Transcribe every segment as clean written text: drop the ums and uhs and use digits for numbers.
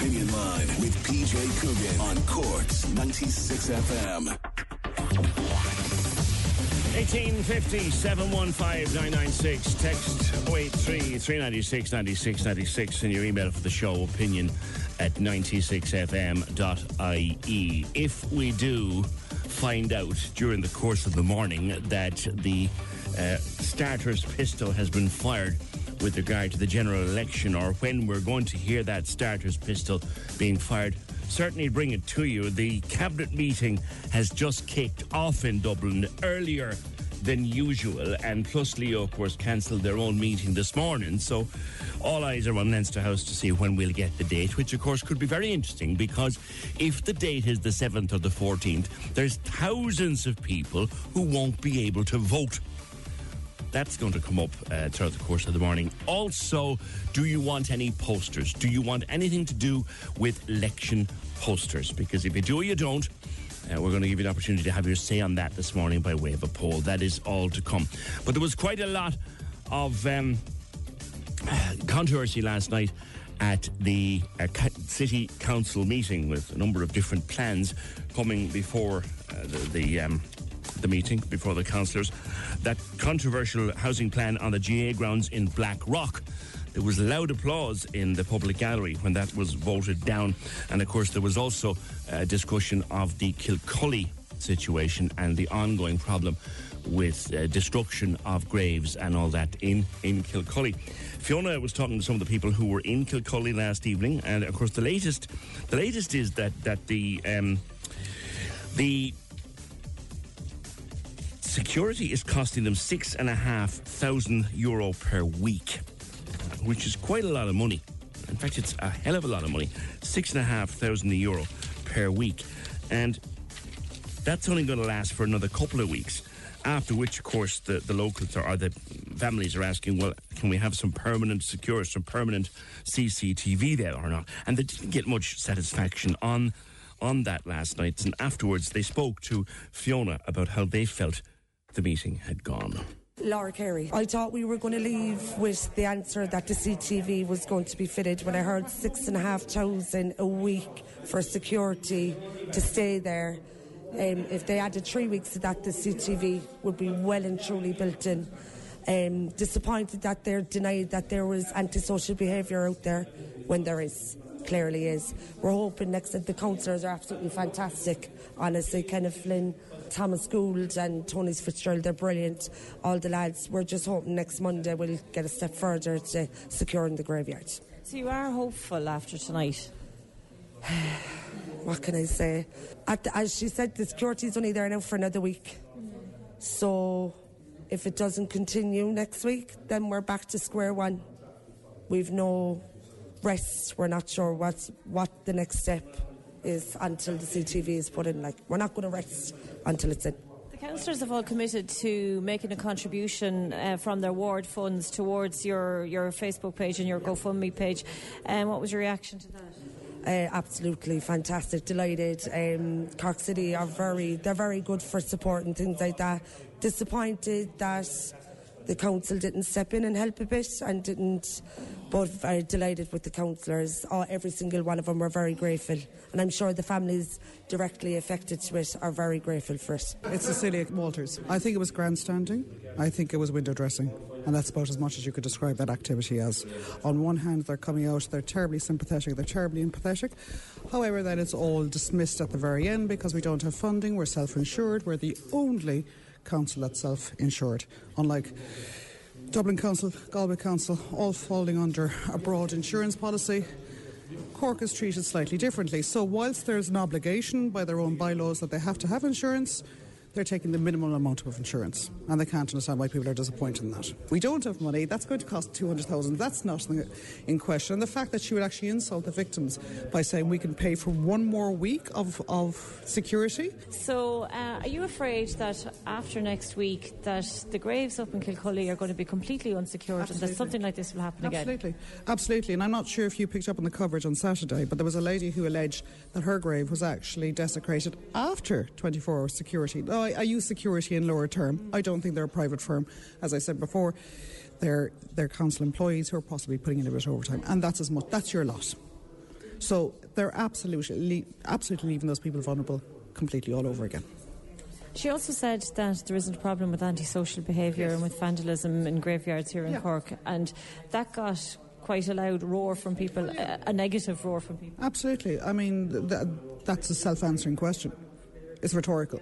Opinion Line with PJ Coogan on Cork's 96 FM. 1850 715 996. Text 083 396 96 96. And your email for the show, opinion at 96fm.ie. If we do find out during the course of the morning that the starter's pistol has been fired with regard to the general election, or when we're going to hear that starter's pistol being fired, certainly bring it to you. The cabinet meeting has just kicked off in Dublin earlier than usual, and plus Leo, of course, cancelled their own meeting this morning, so all eyes are on Leinster House to see when we'll get the date, which of course could be very interesting, because if the date is the 7th or the 14th, there's thousands of people who won't be able to vote. That's going to come up throughout the course of the morning. Also, do you want any posters? Do you want anything to do with election posters? Because if you do or you don't, we're going to give you an opportunity to have your say on that this morning by way of a poll. That is all to come. But there was quite a lot of controversy last night at the City Council meeting, with a number of different plans coming before the meeting, before the councillors. That controversial housing plan on the GA grounds in Blackrock. There was loud applause in the public gallery when that was voted down. And of course, there was also a discussion of the Kilcully situation and the ongoing problem with destruction of graves and all that in Kilcully. Fiona was talking to some of the people who were in Kilcully last evening, and of course, the latest is that the security is costing them €6,500 per week, which is quite a lot of money. In fact, it's a hell of a lot of money. €6,500 per week. And that's only going to last for another couple of weeks, after which, of course, the locals or the families are asking, well, can we have some permanent security, some permanent CCTV there or not? And they didn't get much satisfaction on that last night. And afterwards, they spoke to Fiona about how they felt the meeting had gone. Laura Carey. I thought we were going to leave with the answer that the CTV was going to be fitted when I heard €6,500 a week for security to stay there. If they added 3 weeks to that, the CTV would be well and truly built in. Disappointed that they're denied that there was antisocial behaviour out there when there is. Clearly is. We're hoping next that the councillors are absolutely fantastic. Honestly, Kenneth Flynn, Thomas Gould and Tony Fitzgerald, they're brilliant. All the lads, we're just hoping next Monday we'll get a step further to securing the graveyard. So you are hopeful after tonight? What can I say? As she said, the security is only there now for another week. So if it doesn't continue next week, then we're back to square one. We've no rest. We're not sure what the next step is until the CTV is put in. Like, we're not going to rest until it's in. The councillors have all committed to making a contribution from their ward funds towards your Facebook page and your GoFundMe page. What was your reaction to that? Absolutely fantastic, delighted. Cork City are very good for support and things like that. Disappointed that the council didn't step in and help a bit and didn't, but very delighted with the councillors. Every single one of them were very grateful, and I'm sure the families directly affected to it are very grateful for it. It's Cecilia Walters. I think it was grandstanding, I think it was window dressing, and that's about as much as you could describe that activity as. On one hand, they're coming out, they're terribly sympathetic, they're terribly empathetic. However, then it's all dismissed at the very end because we don't have funding, we're self-insured, we're the only council that's self-insured, unlike Dublin Council, Galway Council, all falling under a broad insurance policy. Cork is treated slightly differently. So whilst there's an obligation by their own bylaws that they have to have insurance, they're taking the minimal amount of insurance, and they can't understand why people are disappointed in that. We don't have money, that's going to cost 200,000, that's not in question. And the fact that she would actually insult the victims by saying we can pay for one more week of security. So are you afraid that after next week that the graves up in Kilcully are going to be completely unsecured? Absolutely. And that something like this will happen again? Absolutely, and I'm not sure if you picked up on the coverage on Saturday, but there was a lady who alleged that her grave was actually desecrated after 24-hour security. I use security in lower term. I don't think they're a private firm. As I said before, they're council employees who are possibly putting in a bit of overtime, and that's as much. That's your lot. So they're absolutely leaving those people vulnerable completely all over again. She also said that there isn't a problem with antisocial behaviour and with vandalism in graveyards here in Cork, and that got quite a loud roar from people, a negative roar from people. Absolutely. I mean, that's a self-answering question. It's rhetorical.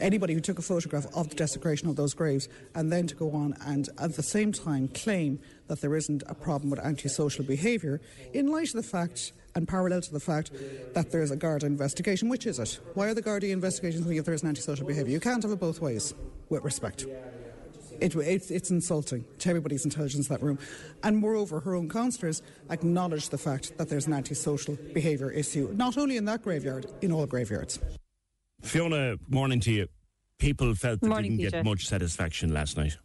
Anybody who took a photograph of the desecration of those graves and then to go on and at the same time claim that there isn't a problem with antisocial behaviour, in light of the fact and parallel to the fact that there is a Garda investigation, which is it? Why are the Garda investigations if there is an antisocial behaviour? You can't have it both ways, with respect. It's insulting to everybody's intelligence in that room. And moreover, her own councillors acknowledge the fact that there's an antisocial behaviour issue, not only in that graveyard, in all graveyards. Fiona, morning to you. People felt they didn't get much satisfaction last night.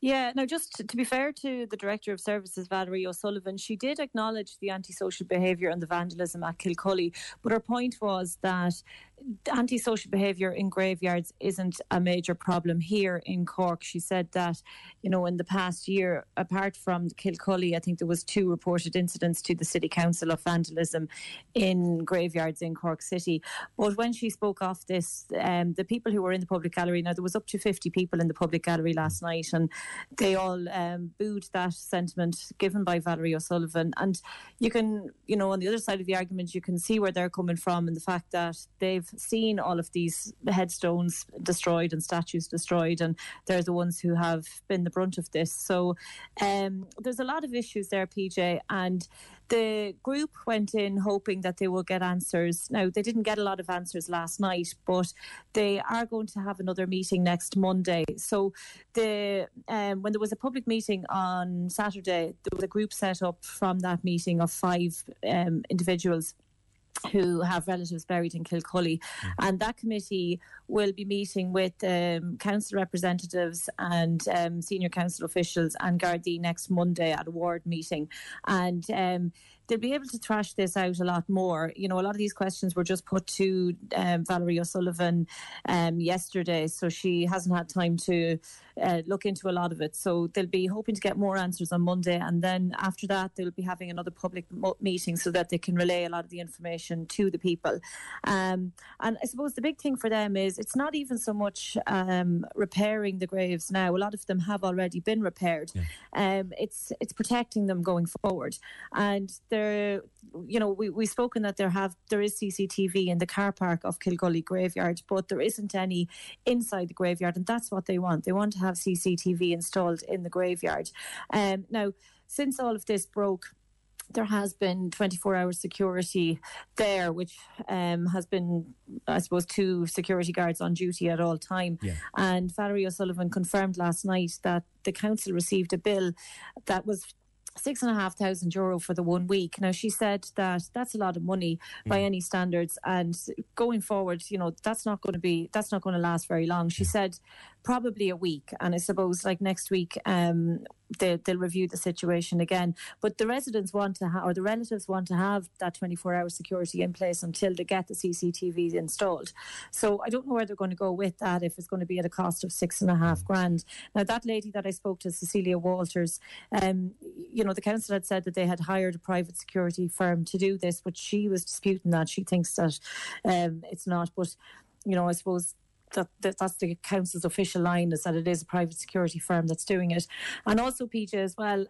Yeah, no, just to be fair to the Director of Services, Valerie O'Sullivan, she did acknowledge the antisocial behaviour and the vandalism at Kilcully, but her point was that antisocial behaviour in graveyards isn't a major problem here in Cork. She said that, you know, in the past year, apart from Kilcully, I think there was 2 reported incidents to the City Council of vandalism in graveyards in Cork City. But when she spoke off this, the people who were in the public gallery, now there was up to 50 people in the public gallery last night, and they all booed that sentiment given by Valerie O'Sullivan. And you can, you know, on the other side of the argument, you can see where they're coming from and the fact that they've seen all of these headstones destroyed and statues destroyed, and they're the ones who have been the brunt of this. So there's a lot of issues there, PJ, and the group went in hoping that they will get answers. Now, they didn't get a lot of answers last night, but they are going to have another meeting next Monday. So when there was a public meeting on Saturday, there was a group set up from that meeting of 5 individuals who have relatives buried in Kilcully, and that committee will be meeting with council representatives and senior council officials and Gardaí next Monday at a ward meeting, and they'll be able to thrash this out a lot more. You know, a lot of these questions were just put to Valerie O'Sullivan yesterday, so she hasn't had time to look into a lot of it. So they'll be hoping to get more answers on Monday, and then after that they'll be having another public meeting so that they can relay a lot of the information to the people. And I suppose the big thing for them is it's not even so much repairing the graves now. A lot of them have already been repaired. It's protecting them going forward. And there, you know, we've spoken that there is CCTV in the car park of Kilcully Graveyard, but there isn't any inside the graveyard, and that's what they want. They want to have CCTV installed in the graveyard. Now, since all of this broke, there has been 24-hour security there, which has been, I suppose, 2 security guards on duty at all time. Yeah. And Valerie O'Sullivan confirmed last night that the council received a bill that was €6,500 for the 1 week. Now, she said that that's a lot of money by any standards, and going forward, you know, that's not going to last very long. She said probably a week, and I suppose like next week they'll review the situation again. But the residents want to or the relatives want to have that 24-hour security in place until they get the CCTVs installed. So I don't know where they're going to go with that, if it's going to be at a cost of $6,500. Now, that lady that I spoke to, Cecilia Walters, you know, the council had said that they had hired a private security firm to do this, but she was disputing that. She thinks that it's not. But, you know, I suppose that's the council's official line, is that it is a private security firm that's doing it. And also, PJ, as well,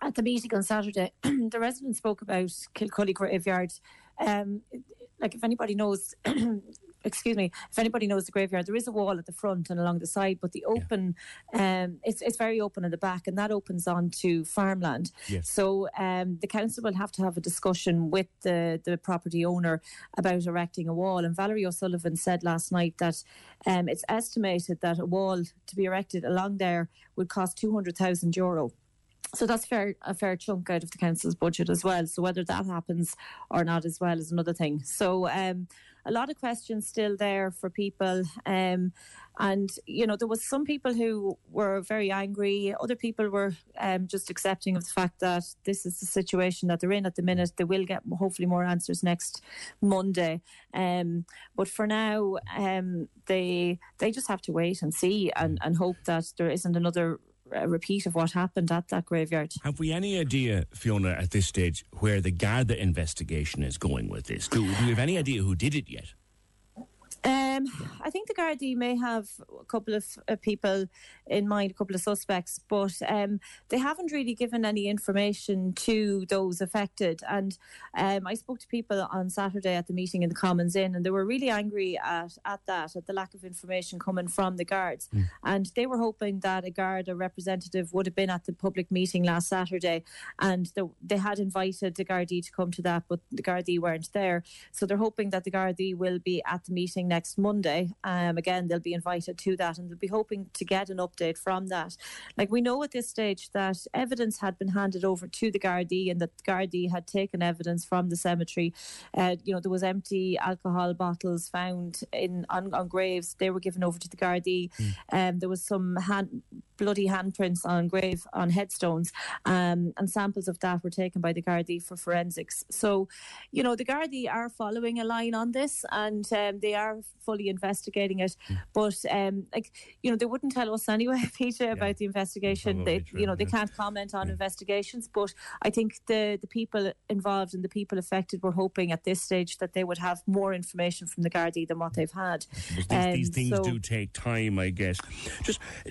at the meeting on Saturday, the residents spoke about Kilcully Graveyard. Like, if anybody knows... excuse me, if anybody knows the graveyard, there is a wall at the front and along the side, but the open, it's very open at the back, and that opens onto farmland. Yes. So the council will have to have a discussion with the property owner about erecting a wall. And Valerie O'Sullivan said last night that it's estimated that a wall to be erected along there would cost €200,000. So that's a fair chunk out of the council's budget as well. So whether that happens or not as well is another thing. So a lot of questions still there for people. And, you know, there was some people who were very angry. Other people were just accepting of the fact that this is the situation that they're in at the minute. They will get hopefully more answers next Monday. But for now, they just have to wait and see and hope that there isn't another repeat of what happened at that graveyard. Have we any idea, Fiona, at this stage where the Garda investigation is going with this? Do we have any idea who did it yet? I think the Gardaí may have a couple of people in mind, a couple of suspects, but they haven't really given any information to those affected. And I spoke to people on Saturday at the meeting in the Commons Inn, and they were really angry at the lack of information coming from the guards. Mm. And they were hoping that a Garda representative would have been at the public meeting last Saturday, and they had invited the Gardaí to come to that, but the Gardaí weren't there. So they're hoping that the Gardaí will be at the meeting next Monday. Again, they'll be invited to that, and they'll be hoping to get an update from that. Like, we know at this stage that evidence had been handed over to the Gardaí, and that the Gardaí had taken evidence from the cemetery. You know, there was empty alcohol bottles found on graves. They were given over to the Gardaí. There was some bloody handprints on headstones, and samples of that were taken by the Gardaí for forensics. So, you know, the Gardaí are following a line on this, and they are fully investigating it. But like, you know, they wouldn't tell us anyway, Peter, about the investigation. They can't comment on investigations, but I think the people involved and the people affected were hoping at this stage that they would have more information from the Gardaí than what they've had. These things do take time, I guess.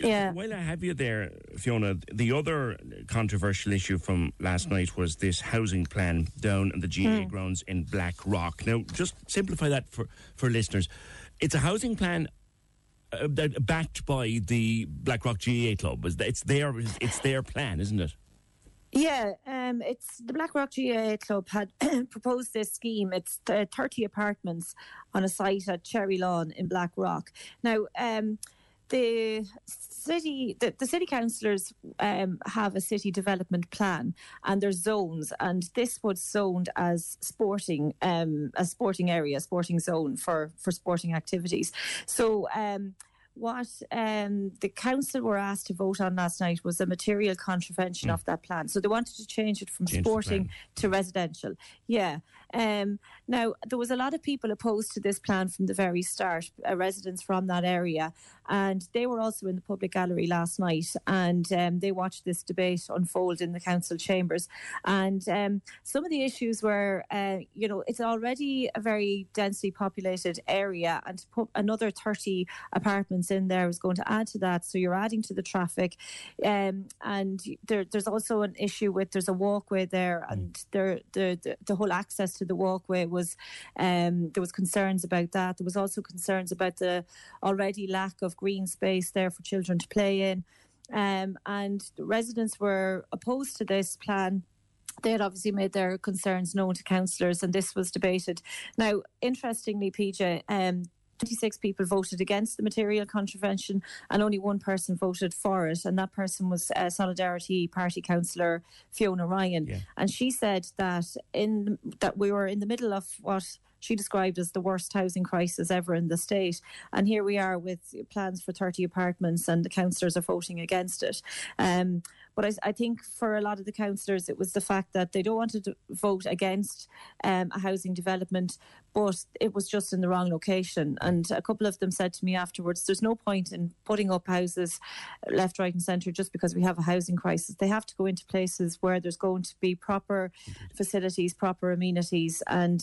While I have you there, Fiona, the other controversial issue from last night was this housing plan down in the GA grounds in Black Rock. Now, just simplify that for listeners. It's a housing plan backed by the Black Rock GAA Club. It's their plan, isn't it? Yeah, it's the Black Rock GAA Club had proposed this scheme. It's 30 apartments on a site at Cherry Lawn in Black Rock. Now, the city councillors have a city development plan, and there's zones, and this was zoned as sporting zone for sporting activities. So what the council were asked to vote on last night was a material contravention of that plan. So they wanted to change it from sporting to residential. Yeah. Now, there was a lot of people opposed to this plan from the very start, residents from that area, and they were also in the public gallery last night, and they watched this debate unfold in the council chambers. And some of the issues were, you know, it's already a very densely populated area, and to put another 30 apartments in there was going to add to that, so you're adding to the traffic. And there's also an issue with, there's a walkway there, and the whole access to the walkway was, there was concerns about that. There was also concerns about the already lack of green space there for children to play in, and the residents were opposed to this plan. They had obviously made their concerns known to councillors, and this was debated. Now, interestingly, PJ, 26 people voted against the material contravention and only one person voted for it, and that person was Solidarity Party councillor Fiona Ryan. Yeah. And she said that we were in the middle of what she described as the worst housing crisis ever in the state, and here we are with plans for 30 apartments and the councillors are voting against it. But I think for a lot of the councillors it was the fact that they don't want to vote against a housing development, but it was just in the wrong location. And a couple of them said to me afterwards, there's no point in putting up houses left, right and centre just because we have a housing crisis. They have to go into places where there's going to be proper facilities, proper amenities, and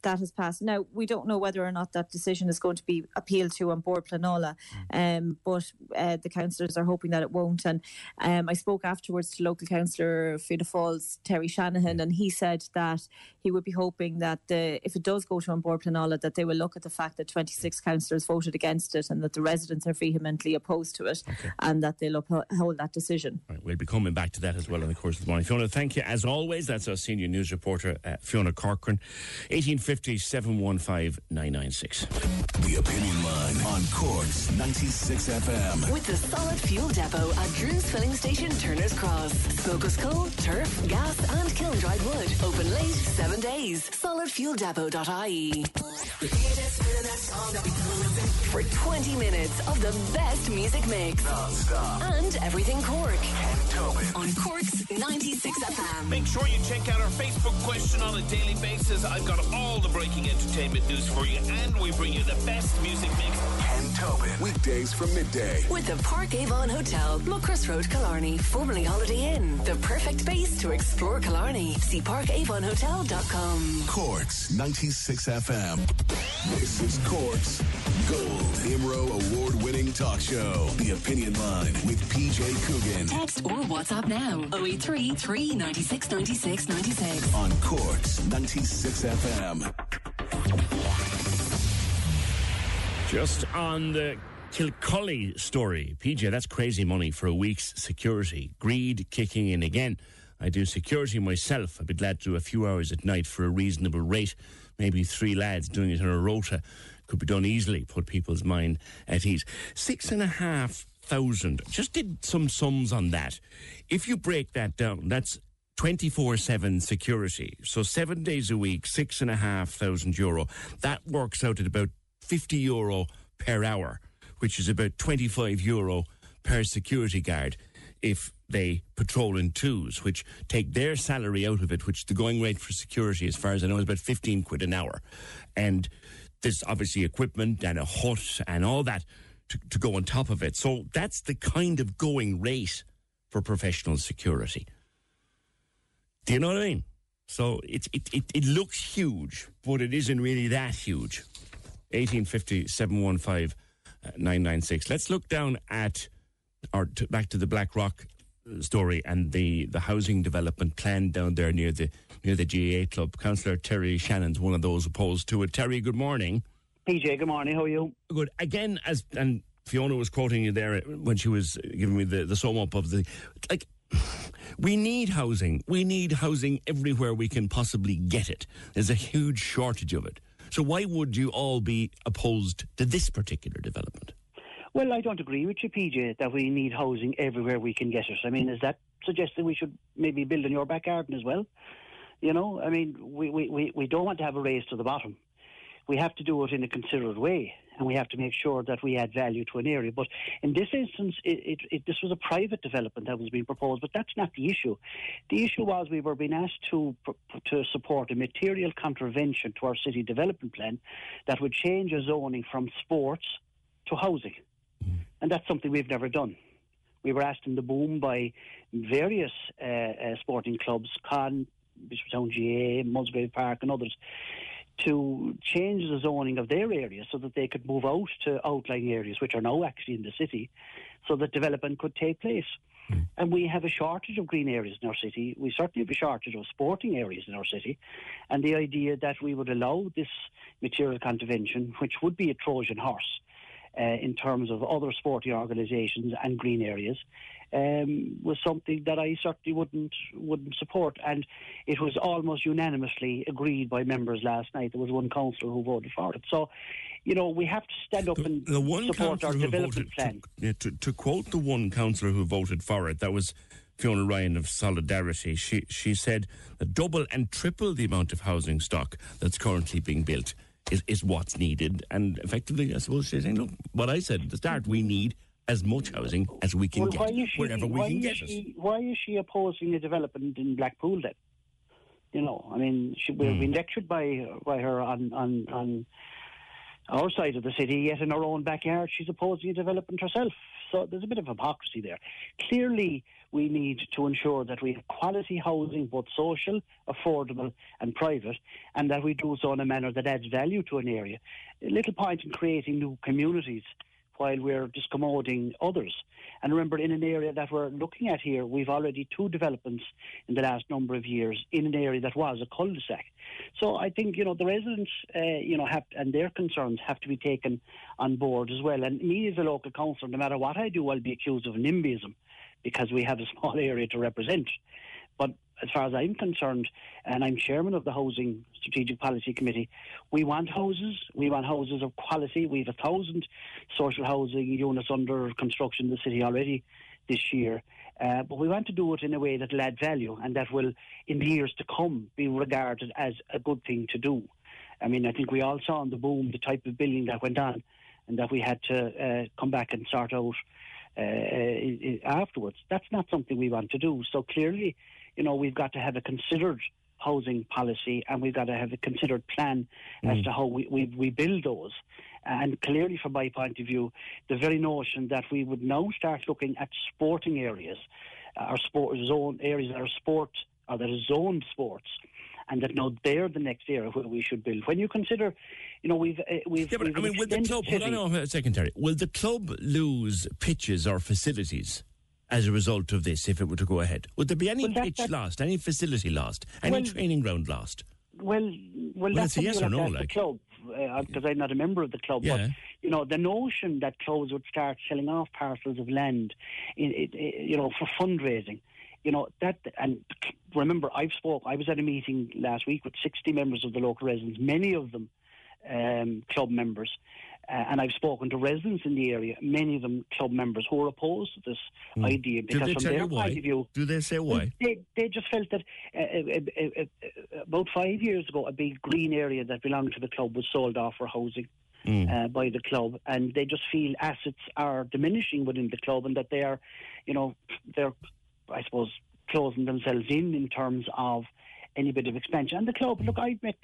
that has passed. Now, we don't know whether or not that decision is going to be appealed to on Bord Pleanola, but the councillors are hoping that it won't. And I spoke afterwards to local councillor Fianna Fáil's Terry Shanahan, and he said that he would be hoping that if it does go to on Bord Pleanola, that they will look at the fact that 26 councillors voted against it and that the residents are vehemently opposed to it, and that they'll uphold that decision. Right, we'll be coming back to that as well in the course of the morning. Fiona, thank you as always. That's our senior news reporter, Fiona Corcoran. 1850 715 996. The Opinion Line on Cork's 96 FM. With the Solid Fuel Depot at Drew's Filling Station, Turner's Cross. Smokeless coal, turf, gas and kiln-dried wood. Open late, 7 days. SolidFuelDepot.ie. For 20 minutes of the best music mix. Non-stop. And everything Cork. On Cork's 96 FM. Make sure you check out our Facebook question on a daily basis. I've got all the breaking entertainment news for you, and we bring you the best music mix. Ken Tobin, weekdays from midday. With the Park Avon Hotel, Muckross Road, Killarney, formerly Holiday Inn. The perfect base to explore Killarney. See parkavonhotel.com. Cork's 96 FM. This is Cork's Gold IMRO award-winning talk show. The Opinion Line with PJ Coogan. Text or WhatsApp now. 083 396 96 96. On Cork's 96 FM. Just on the Kilcully story, PJ, that's crazy money for a week's security. Greed kicking in again. I do security myself. I'd be glad to do a few hours at night for a reasonable rate. Maybe three lads doing it on a rota could be done easily. Put people's mind at ease. 6,500. Just did some sums on that. If you break that down, that's 24/7 security. So 7 days a week, €6,500. That works out at about €50 per hour, which is about €25 per security guard if they patrol in twos, which take their salary out of it, which the going rate for security, as far as I know, is about 15 quid an hour. And there's obviously equipment and a hut and all that to go on top of it. So that's the kind of going rate for professional security. Do you know what I mean? So it looks huge, but it isn't really that huge. 1850 715 996. Let's look down at, or back to the Black Rock story and the housing development plan down there near the GAA club. Councillor Terry Shannon's one of those opposed to it. Terry, good morning. PJ, good morning. How are you? Good. Again, and Fiona was quoting you there when she was giving me the sum up of the, like, we need housing. We need housing everywhere we can possibly get it. There's a huge shortage of it. So why would you all be opposed to this particular development? Well, I don't agree with you, PJ, that we need housing everywhere we can get it. I mean, is that suggesting we should maybe build in your back garden as well? You know, I mean, we don't want to have a race to the bottom. We have to do it in a considered way, and we have to make sure that we add value to an area. But in this instance, this was a private development that was being proposed, but that's not the issue. The issue was we were being asked to support a material contravention to our city development plan that would change a zoning from sports to housing. And that's something we've never done. We were asked in the boom by various sporting clubs, Con, Bishopstown GA, Musgrave Park and others, to change the zoning of their areas so that they could move out to outlying areas, which are now actually in the city, so that development could take place. And we have a shortage of green areas in our city. We certainly have a shortage of sporting areas in our city. And the idea that we would allow this material contravention, which would be a Trojan horse in terms of other sporting organisations and green areas, was something that I certainly wouldn't support, and it was almost unanimously agreed by members last night. There was one councillor who voted for it. So, you know, we have to stand up and support our development plan. To quote the one councillor who voted for it, that was Fiona Ryan of Solidarity. She said double and triple the amount of housing stock that's currently being built is what's needed. And effectively, I suppose she's saying, look, what I said at the start, we need as much housing as we can get, wherever we can get it. Why is she opposing a development in Blackpool then? You know, I mean, we've been lectured by her on our side of the city, yet in our own backyard, she's opposing a development herself. So there's a bit of hypocrisy there. Clearly, we need to ensure that we have quality housing, both social, affordable and private, and that we do so in a manner that adds value to an area. A little point in creating new communities while we're discommoding others. And remember, in an area that we're looking at here, we've already two developments in the last number of years in an area that was a cul-de-sac. So I think, you know, the residents, and their concerns have to be taken on board as well. And me as a local councillor, no matter what I do, I'll be accused of NIMBYism because we have a small area to represent. But as far as I'm concerned, and I'm chairman of the Housing Strategic Policy Committee, we want houses. We want houses of quality. We have 1,000 social housing units under construction in the city already this year. But we want to do it in a way that will add value and that will, in the years to come, be regarded as a good thing to do. I mean, I think we all saw in the boom the type of building that went on and that we had to come back and sort out afterwards. That's not something we want to do. So clearly, you know, we've got to have a considered housing policy and we've got to have a considered plan as to how we build those. And clearly, from my point of view, the very notion that we would now start looking at sporting areas, or sport zone areas that are sport or that are zoned sports, and that now they're the next area where we should build. When you consider, you know, we've yeah, but we've I mean, will the club? Hold on a second, Terry. Will the club lose pitches or facilities as a result of this, if it were to go ahead? Would there be any pitch lost, any facility lost, any training ground lost? Well, that's a yes or no, like. The club, because I'm not a member of the club, but, you know, the notion that clubs would start selling off parcels of land, you know, for fundraising, you know, that, and remember, I was at a meeting last week with 60 members of the local residents, many of them club members, and I've spoken to residents in the area, many of them club members, who are opposed to this idea. Because from their point of view, do they say why? They just felt that about 5 years ago, a big green area that belonged to the club was sold off for housing by the club, and they just feel assets are diminishing within the club, and that they are, you know, they're, I suppose, closing themselves in terms of any bit of expansion. And the club, look, I met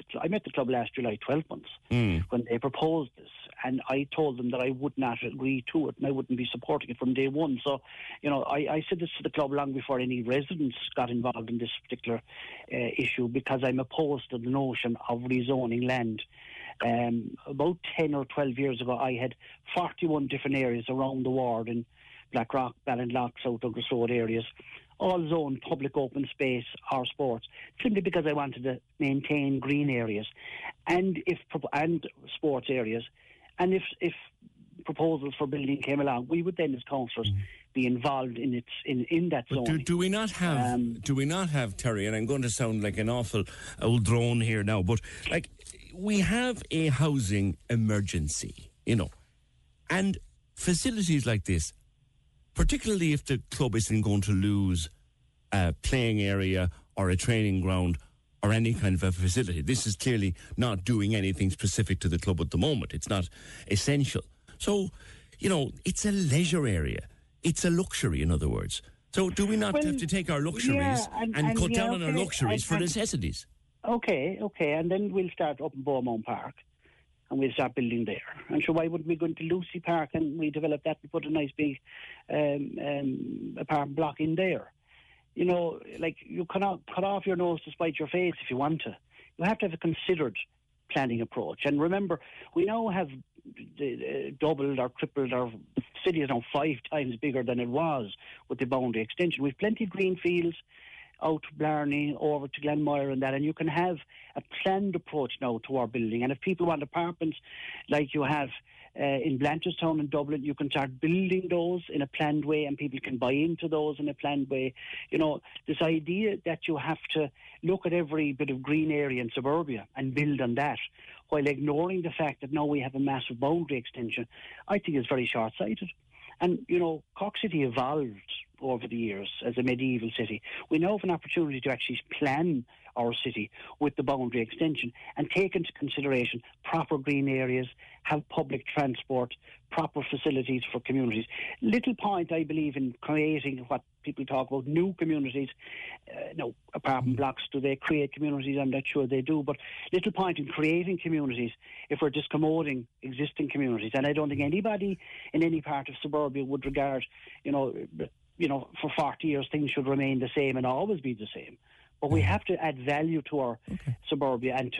the club last July, 12 months, when they proposed this, and I told them that I would not agree to it and I wouldn't be supporting it from day one. So, you know, I said this to the club long before any residents got involved in this particular issue, because I'm opposed to the notion of rezoning land. About 10 or 12 years ago, I had 41 different areas around the ward in Blackrock, Ballinlock, South Douglas Road areas, all zoned public open space or sports, simply because I wanted to maintain green areas and sports areas. And if proposals for building came along, we would then, as councillors, be involved in that zone. Do we not have, Terry? And I'm going to sound like an awful old drone here now, but like, we have a housing emergency, you know, and facilities like this, particularly if the club isn't going to lose a playing area or a training ground or any kind of a facility. This is clearly not doing anything specific to the club at the moment. It's not essential. So, you know, it's a leisure area. It's a luxury, in other words. So do we not have to take our luxuries and cut down on our luxuries for necessities? Okay. And then we'll start up in Beaumont Park. And we'll start building there. And so why wouldn't we go into Lucy Park and redevelop that and put a nice big apartment block in there? You know, like, you cannot cut off your nose to spite your face if you want to. You have to have a considered planning approach. And remember, we now have doubled or tripled our city is now 5 times bigger than it was with the boundary extension. We've plenty of green fields. out of Blarney over to Glenmire and that, and you can have a planned approach now to our building. And if people want apartments like you have in Blanchardstown and Dublin, you can start building those in a planned way, and people can buy into those in a planned way. You know, this idea that you have to look at every bit of green area in suburbia and build on that, while ignoring the fact that now we have a massive boundary extension, I think is very short-sighted. And, you know, Cork City evolved over the years as a medieval city. We now have an opportunity to actually plan our city with the boundary extension and take into consideration proper green areas, have public transport, proper facilities for communities. Little point, I believe, in creating what people talk about, new communities. No, apartment blocks, do they create communities? I'm not sure they do, but little point in creating communities if we're discommoding existing communities. And I don't think anybody in any part of suburbia would regard, you know, for 40 years things should remain the same and always be the same. But we have to add value to our suburbia and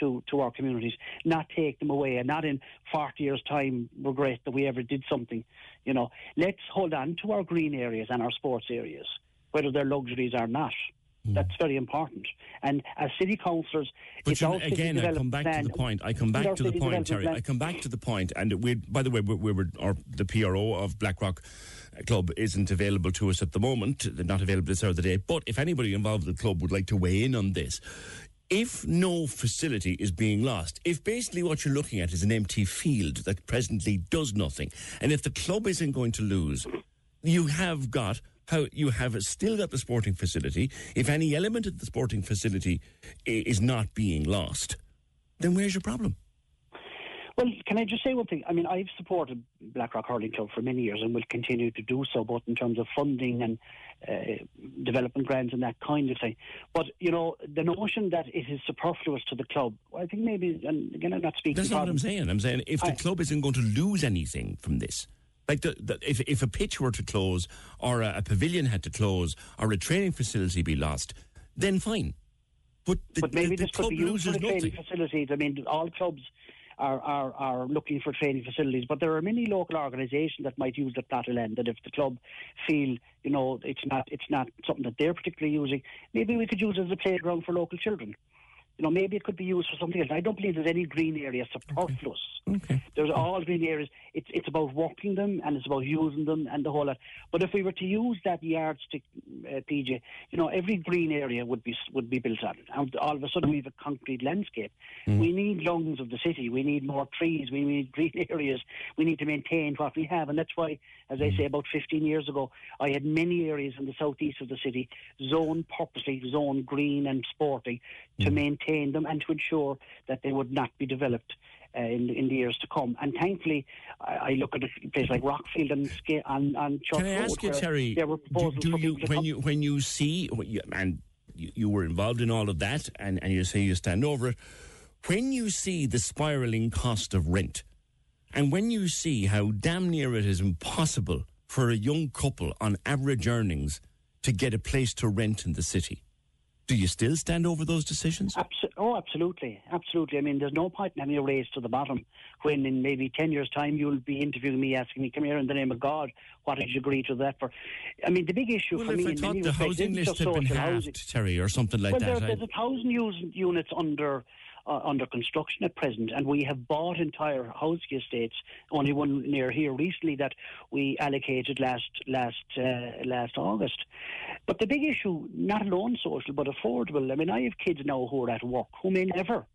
to our communities, not take them away, and not in 40 years' time regret that we ever did something. You know, let's hold on to our green areas and our sports areas, whether they're luxuries or not. That's very important. And as city councillors, it's our city development I come back to the point, and we, by the way, the PRO of Blackrock Club isn't available to us at the moment. They're not available this hour of the day. But if anybody involved in the club would like to weigh in on this, if no facility is being lost, if basically what you're looking at is an empty field that presently does nothing, and if the club isn't going to lose, you have still got the sporting facility. If any element of the sporting facility is not being lost, then where's your problem? Well, can I just say one thing? I mean, I've supported Blackrock Hurling Club for many years and will continue to do so, both in terms of funding and development grants and that kind of thing. But, you know, the notion that it is superfluous to the club, I think maybe, and again, I'm not speaking... That's not what I'm saying. I'm saying if the club isn't going to lose anything from this... Like, if a pitch were to close, or a pavilion had to close, or a training facility be lost, then fine. But maybe this could be used for the training facilities. I mean, all clubs are looking for training facilities, but there are many local organisations that might use the plot of land, that if the club feel, you know, it's not something that they're particularly using, maybe we could use it as a playground for local children. You know, maybe it could be used for something else. I don't believe there's any green area superfluous. Okay. There's all green areas. It's about working them, and it's about using them, and the whole lot. But if we were to use that yardstick, PJ, you know, every green area would be built on it. And all of a sudden we have a concrete landscape. We need lungs of the city. We need more trees. We need green areas. We need to maintain what we have. And that's why, as I say, about 15 years ago, I had many areas in the southeast of the city zoned green and sporting to maintain them and to ensure that they would not be developed in the years to come. And thankfully, I look at a place like Rockfield and Chalk Road. Can I ask you, Terry, you were involved in all of that, and you say you stand over it, when you see the spiralling cost of rent, and when you see how damn near it is impossible for a young couple on average earnings to get a place to rent in the city, do you still stand over those decisions? Absolutely. I mean, there's no point in having a race to the bottom when in maybe 10 years' time you'll be interviewing me, asking me, come here, in the name of God, what did you agree to that for? I mean, the big issue for me... Well, if I thought the housing list had been halved, Terry, or something like that... Well, there's 1,000 units under construction at present, and we have bought entire housing estates. Only one near here recently that we allocated last August. But the big issue, not alone social, but affordable. I mean, I have kids now who are at work who may never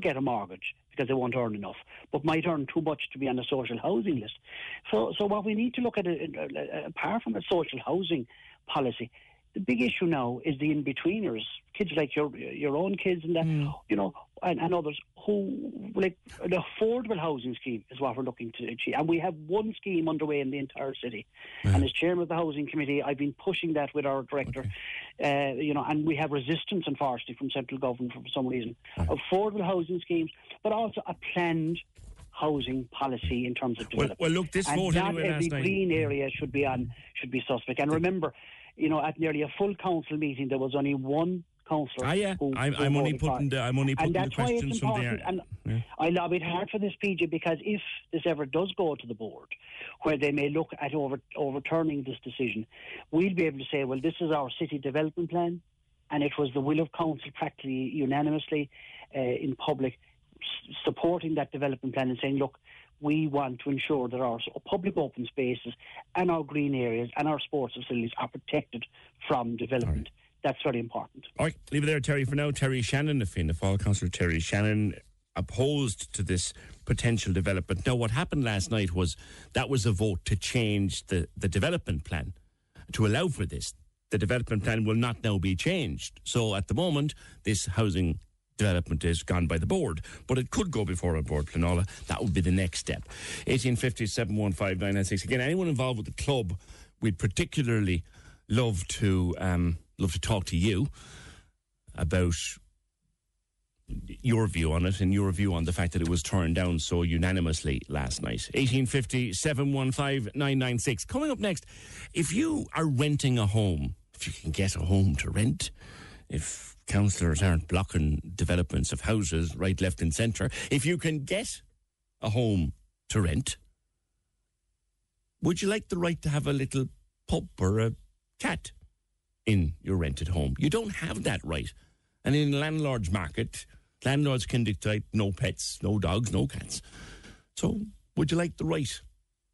get a mortgage because they won't earn enough, but might earn too much to be on a social housing list. So what we need to look at, apart from a social housing policy, the big issue now is the in-betweeners, kids like your own kids and that, you know, and others who, like, an affordable housing scheme is what we're looking to achieve. And we have one scheme underway in the entire city. Right. And as chairman of the housing committee, I've been pushing that with our director, you know, and we have resistance, unfortunately, from central government for some reason. Right. Affordable housing schemes, but also a planned housing policy in terms of development. Well, look, this vote anyway last night. And not every green area should be suspect. And remember, you know, at nearly a full council meeting, there was only one councillor. I'm only putting the questions from there. Yeah. I lobbied hard for this, PJ, because if this ever does go to the board, where they may look at overturning this decision, we'll be able to say, well, this is our city development plan, and it was the will of council practically unanimously in public supporting that development plan and saying, look, we want to ensure that our public open spaces and our green areas and our sports facilities are protected from development. That's very important. All right, leave it there, Terry, for now. Terry Shannon, the Fianna Fáil councillor, Terry Shannon, opposed to this potential development. Now, what happened last night was that was a vote to change the development plan to allow for this. The development plan will not now be changed. So at the moment, this housing development is gone by the board, but it could go before a board Pleanála. That would be the next step. 1850 715 996. Again, anyone involved with the club, we'd particularly love to talk to you about your view on it and your view on the fact that it was turned down so unanimously last night. 1850 715 996. Coming up next, if you are renting a home, if you can get a home to rent, if councillors aren't blocking developments of houses right, left and centre, if you can get a home to rent, would you like the right to have a little pub or a cat in your rented home? You don't have that right. And in the landlord's market, landlords can dictate no pets, no dogs, no cats. So would you like the right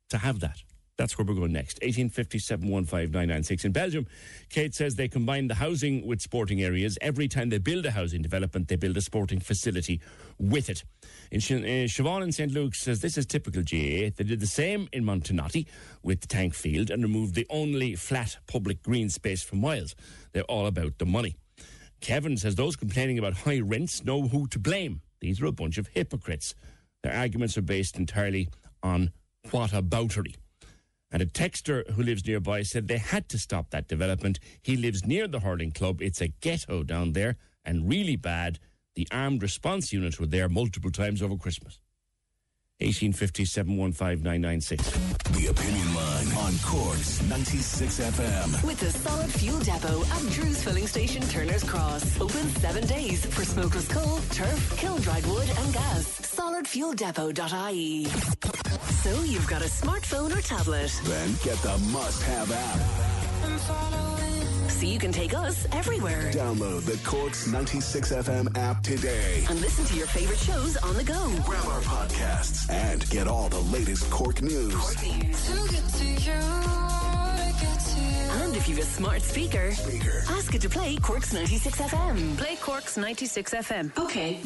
to have that? That's where we're going next. 1850 715 996. In Belgium, Kate says they combine the housing with sporting areas. Every time they build a housing development, they build a sporting facility with it. And Siobhan in St. Luke's says this is typical GAA. They did the same in Montenotte with the Tank Field and removed the only flat public green space from Wiles. They're all about the money. Kevin says those complaining about high rents know who to blame. These are a bunch of hypocrites. Their arguments are based entirely on whataboutery. And a texter who lives nearby said they had to stop that development. He lives near the hurling club. It's a ghetto down there and really bad. The armed response units were there multiple times over Christmas. 1850 715 996. The Opinion Line on Cork's 96 FM. With the Solid Fuel Depot at Drew's Filling Station, Turner's Cross. Open 7 days for smokeless coal, turf, kiln-dried wood and gas. SolidFuelDepot.ie. So you've got a smartphone or tablet? Then get the must-have app. So you can take us everywhere. Download the Cork's 96 FM app today. And listen to your favourite shows on the go. Grab our podcasts and get all the latest Cork news. Cork news. And if you've a smart speaker, ask it to play Cork's 96 FM. Play Cork's 96 FM. Okay.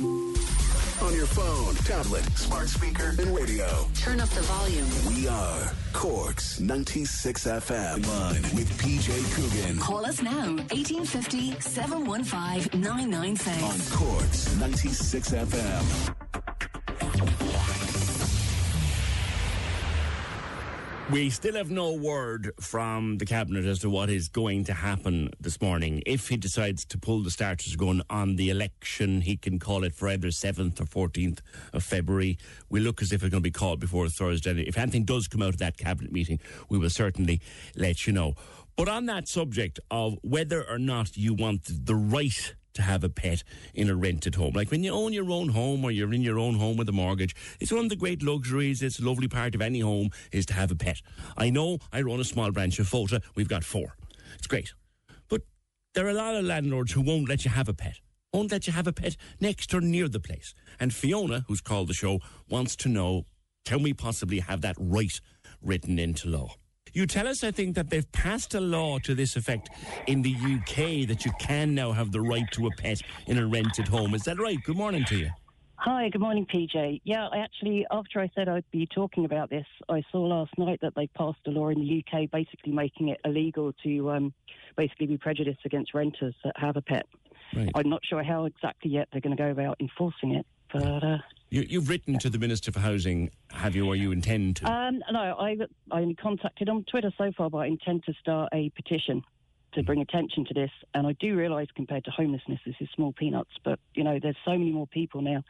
On your phone, tablet, smart speaker, and radio. Turn up the volume. We are Cork's 96 FM. Line with PJ Coogan. Call us now. 1850 715 996. On Cork's 96 FM. We still have no word from the Cabinet as to what is going to happen this morning. If he decides to pull the starters gun on the election, he can call it for either 7th or 14th of February. We look as if it's going to be called before Thursday. If anything does come out of that Cabinet meeting, we will certainly let you know. But on that subject of whether or not you want the right to have a pet in a rented home. Like when you own your own home or you're in your own home with a mortgage, it's one of the great luxuries, it's a lovely part of any home is to have a pet. I know I run a small branch of FOTA, we've got 4. It's great. But there are a lot of landlords who won't let you have a pet. Won't let you have a pet next or near the place. And Fiona, who's called the show, wants to know, can we possibly have that right written into law? You tell us, I think, that they've passed a law to this effect in the UK that you can now have the right to a pet in a rented home. Is that right? Good morning to you. Hi, good morning, PJ. Yeah, I actually, after I said I'd be talking about this, I saw last night that they passed a law in the UK basically making it illegal to basically be prejudiced against renters that have a pet. Right. I'm not sure how exactly yet they're going to go about enforcing it, but... You've written to the Minister for Housing, have you, or you intend to? No, I only contacted on Twitter so far, but I intend to start a petition to bring attention to this. And I do realise, compared to homelessness, this is small peanuts. But, you know, there's so many more people now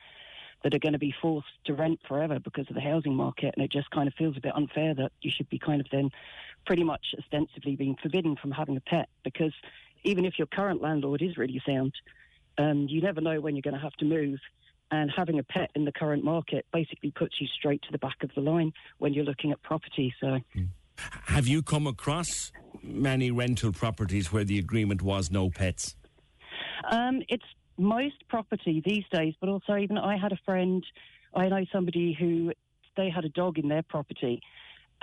that are going to be forced to rent forever because of the housing market. And it just kind of feels a bit unfair that you should be kind of then pretty much ostensibly being forbidden from having a pet because... even if your current landlord is really sound, you never know when you're going to have to move. And having a pet in the current market basically puts you straight to the back of the line when you're looking at property. So, have you come across many rental properties where the agreement was no pets? It's most property these days, but also even I had a friend, I know somebody who, they had a dog in their property,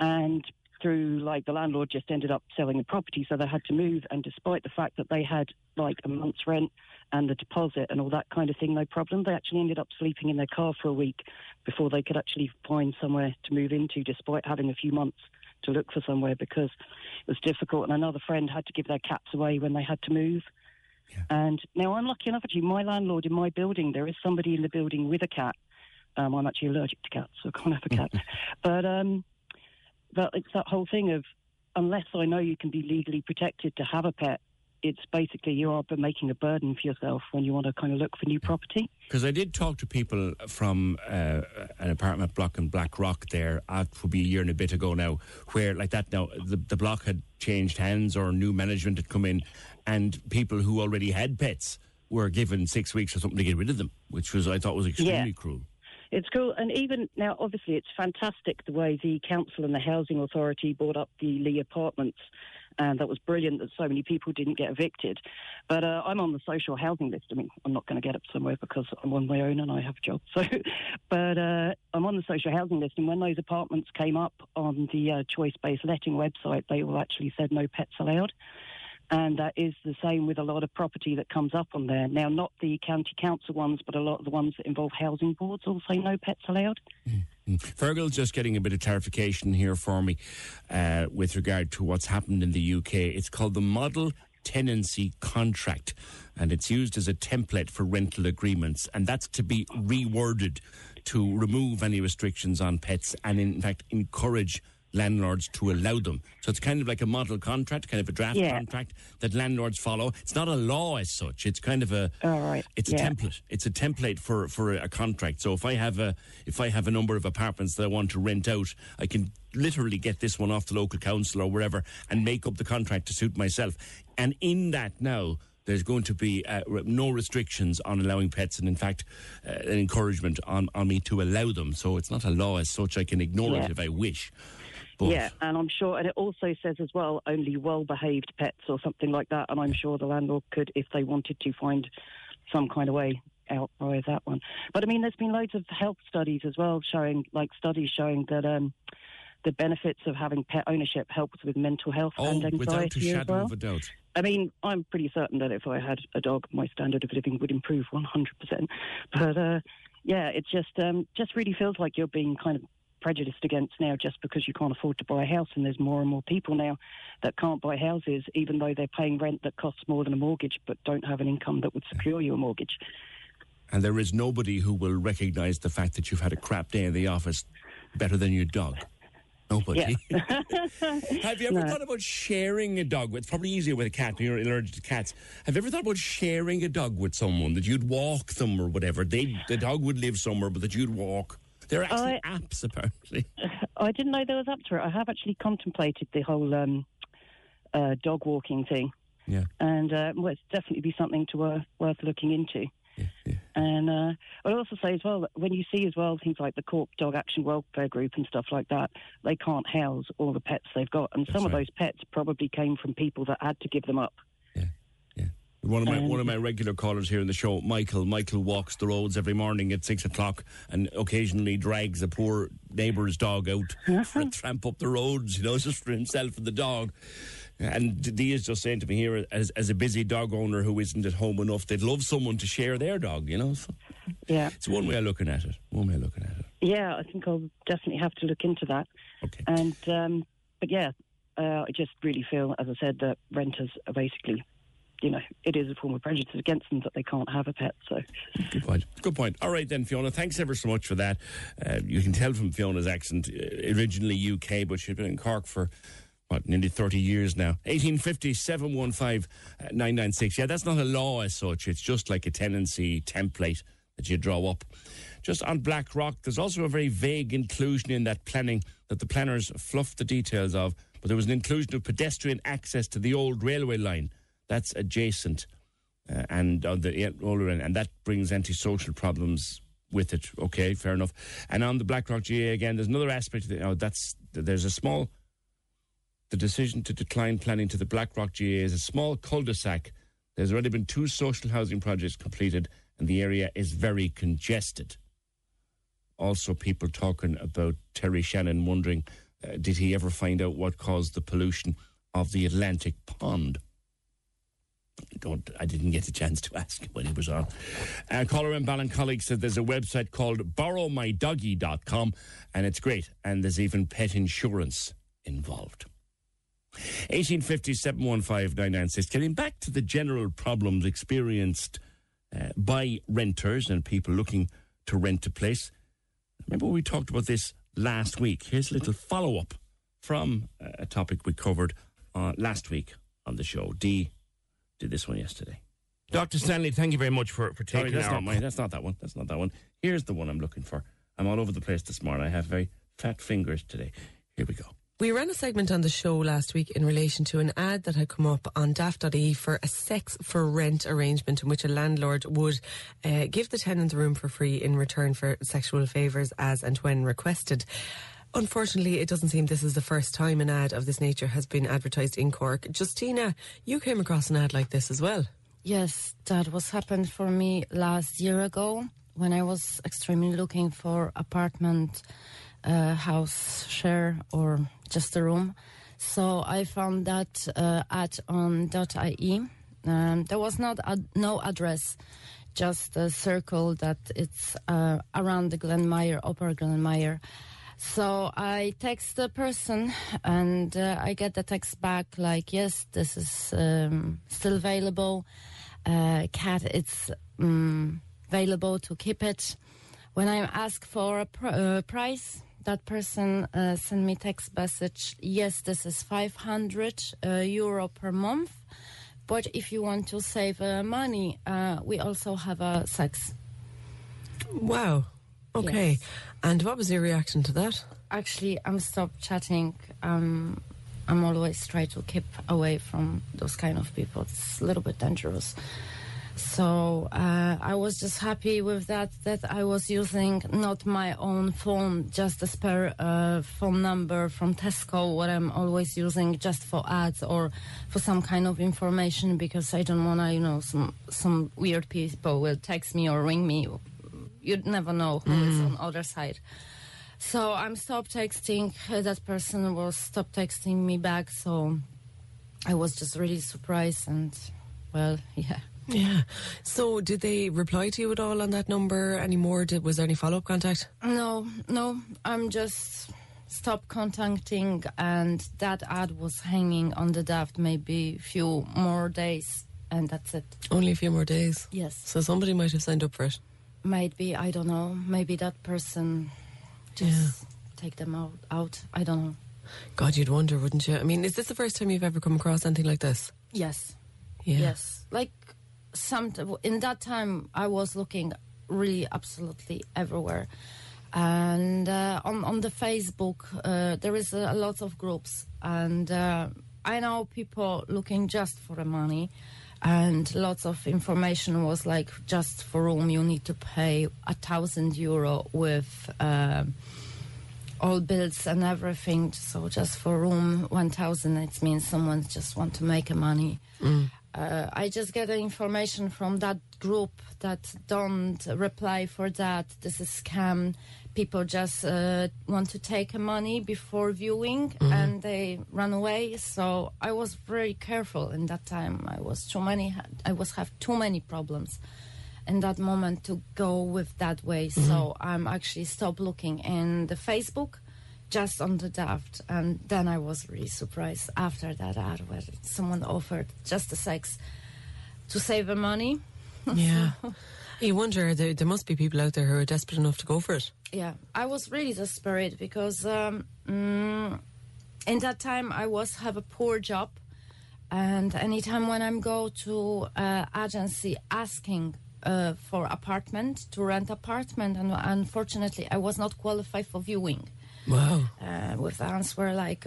and through, like, the landlord just ended up selling the property, so they had to move, and despite the fact that they had, like, a month's rent and the deposit and all that kind of thing, no problem, they actually ended up sleeping in their car for a week before they could actually find somewhere to move into, despite having a few months to look for somewhere, because it was difficult. And another friend had to give their cats away when they had to move. Yeah. And now I'm lucky enough, actually, my landlord in my building, there is somebody in the building with a cat. I'm actually allergic to cats, so I can't have a cat. But it's that whole thing of, unless I know you can be legally protected to have a pet, it's basically you are making a burden for yourself when you want to kind of look for new property. Because I did talk to people from an apartment block in Black Rock there, probably a year and a bit ago now, where like that now, the block had changed hands or new management had come in, and people who already had pets were given 6 weeks or something to get rid of them, which was, I thought, was extremely cruel. It's cool. And even now, obviously, it's fantastic the way the council and the housing authority bought up the Lee apartments. And that was brilliant that so many people didn't get evicted. But I'm on the social housing list. I mean, I'm not going to get up somewhere because I'm on my own and I have a job. So, but I'm on the social housing list. And when those apartments came up on the choice-based letting website, they all actually said no pets allowed. And that is the same with a lot of property that comes up on there. Now, not the county council ones, but a lot of the ones that involve housing boards also no pets allowed. Mm-hmm. Fergal, just getting a bit of clarification here for me with regard to what's happened in the UK. It's called the Model Tenancy Contract, and it's used as a template for rental agreements, and that's to be reworded to remove any restrictions on pets and, in fact, encourage landlords to allow them. So it's kind of like a model contract, kind of a draft contract that landlords follow. It's not a law as such. It's kind of a a template. It's a template for a contract. So if I have a number of apartments that I want to rent out, I can literally get this one off the local council or wherever and make up the contract to suit myself. And in that now, there's going to be no restrictions on allowing pets, and in fact, an encouragement on me to allow them. So it's not a law as such. I can ignore it if I wish. But yeah, and I'm sure, and it also says as well, only well-behaved pets or something like that, and I'm sure the landlord could, if they wanted to, find some kind of way out by that one. But I mean, there's been loads of health studies as well showing, that the benefits of having pet ownership helps with mental health and anxiety without a shadow of a doubt. I mean, I'm pretty certain that if I had a dog, my standard of living would improve 100%. But, it just really feels like you're being kind of prejudiced against now just because you can't afford to buy a house, and there's more and more people now that can't buy houses even though they're paying rent that costs more than a mortgage but don't have an income that would secure you a mortgage. And there is nobody who will recognise the fact that you've had a crap day in the office better than your dog. Nobody. Yeah. Have you ever thought about sharing a dog? It's probably easier with a cat when you're allergic to cats. Have you ever thought about sharing a dog with someone, that you'd walk them or whatever? The dog would live somewhere, but that you'd walk. There are actually apps, apparently. I didn't know there was apps for it. I have actually contemplated the whole dog walking thing. Yeah. And it's definitely be something worth looking into. Yeah, yeah. And I'd also say as well, when you see as well things like the Cork Dog Action Welfare Group and stuff like that, they can't house all the pets they've got, and that's some of those pets probably came from people that had to give them up. One of my regular callers here in the show, Michael walks the roads every morning at 6 o'clock and occasionally drags a poor neighbour's dog out for a tramp up the roads, just for himself and the dog. And Dee is just saying to me here, as a busy dog owner who isn't at home enough, they'd love someone to share their dog, So, it's one way of looking at it. Yeah, I think I'll definitely have to look into that. Okay. And I just really feel, as I said, that renters are basically, it is a form of prejudice against them that they can't have a pet. So, good point. All right then, Fiona, thanks ever so much for that. You can tell from Fiona's accent, originally UK, but she's been in Cork for nearly 30 years now. 1850 715 996. Yeah, that's not a law as such. It's just like a tenancy template that you draw up. Just on Black Rock, there's also a very vague inclusion in that planning that the planners fluffed the details of, but there was an inclusion of pedestrian access to the old railway line. that's adjacent and on the roller end, and that brings antisocial problems with it. Okay, fair enough. And on the BlackRock GA again, there's another aspect of it. Now the decision to decline planning to the BlackRock GA is a small cul-de-sac. There's already been 2 social housing projects completed, and the area is very congested. Also, people talking about Terry Shannon wondering, did he ever find out what caused the pollution of the Atlantic pond? I didn't get a chance to ask when he was on. Caller and Ballon colleague said there's a website called borrowmydoggy.com, and it's great, and there's even pet insurance involved. 1850 715 996. Getting back to the general problems experienced by renters and people looking to rent a place. Remember we talked about this last week. Here's a little follow-up from a topic we covered last week on the show. Dee did this one yesterday. Dr. Stanley, thank you very much for taking our... That's not that one. Here's the one I'm looking for. I'm all over the place this morning. I have very fat fingers today. Here we go. We ran a segment on the show last week in relation to an ad that had come up on daft.ie for a sex for rent arrangement in which a landlord would give the tenant the room for free in return for sexual favours as and when requested. Unfortunately, it doesn't seem this is the first time an ad of this nature has been advertised in Cork. Justina, you came across an ad like this as well. Yes, that was happened for me last year ago when I was extremely looking for apartment, house share or just a room. So I found that ad on .ie. There was not no address, just a circle that it's around the Glenmire, Upper Glenmire. So I text the person and I get the text back like, yes, this is still available. Cat, it's available to keep it. When I ask for a price, that person sent me text message, yes, this is 500 euro per month, but if you want to save money, we also have sex. Wow. Okay. Yes. And what was your reaction to that? Actually, I'm stopped chatting. I'm always try to keep away from those kind of people. It's a little bit dangerous. So I was just happy with that I was using not my own phone, just a spare phone number from Tesco, what I'm always using just for ads or for some kind of information, because I don't want to, some weird people will text me or ring me. You'd never know who is on the other side. So I'm stopped texting. That person was stopped texting me back. So I was just really surprised and, well, yeah. Yeah. So did they reply to you at all on that number anymore? Was there any follow-up contact? No. I'm just stopped contacting, and that ad was hanging on the daft maybe a few more days, and that's it. Only a few more days? Yes. So somebody might have signed up for it? Might be, I don't know. Maybe that person just take them out. I don't know. God, you'd wonder, wouldn't you? I mean, is this the first time you've ever come across anything like this? Yes. Yeah. Yes. Like... in that time I was looking really absolutely everywhere, and on the Facebook there is a lot of groups, and I know people looking just for the money, and lots of information was like, just for room you need to pay 1,000 euro with all bills and everything, so just for room 1,000, it means someone just want to make money. I just get the information from that group that don't reply for that. This is scam. People just want to take money before viewing, and they run away. So I was very careful in that time. I have too many problems in that moment to go with that way. So I'm actually stopped looking in the Facebook, just on the daft, and then I was really surprised after that ad where someone offered just the sex to save the money. Yeah. You wonder, there must be people out there who are desperate enough to go for it. Yeah, I was really desperate because in that time I have a poor job, and anytime when I go to agency asking for apartment, to rent apartment, and unfortunately I was not qualified for viewing. Wow. With answer like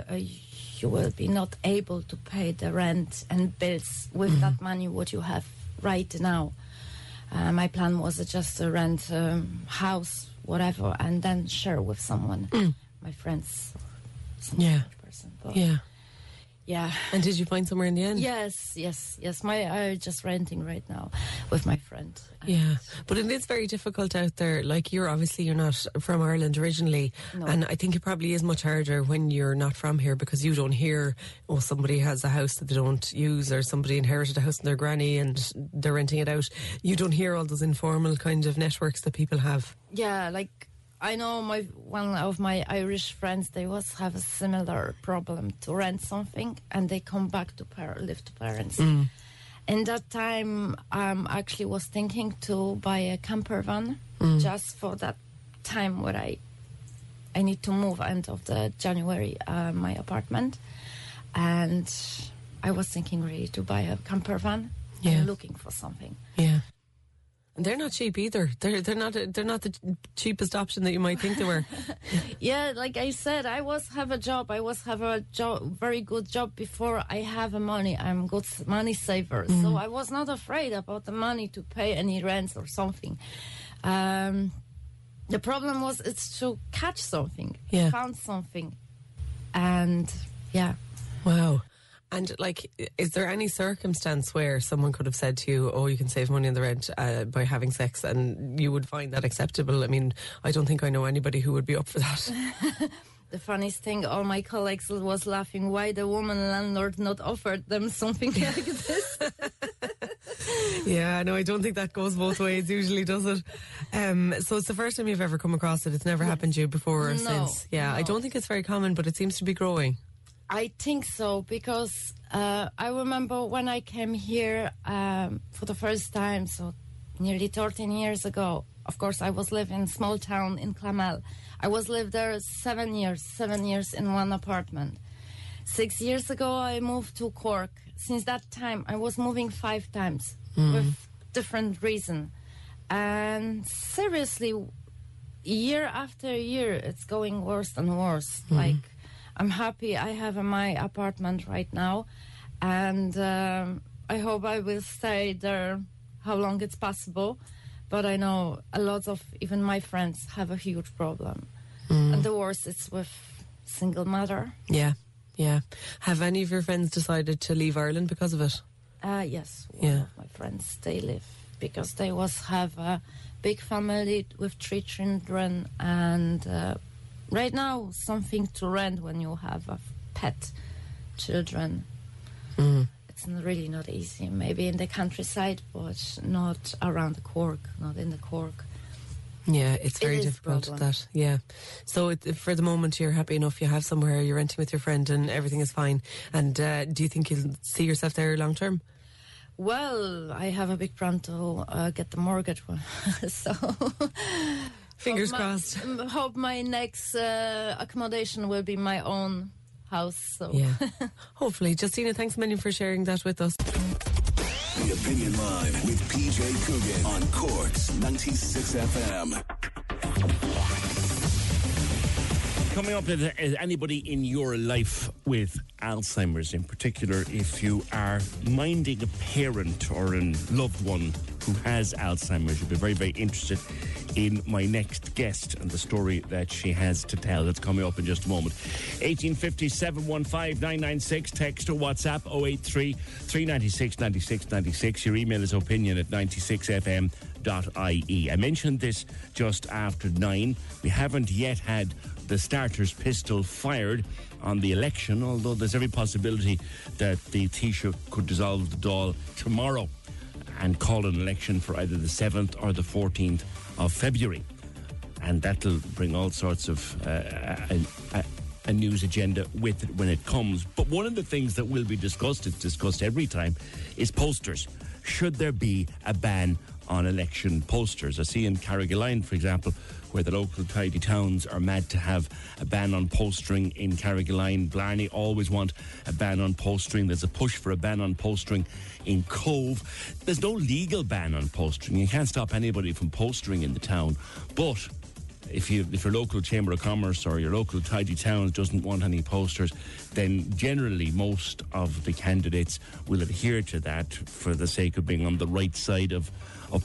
you will be not able to pay the rent and bills with that money what you have right now. My plan was just to rent a house, whatever, and then share with someone, my friends, some person. But yeah. And did you find somewhere in the end? Yes. I'm just renting right now with my friend. Yeah, but it is very difficult out there. Like, you're not from Ireland originally. No. And I think it probably is much harder when you're not from here, because you don't hear, oh, somebody has a house that they don't use, or somebody inherited a house from their granny and they're renting it out. You don't hear all those informal kind of networks that people have. Yeah, like, I know one of my Irish friends, they was have a similar problem to rent something, and they come back to live to parents. In that time, I actually was thinking to buy a camper van just for that time where I need to move end of the January, my apartment. And I was thinking really to buy a camper van and looking for something. Yeah. And they're not cheap either. They're not the cheapest option that you might think they were. Yeah, like I said, I have a job, very good job before. I have a money. I'm good money saver, so I was not afraid about the money to pay any rents or something. The problem was it's to catch something, found something, and wow. And, like, is there any circumstance where someone could have said to you, oh, you can save money on the rent by having sex, and you would find that acceptable? I mean, I don't think I know anybody who would be up for that. The funniest thing, all my colleagues was laughing, why the woman landlord not offered them something like this? Yeah, no, I don't think that goes both ways, usually, does it? So it's the first time you've ever come across it. It's never happened to you before or since. Yeah, no. I don't think it's very common, but it seems to be growing. I think so, because I remember when I came here for the first time, so nearly 13 years ago. Of course, I was living in a small town in Clamel. I was lived there 7 years in one apartment. 6 years ago, I moved to Cork. Since that time, I was moving 5 times with different reason. And seriously, year after year, it's going worse and worse. Like, I'm happy I have my apartment right now, and I hope I will stay there how long it's possible. But I know a lot of even my friends have a huge problem, and the worst is with single mother. Yeah. Have any of your friends decided to leave Ireland because of it? Yes. One of my friends, they live because they have a big family with 3 children and. Right now, something to rent when you have a pet, children. It's really not easy. Maybe in the countryside, but not around Cork, not in the Cork. Yeah, it's very difficult, that. Yeah. So for the moment, you're happy enough. You have somewhere, you're renting with your friend and everything is fine. And do you think you'll see yourself there long term? Well, I have a big plan to get the mortgage. So... Fingers crossed. Hope my next accommodation will be my own house. So. Yeah. Hopefully. Justina, thanks a million for sharing that with us. The Opinion Line with PJ Coogan on Cork's 96 FM. Coming up, is anybody in your life with Alzheimer's, in particular if you are minding a parent or a loved one who has Alzheimer's? You'll be very, very interested in my next guest and the story that she has to tell. That's coming up in just a moment. 1850 715 996. Text or WhatsApp 083 396 96 96. Your email is opinion@96fm.ie. I mentioned this just after 9. We haven't yet had the starter's pistol fired on the election, although there's every possibility that the Taoiseach could dissolve the Dáil tomorrow and call an election for either the 7th or the 14th of February. And that'll bring all sorts of a news agenda with it when it comes. But one of the things that will be discussed, it's discussed every time, is posters. Should there be a ban on election posters? I see in Carrigaline, for example, where the local tidy towns are mad to have a ban on postering in Carrigaline. Blarney always want a ban on postering. There's a push for a ban on postering in Cove. There's no legal ban on postering. You can't stop anybody from postering in the town. But if your local Chamber of Commerce or your local Tidy Towns doesn't want any posters, then generally most of the candidates will adhere to that for the sake of being on the right side of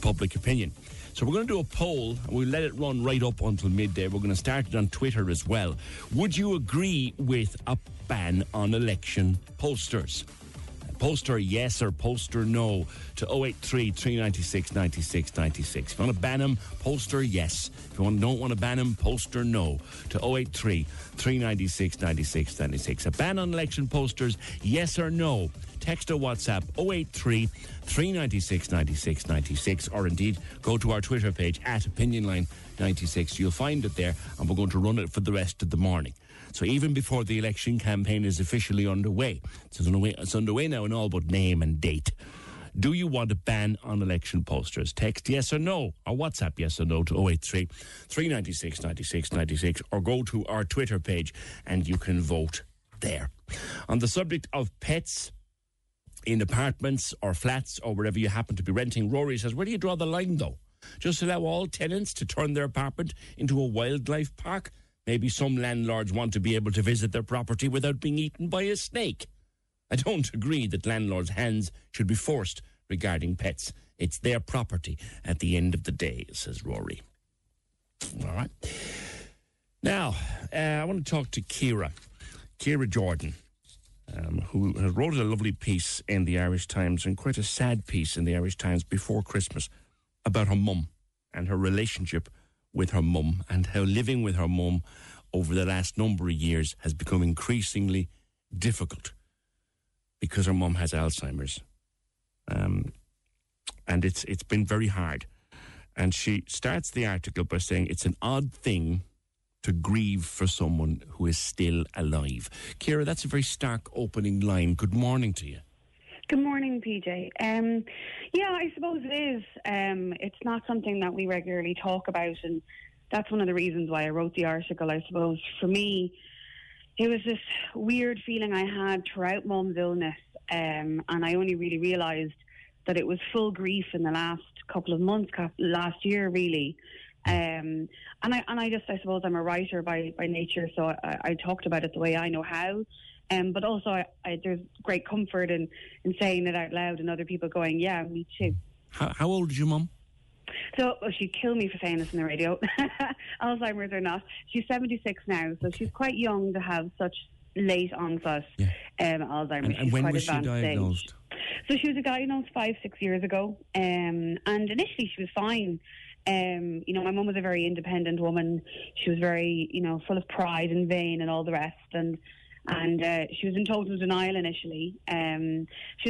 public opinion. So we're going to do a poll, and we'll let it run right up until midday. We're going to start it on Twitter as well. Would you agree with a ban on election posters? Poster yes or poster no to 083 396 96 96. If you want to ban them, poster yes. If you don't want to ban them, poster no to 083 396 96 96. A ban on election posters, yes or no? Text or WhatsApp 083 396 96 96, or indeed go to our Twitter page at OpinionLine96. You'll find it there, and we're going to run it for the rest of the morning. So even before the election campaign is officially underway, it's underway now in all but name and date. Do you want a ban on election posters? Text yes or no, or WhatsApp yes or no to 083 396 96 96, or go to our Twitter page and you can vote there. On the subject of pets in apartments or flats or wherever you happen to be renting, Rory says, where do you draw the line though? Just allow all tenants to turn their apartment into a wildlife park? Maybe some landlords want to be able to visit their property without being eaten by a snake. I don't agree that landlords' hands should be forced regarding pets. It's their property at the end of the day, says Rory. All right. Now, I want to talk to Ciara Jordan, who wrote a lovely piece in the Irish Times, and quite a sad piece in the Irish Times before Christmas, about her mum and her relationship with her mum, and how living with her mum over the last number of years has become increasingly difficult because her mum has Alzheimer's. And it's been very hard. And she starts the article by saying it's an odd thing to grieve for someone who is still alive. Ciara, that's a very stark opening line. Good morning to you. Good morning, PJ. Yeah, I suppose it is. It's not something that we regularly talk about, and that's one of the reasons why I wrote the article, I suppose. For me, it was this weird feeling I had throughout Mum's illness, and I only really realised that it was full grief in the last couple of months, last year really. And I suppose I'm a writer by nature, so I talked about it the way I know how. But also, there's great comfort in saying it out loud and other people going, yeah, me too. How old is your mum? So, she'd kill me for saying this on the radio. Alzheimer's or not. She's 76 now, so she's quite young to have such late onset Alzheimer's. And when was she diagnosed? So she was diagnosed 5-6 years ago. And initially she was fine. My mum was a very independent woman. She was very, full of pride and vain and all the rest. And she was in total denial initially. She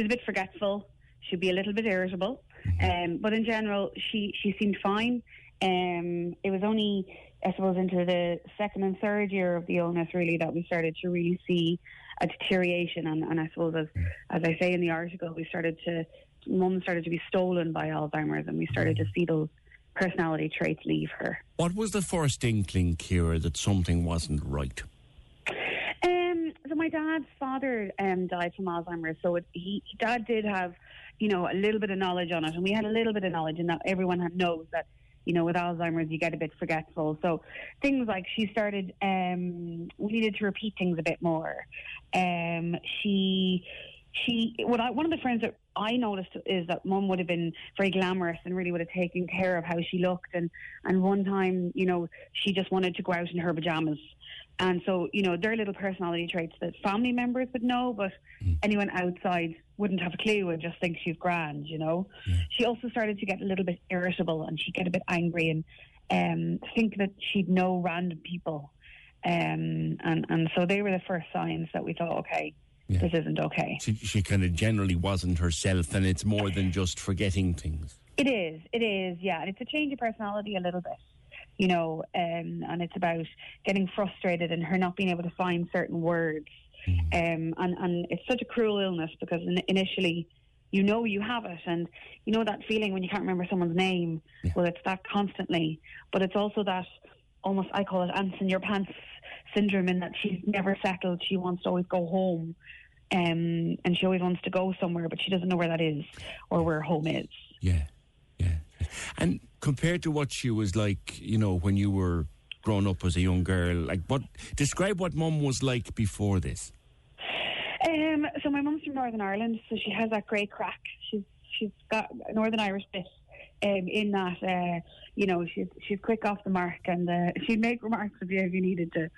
was a bit forgetful. She'd be a little bit irritable. But in general, she seemed fine. It was only, I suppose, into the second and third year of the illness, really, that we started to really see a deterioration. And I suppose, as I say in the article, Mum started to be stolen by Alzheimer's, and we started to see those personality traits leave her. What was the first inkling, Ciara, that something wasn't right? So my dad's father died from Alzheimer's, so Dad did have, a little bit of knowledge on it, and we had a little bit of knowledge, and that everyone knows that, with Alzheimer's you get a bit forgetful. So things like we needed to repeat things a bit more. One of the friends that I noticed is that Mum would have been very glamorous and really would have taken care of how she looked, and one time, she just wanted to go out in her pajamas. And so, they're little personality traits that family members would know, but anyone outside wouldn't have a clue and just think she's grand, Yeah. She also started to get a little bit irritable, and she'd get a bit angry and think that she'd know random people. And so they were the first signs that we thought, okay, this isn't okay. She kind of generally wasn't herself, and it's more than just forgetting things. It is, yeah. And it's a change of personality a little bit. And it's about getting frustrated and her not being able to find certain words. And it's such a cruel illness, because initially, you have it, and that feeling when you can't remember someone's name. Yeah. Well, it's that constantly, but it's also that almost, I call it ants in your pants syndrome, in that she's never settled. She wants to always go home, and she always wants to go somewhere, but she doesn't know where that is or where home is. Yeah. And compared to what she was like, when you were growing up as a young girl? Like, what? Describe what mum was like before this. So my mum's from Northern Ireland, so she has that grey crack. She's got a Northern Irish bit in that, you know, she's quick off the mark, and she'd make remarks of you if you needed to.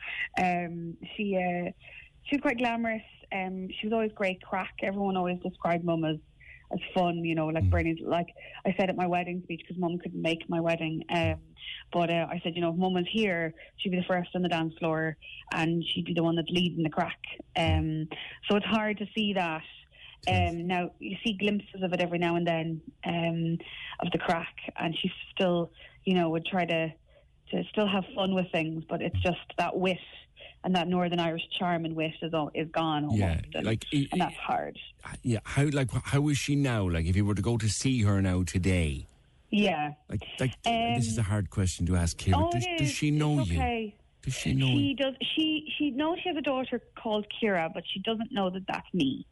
She was quite glamorous. She was always grey crack. Everyone always described mum as fun, you know, like Bernie's, like I said at my wedding speech, because mum couldn't make my wedding, but I said, you know, if mum was here, she'd be the first on the dance floor and she'd be the one that's leading the crack. So it's hard to see that. Now you see glimpses of it every now and then, of the crack, and she still, you know, would try to still have fun with things, but it's just that wit and that Northern Irish charm and wit is gone almost, and that's hard. Yeah, how is she now? Like, if you were to go to see her now today, yeah, this is a hard question to ask here. Does she know you? Okay. Does she know? She knows she has a daughter called Kira, but she doesn't know that that's me.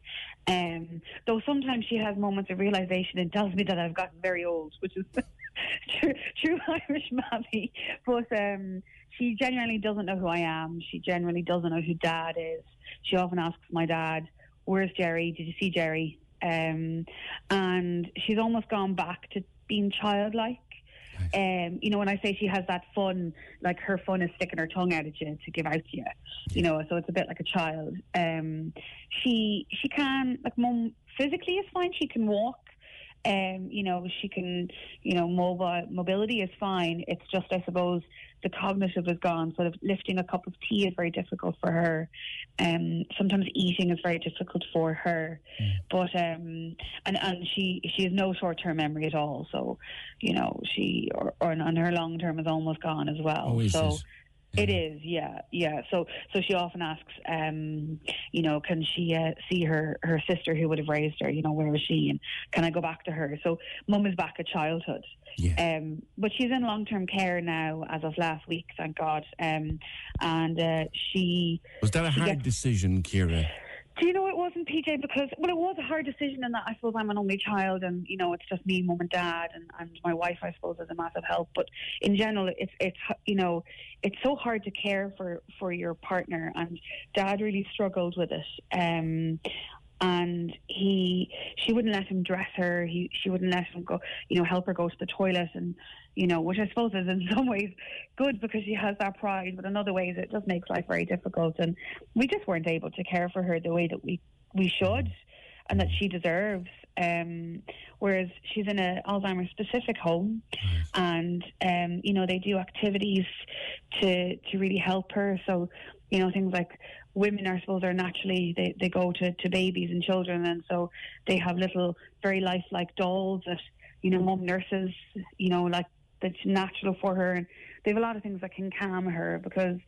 Though sometimes she has moments of realization and tells me that I've gotten very old, which is true Irish mommy. But she genuinely doesn't know who I am. She generally doesn't know who Dad is. She often asks my dad, "Where's Jerry? Did you see Jerry?" And she's almost gone back to being childlike. You know, when I say she has that fun, like her fun is sticking her tongue out at you to give out to you, you know, so it's a bit like a child. She can, like, mum physically is fine. She can walk, you know, she can, you know, mobility is fine. It's just, I suppose, the cognitive is gone. Sort of lifting a cup of tea is very difficult for her. Sometimes eating is very difficult for her. But and she has no short-term memory at all. So, you know, and her long-term is almost gone as well. Oh, is so it? Yeah. It is, yeah. So she often asks, you know, can she see her sister who would have raised her? You know, where is she? And can I go back to her? So mum is back at childhood. Yeah. But she's in long-term care now as of last week, thank God. She... Was that a hard decision, Kira? Do you know, it wasn't, PJ, because... Well, it was a hard decision in that I suppose I'm an only child and, you know, it's just me, mum and dad, and my wife, I suppose, is a massive help. But in general, it's you know, it's so hard to care for your partner, and Dad really struggled with it. And she wouldn't let him dress her. She wouldn't let him go, you know, help her go to the toilet, and, you know, which I suppose is in some ways good because she has that pride, but in other ways it does make life very difficult. And we just weren't able to care for her the way that we should and that she deserves. Whereas she's in an Alzheimer's specific home, and you know, they do activities to really help her. So, you know, things like women, I suppose, are naturally, they go to babies and children, and so they have little very lifelike dolls that, you know, mum nurses, you know, like that's natural for her, and they have a lot of things that can calm her because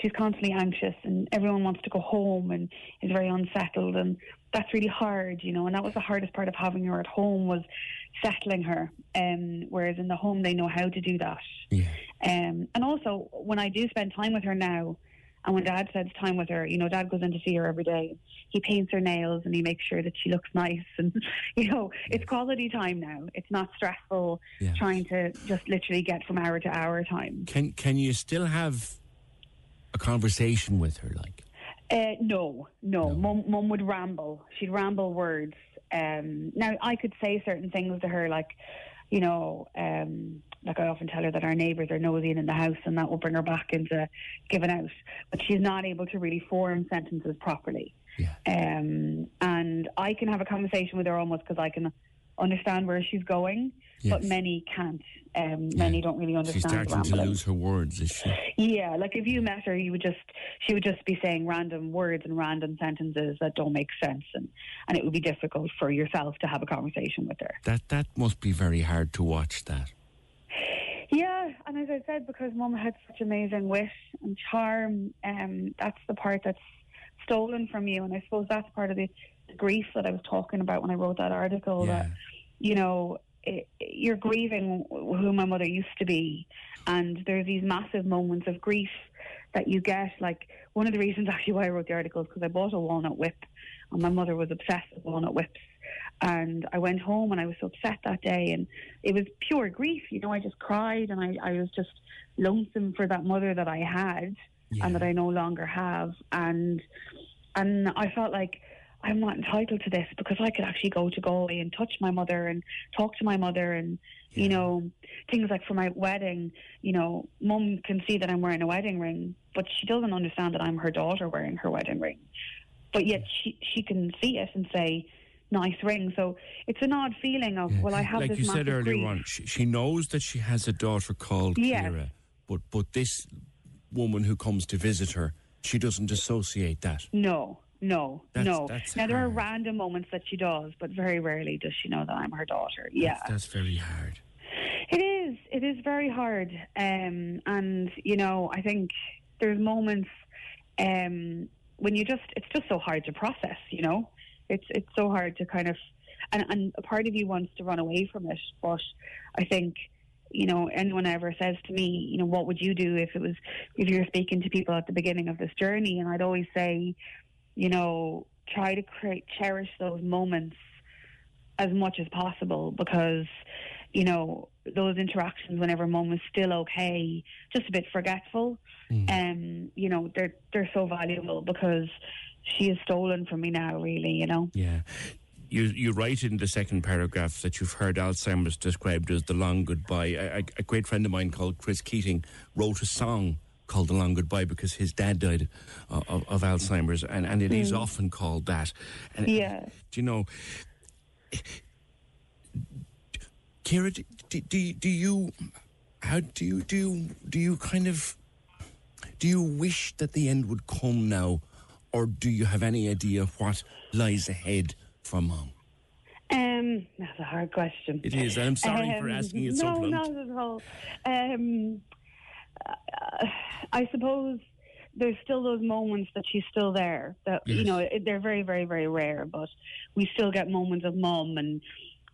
she's constantly anxious and everyone wants to go home and is very unsettled, and that's really hard, you know, and that was the hardest part of having her at home was settling her, whereas in the home they know how to do that. Yeah. And also when I do spend time with her now, and when Dad spends time with her, you know, Dad goes in to see her every day. He paints her nails and he makes sure that she looks nice. And, you know, it's quality time now. It's not stressful trying to just literally get from hour to hour time. Can you still have a conversation with her, like? No. Mum would ramble. She'd ramble words. Now, I could say certain things to her, like, you know... Like, I often tell her that our neighbours are nosy in the house, and that will bring her back into giving out. But she's not able to really form sentences properly. Yeah. And I can have a conversation with her almost because I can understand where she's going, but many can't. Many don't really understand. She's starting to lose her words, is she? Yeah, like if you met her, she would just be saying random words and random sentences that don't make sense, and it would be difficult for yourself to have a conversation with her. That must be very hard to watch that. Yeah, and as I said, because Mum had such amazing wit and charm, that's the part that's stolen from you, and I suppose that's part of the grief that I was talking about when I wrote that article, that, you know, you're grieving who my mother used to be, and there's these massive moments of grief that you get. Like, one of the reasons actually why I wrote the article is because I bought a walnut whip, and my mother was obsessed with walnut whips. And I went home and I was so upset that day, and it was pure grief, you know. I just cried, and I was just lonesome for that mother that I had and that I no longer have. And I felt like I'm not entitled to this, because I could actually go to Galway and touch my mother and talk to my mother, and, you know, things like for my wedding, you know, Mum can see that I'm wearing a wedding ring, but she doesn't understand that I'm her daughter wearing her wedding ring. But yet she can see it and say, nice ring. So it's an odd feeling of, well, I have like this massive Like you said earlier grief. On, she knows that she has a daughter called Ciara, but this woman who comes to visit her, she doesn't associate that. No. That's now, there are random moments that she does, but very rarely does she know that I'm her daughter. Yeah. That's very hard. It is very hard. And, you know, I think there's moments when you just, it's just so hard to process, you know. It's so hard to kind of, and a part of you wants to run away from it, but I think, you know, anyone ever says to me, you know, what would you do if you're speaking to people at the beginning of this journey? And I'd always say, you know, try to cherish those moments as much as possible, because, you know, those interactions, whenever Mum was still okay, just a bit forgetful, you know, they're so valuable, because she is stolen from me now, really, you know. Yeah. You write in the second paragraph that you've heard Alzheimer's described as the long goodbye. A great friend of mine called Chris Keating wrote a song called The Long Goodbye, because his dad died of Alzheimer's, and it is often called that. And, do you know, Ciara, do you wish that the end would come now, or do you have any idea what lies ahead for Mum? That's a hard question. It is. I'm sorry for asking it so blunt. No, not at all. I suppose there's still those moments that she's still there. That you know, they're very, very, very rare, but we still get moments of Mum,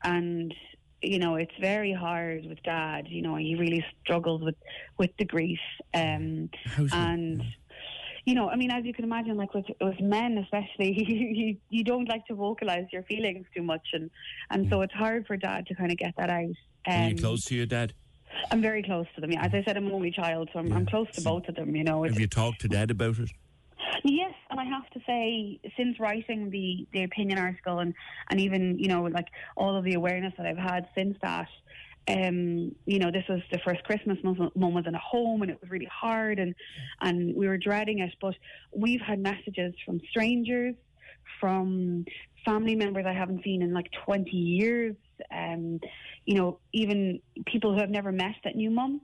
and you know, it's very hard with Dad. You know, he really struggles with the grief, and you know, I mean, as you can imagine, like with men especially, you don't like to vocalise your feelings too much, and so it's hard for Dad to kind of get that out. Are you close to your dad? I'm very close to them. Yeah. As I said, I'm an only child, so I'm close to both of them. You know, have you talked to Dad about it? Yes, and I have to say, since writing the opinion article and even, you know, like all of the awareness that I've had since that, you know, this was the first Christmas Mum was in a home, and it was really hard, and we were dreading it. But we've had messages from strangers, from family members I haven't seen in like 20 years. You know, even people who have never met that new Mum.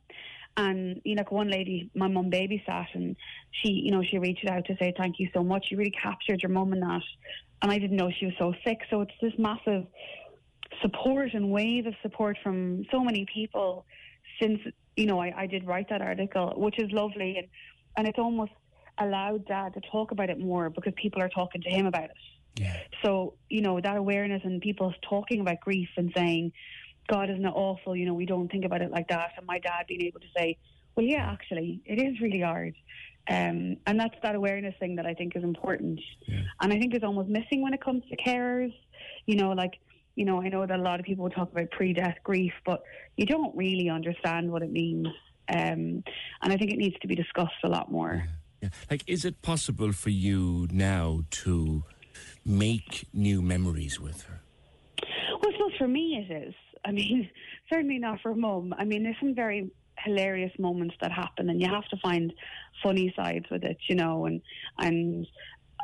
And, you know, like one lady, my Mum babysat, and she, you know, she reached out to say thank you so much. You really captured your Mum in that. And I didn't know she was so sick. So it's this massive support and wave of support from so many people since, you know, I did write that article, which is lovely. And it's almost allowed Dad to talk about it more, because people are talking to him about it. Yeah. So, you know, that awareness and people talking about grief and saying, God, isn't it awful? You know, we don't think about it like that. And my dad being able to say, well, yeah, actually, it is really hard. And that's that awareness thing that I think is important. Yeah. And I think it's almost missing when it comes to carers. You know, like, you know, I know that a lot of people talk about pre-death grief, but you don't really understand what it means. And I think it needs to be discussed a lot more. Yeah. Like, is it possible for you now to make new memories with her? Well, I suppose for me it is. I mean, certainly not for Mum. I mean, there's some very hilarious moments that happen, and you have to find funny sides with it, you know. And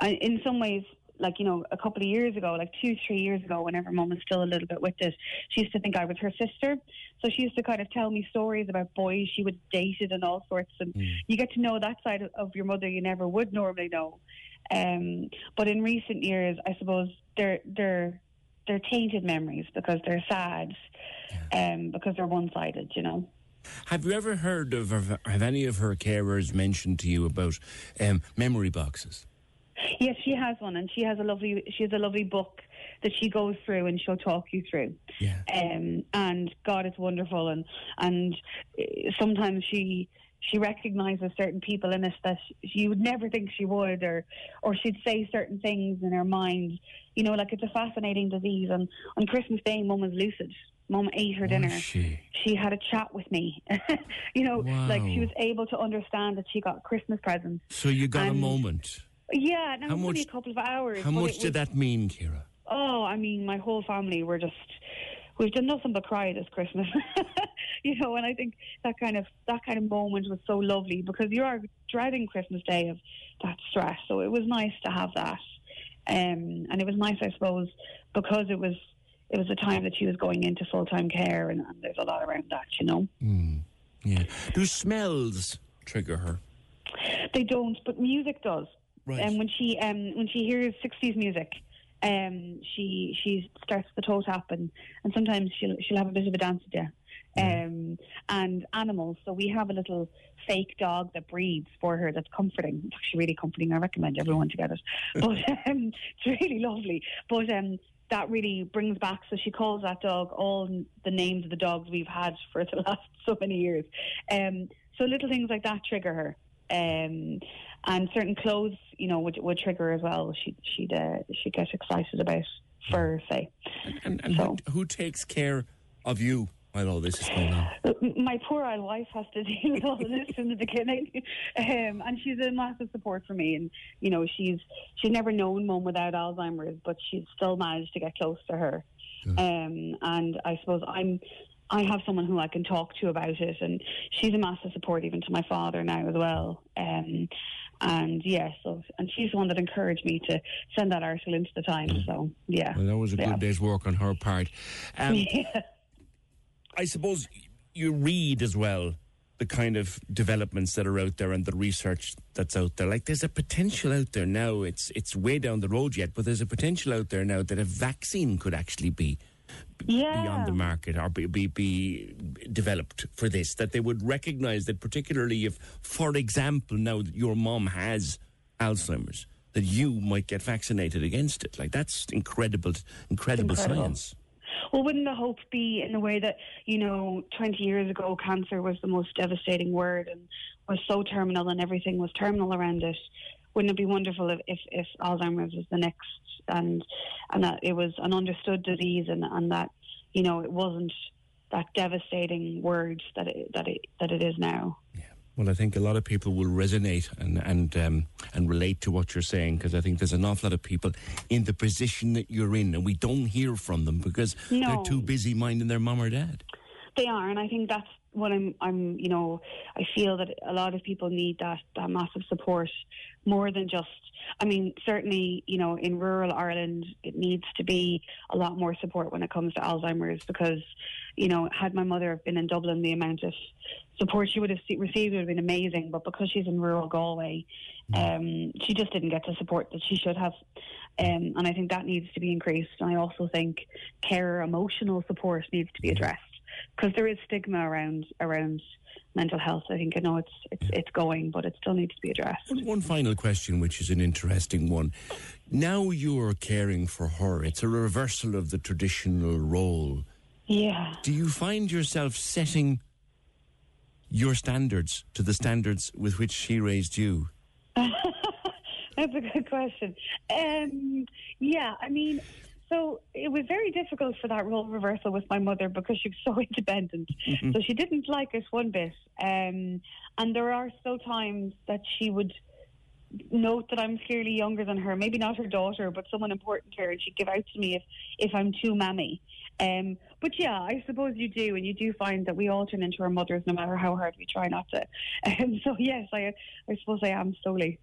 in some ways, like, you know, a couple of years ago, like 2-3 years ago, whenever Mum was still a little bit with it, she used to think I was her sister. So she used to kind of tell me stories about boys she would dated and all sorts. And you get to know that side of your mother you never would normally know. But in recent years, I suppose they're tainted memories, because they're sad, because they're one-sided, you know. Have you ever heard of, or have any of her carers mentioned to you about memory boxes? Yes, she has one, and she has a lovely book that she goes through, and she'll talk you through. Yeah. And God, it's wonderful, and sometimes she. she recognises certain people in us that you would never think she would, or she'd say certain things in her mind. You know, like, it's a fascinating disease. And on Christmas Day, Mum was lucid. Mum ate her dinner. She had a chat with me. You know, wow. Like, she was able to understand that she got Christmas presents. So you got a moment. Yeah, no, only a couple of hours. How much did that mean, Ciara? Oh, I mean, my whole family were just... We've done nothing but cry this Christmas. You know, and I think that kind of moment was so lovely, because you are dreading Christmas Day of that stress. So it was nice to have that. And it was nice, I suppose, because it was a time that she was going into full-time care, and there's a lot around that, you know. Mm, yeah. Do smells trigger her? They don't, but music does. Right. And when she hears 60s music, she starts the toe tap, and sometimes she'll have a bit of a dance with you. And animals. So we have a little fake dog that breathes for her. That's comforting. It's actually really comforting. I recommend everyone to get it. But it's really lovely. But that really brings back. So she calls that dog all the names of the dogs we've had for the last so many years. So little things like that trigger her. And certain clothes, you know, would trigger her as well. She'd get excited about fur, say. And so. Who takes care of you while all this is going on? My poor old wife has to deal with all of this in the beginning, and she's a massive support for me. And you know, she's never known Mum without Alzheimer's, but she's still managed to get close to her. Yeah. And I suppose I have someone who I can talk to about it, and she's a massive support even to my father now as well. And yeah, so, and she's the one that encouraged me to send that article into the Times. Mm. So yeah, well, that was a good day's work on her part. Yeah. I suppose you read as well the kind of developments that are out there and the research that's out there. Like, there's a potential out there now, it's way down the road yet, but there's a potential out there now that a vaccine could actually be beyond the market or be developed for this, that they would recognise that, particularly if, for example, now that your mum has Alzheimer's, that you might get vaccinated against it. Like, that's incredible science. Well, wouldn't the hope be in the way that, you know, 20 years ago, cancer was the most devastating word and was so terminal, and everything was terminal around it? Wouldn't it be wonderful if Alzheimer's was the next, and that it was an understood disease, and that, you know, it wasn't that devastating word that it is now? Yeah. Well, I think a lot of people will resonate and relate to what you're saying, because I think there's an awful lot of people in the position that you're in, and we don't hear from them because they're too busy minding their mum or dad. They are, and I think that's what I'm. You know, I feel that a lot of people need that massive support more than just. I mean, certainly, you know, in rural Ireland, it needs to be a lot more support when it comes to Alzheimer's, because, you know, had my mother been in Dublin, the amount of support she would have received would have been amazing. But because she's in rural Galway, she just didn't get the support that she should have. And I think that needs to be increased. And I also think carer emotional support needs to be addressed, because there is stigma around mental health. I think, I know it's going, but it still needs to be addressed. One final question, which is an interesting one. Now you're caring for her. It's a reversal of the traditional role. Yeah. Do you find yourself setting your standards to the standards with which she raised you? That's a good question. Yeah, I mean... So it was very difficult for that role reversal with my mother, because she was so independent. Mm-hmm. So she didn't like us one bit. And there are still times that she would note that I'm clearly younger than her, maybe not her daughter, but someone important to her, and she'd give out to me if I'm too mammy. But yeah, I suppose you do, and you do find that we all turn into our mothers no matter how hard we try not to. So yes, I suppose I am slowly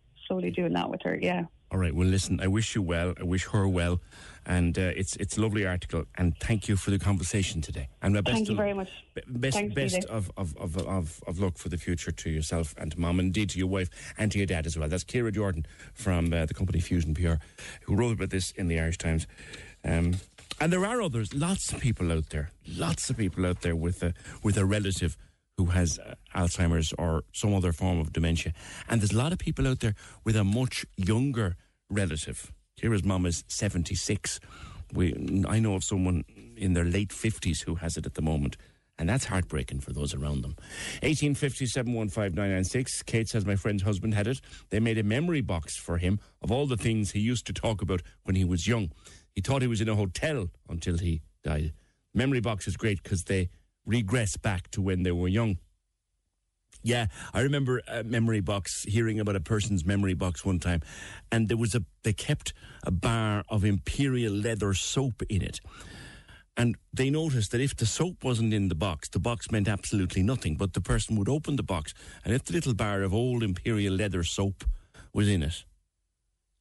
doing that with her, yeah. All right, well, listen, I wish you well. I wish her well. And it's a lovely article. And thank you for the conversation today. And my best thank you very much. Best of luck for the future to yourself and to Mum, and indeed to your wife and to your dad as well. That's Ciara Jordan from the company Fusion PR, who wrote about this in the Irish Times. And there are others, lots of people out there with a relative who has Alzheimer's or some other form of dementia. And there's a lot of people out there with a much younger relative. Ciara's mum is 76. I know of someone in their late 50s who has it at the moment. And that's heartbreaking for those around them. 1850 715 996. Kate says, my friend's husband had it. They made a memory box for him of all the things he used to talk about when he was young. He thought he was in a hotel until he died. Memory box is great because they regress back to when they were young. Yeah, I remember a memory box, hearing about a person's memory box one time, and there was they kept a bar of imperial leather soap in it. And they noticed that if the soap wasn't in the box meant absolutely nothing. But the person would open the box, and if the little bar of old imperial leather soap was in it,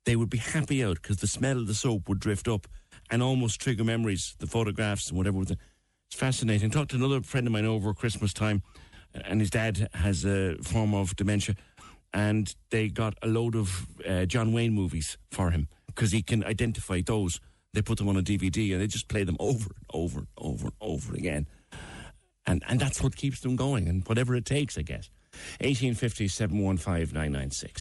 they would be happy out, because the smell of the soap would drift up and almost trigger memories, the photographs and whatever. It's fascinating. I talked to another friend of mine over Christmas time, and his dad has a form of dementia, and they got a load of John Wayne movies for him because he can identify those. They put them on a DVD and they just play them over and over and over and over again. And that's what keeps them going, and whatever it takes, I guess. 1850 715 996.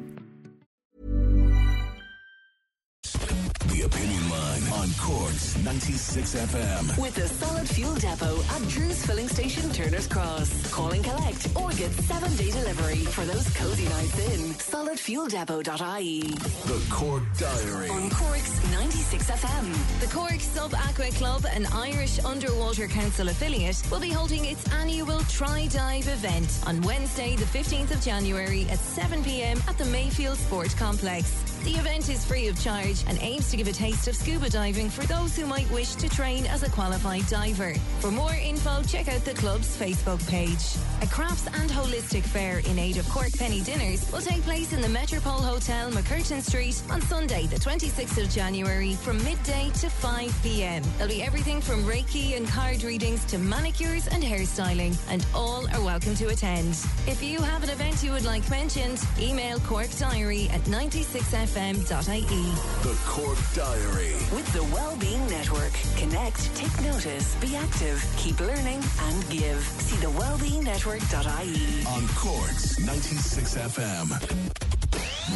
Opinion Line on Cork's 96 FM. With the Solid Fuel Depot at Drew's Filling Station, Turner's Cross. Call and collect or get 7-day delivery for those cozy nights in. SolidFuelDepot.ie. The Cork Diary. On Cork's 96 FM. The Cork Sub Aqua Club, an Irish Underwater Council affiliate, will be holding its annual Tri-Dive event on Wednesday, the 15th of January at 7 p.m. at the Mayfield Sport Complex. The event is free of charge and aims to give a taste of scuba diving for those who might wish to train as a qualified diver. For more info, check out the club's Facebook page. A crafts and holistic fair in aid of Cork Penny Dinners will take place in the Metropole Hotel, McCurtain Street, on Sunday, the 26th of January, from midday to 5 p.m. There'll be everything from Reiki and card readings to manicures and hairstyling, and all are welcome to attend. If you have an event you would like mentioned, email corkdiary@96fm.ie. The Cork Diary. With the Wellbeing Network. Connect, take notice, be active, keep learning and give. See the wellbeingnetwork.ie. On Cork's 96 FM.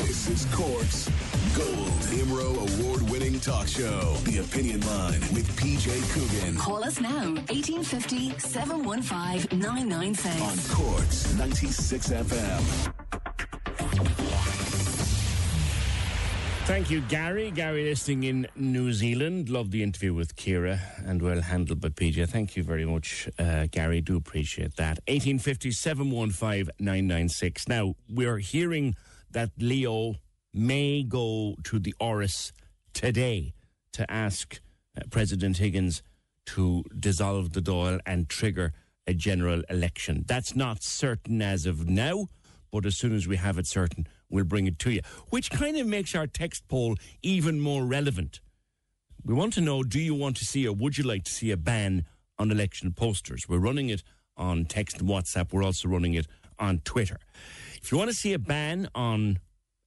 This is Cork's Gold IMRO award-winning talk show, The Opinion Line with PJ Coogan. Call us now, 1850 715 996. On Cork's 96 FM. Thank you, Gary. Gary listening in New Zealand. Love the interview with Ciara, and well handled by PJ. Thank you very much, Gary. Do appreciate that. 1850 715 996. Now, we're hearing that Leo may go to the Oireachtas today to ask President Higgins to dissolve the Dáil and trigger a general election. That's not certain as of now, but as soon as we have it certain, we'll bring it to you, which kind of makes our text poll even more relevant. We want to know, do you want to see, or would you like to see, a ban on election posters? We're running it on text and WhatsApp. We're also running it on Twitter. If you want to see a ban on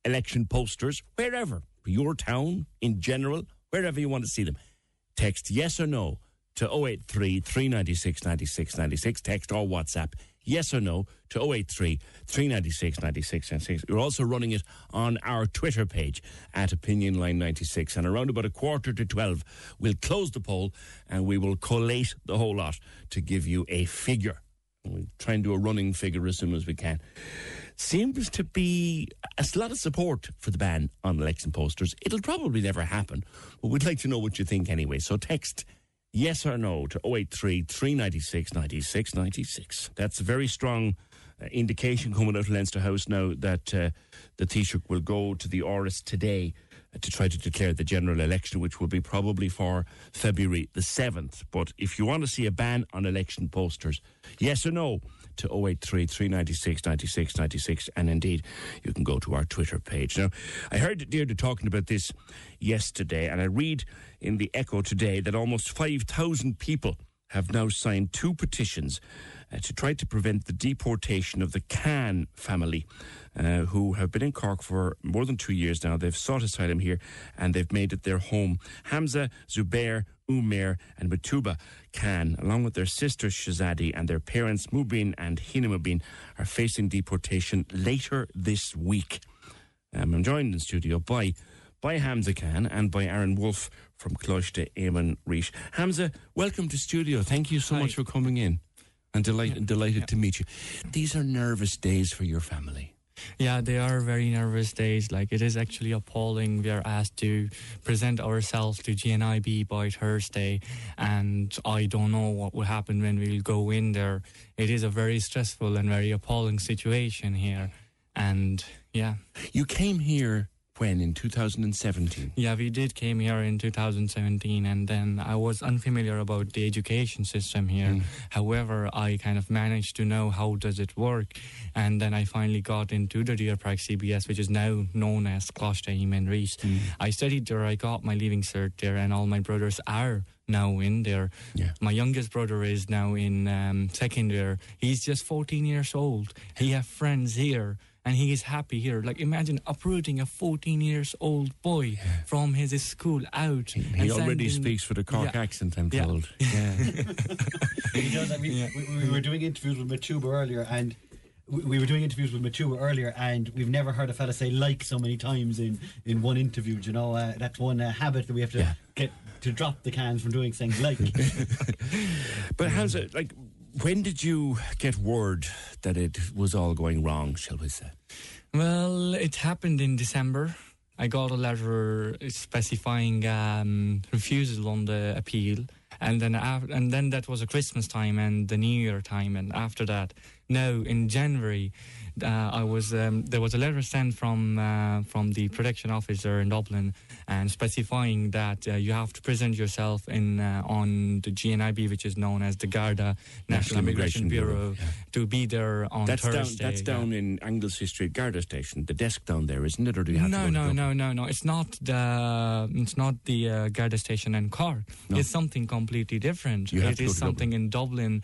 election posters, wherever, your town in general, wherever you want to see them, text yes or no to 083 396 96 96, text or WhatsApp yes or no to 083 396 96 96. We're also running it on our Twitter page at OpinionLine96. And around about 11:45, we'll close the poll and we will collate the whole lot to give you a figure. We'll try and do a running figure as soon as we can. Seems to be a lot of support for the ban on election posters. It'll probably never happen, but we'd like to know what you think anyway. So text yes or no to 083 396 96 96. That's a very strong indication coming out of Leinster House now that the Taoiseach will go to the Oireachtas today to try to declare the general election, which will be probably for February the 7th. But if you want to see a ban on election posters, yes or no to 083 396 96 96. And indeed, you can go to our Twitter page. Now, I heard Deirdre talking about this yesterday, and I read in the Echo today that almost 5,000 people have now signed two petitions to try to prevent the deportation of the Khan family, who have been in Cork for more than 2 years now. They've sought asylum here and they've made it their home. Hamza, Zubair, Umair and Matuba Khan, along with their sister Shazadi and their parents Mubin and Hina Mubin, are facing deportation later this week. I'm joined in studio by Hamza Khan and by Aaron Wolfe from Cloiste Éamon Rhys. Hamza, welcome to studio. Thank you so much for coming in. And delighted to meet you. These are nervous days for your family. Yeah, they are very nervous days. Like, it is actually appalling. We are asked to present ourselves to GNIB by Thursday, and I don't know what will happen when we'll go in there. It is a very stressful and very appalling situation here. And yeah. You came here when, in 2017? Yeah, we did came here in 2017, and then I was unfamiliar about the education system here. However, I kind of managed to know how does it work, and then I finally got into the Deer Park CBS, which is now known as Cloiste Éamon Rhys. I studied there, I got my Leaving Cert there, and all my brothers are now in there. Yeah. My youngest brother is now in second year. He's just 14 years old. He have friends here. And he is happy here. Like, imagine uprooting a 14-years-old boy from his school out. He already speaks for the Cork accent, I'm told. Yeah. He does. I mean, we were doing interviews with Matuba earlier, and we've never heard a fella say "like" so many times in one interview. Do you know, that's one habit that we have to get to drop the cans from doing things like. But how's it like? When did you get word that it was all going wrong, shall we say? Well, it happened in December. I got a letter specifying refusal on the appeal. And then that was a Christmas time and the New Year time. And after that, in January, there was a letter sent from the protection officer in Dublin and specifying that you have to present yourself on the GNIB, which is known as the Garda, National Immigration Bureau, to be there on Thursday. That's down in Anglesey Street Garda Station, the desk down there, isn't it? Or do you have to No. It's not the Garda Station in Cork. No. It's something completely different. It is something in Dublin.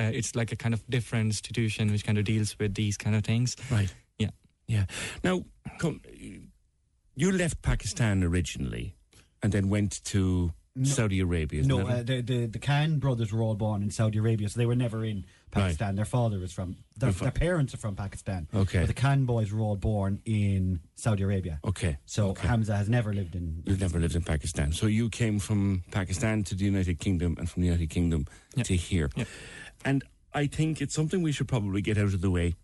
It's like a kind of different institution which kind of deals with these kind of things. Right. Yeah. Yeah. Now, you left Pakistan originally and then went to Saudi Arabia. No, the Khan brothers were all born in Saudi Arabia, so they were never in Pakistan. Right. Their parents are from Pakistan. Okay. But the Khan boys were all born in Saudi Arabia. Okay. So Hamza has never lived in Pakistan. So you came from Pakistan to the United Kingdom and from the United Kingdom to here. Yeah. And I think it's something we should probably get out of the way.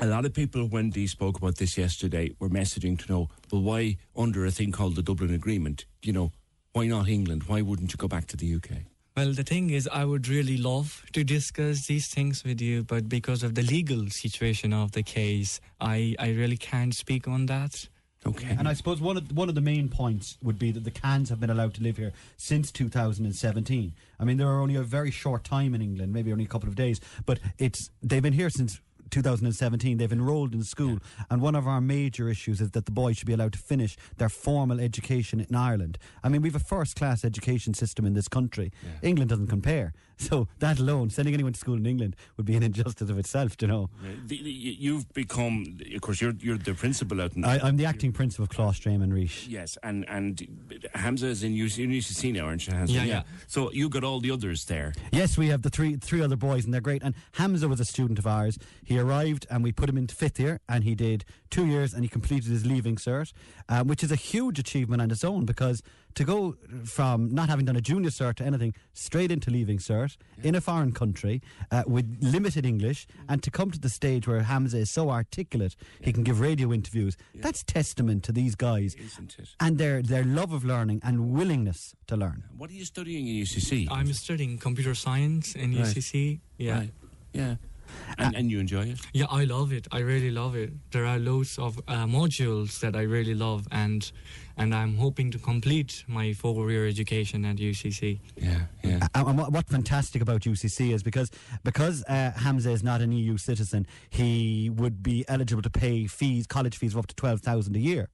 A lot of people, when Dee spoke about this yesterday, were messaging to know, well, why under a thing called the Dublin Agreement, why not England? Why wouldn't you go back to the UK? Well, the thing is, I would really love to discuss these things with you, but because of the legal situation of the case, I really can't speak on that. Okay. And I suppose one of the main points would be that the Khans have been allowed to live here since 2017. I mean, there are only a very short time in England, maybe only a couple of days, but they've been here since 2017. They've enrolled in school, and one of our major issues is that the boys should be allowed to finish their formal education in Ireland. I mean, we have a first-class education system in this country. Yeah. England doesn't compare, so that alone, sending anyone to school in England would be an injustice of itself, do you know. You've become, of course, you're the principal out in Ireland. I'm the acting principal of Cloiste Éamon Rhys. Yes, and Hamza is in UCC now, aren't you, Hamza? Yeah. So you got all the others there. Yes, we have the three other boys, and they're great, and Hamza was a student of ours. He arrived and we put him into fifth year, and he did 2 years and he completed his Leaving Cert, which is a huge achievement on its own, because to go from not having done a junior cert to anything straight into Leaving Cert in a foreign country with limited English, and to come to the stage where Hamza is so articulate he can give radio interviews, that's testament to these guys, isn't it? And their love of learning and willingness to learn. What are you studying in UCC? I'm studying computer science in UCC. And you enjoy it? Yeah, I love it. I really love it. There are loads of modules that I really love, and I'm hoping to complete my 4-year education at UCC. Yeah. And what's fantastic about UCC is because Hamza is not an EU citizen, he would be eligible to pay college fees of up to 12,000 a year.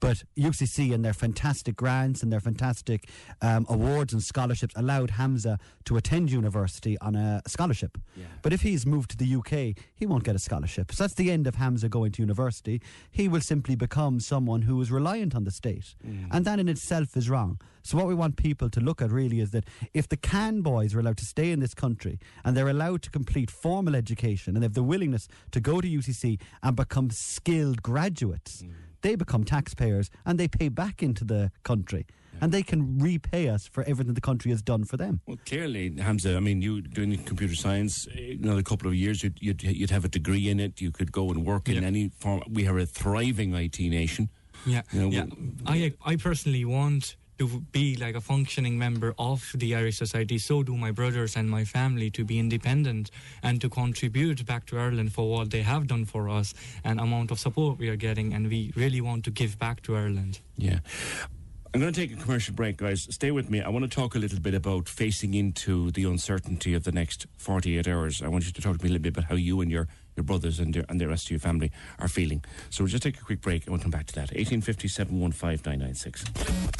But UCC and their fantastic grants and their fantastic awards and scholarships allowed Hamza to attend university on a scholarship. Yeah. But if he's moved to the UK, he won't get a scholarship. So that's the end of Hamza going to university. He will simply become someone who is reliant on the state. Mm. And that in itself is wrong. So what we want people to look at really is that if the Cann boys are allowed to stay in this country and they're allowed to complete formal education and they have the willingness to go to UCC and become skilled graduates, they become taxpayers and they pay back into the country. And they can repay us for everything the country has done for them. Well, clearly, Hamza, I mean, you doing computer science, another couple of years, you'd have a degree in it, you could go and work in any form. We are a thriving IT nation. Yeah, you know, I personally want to be like a functioning member of the Irish society, so do my brothers and my family, to be independent and to contribute back to Ireland for what they have done for us and amount of support we are getting, and we really want to give back to Ireland. Yeah. I'm going to take a commercial break, guys. Stay with me. I want to talk a little bit about facing into the uncertainty of the next 48 hours. I want you to talk to me a little bit about how you and your brothers and the rest of your family are feeling. So we'll just take a quick break and we'll come back to that. 1850 715 996.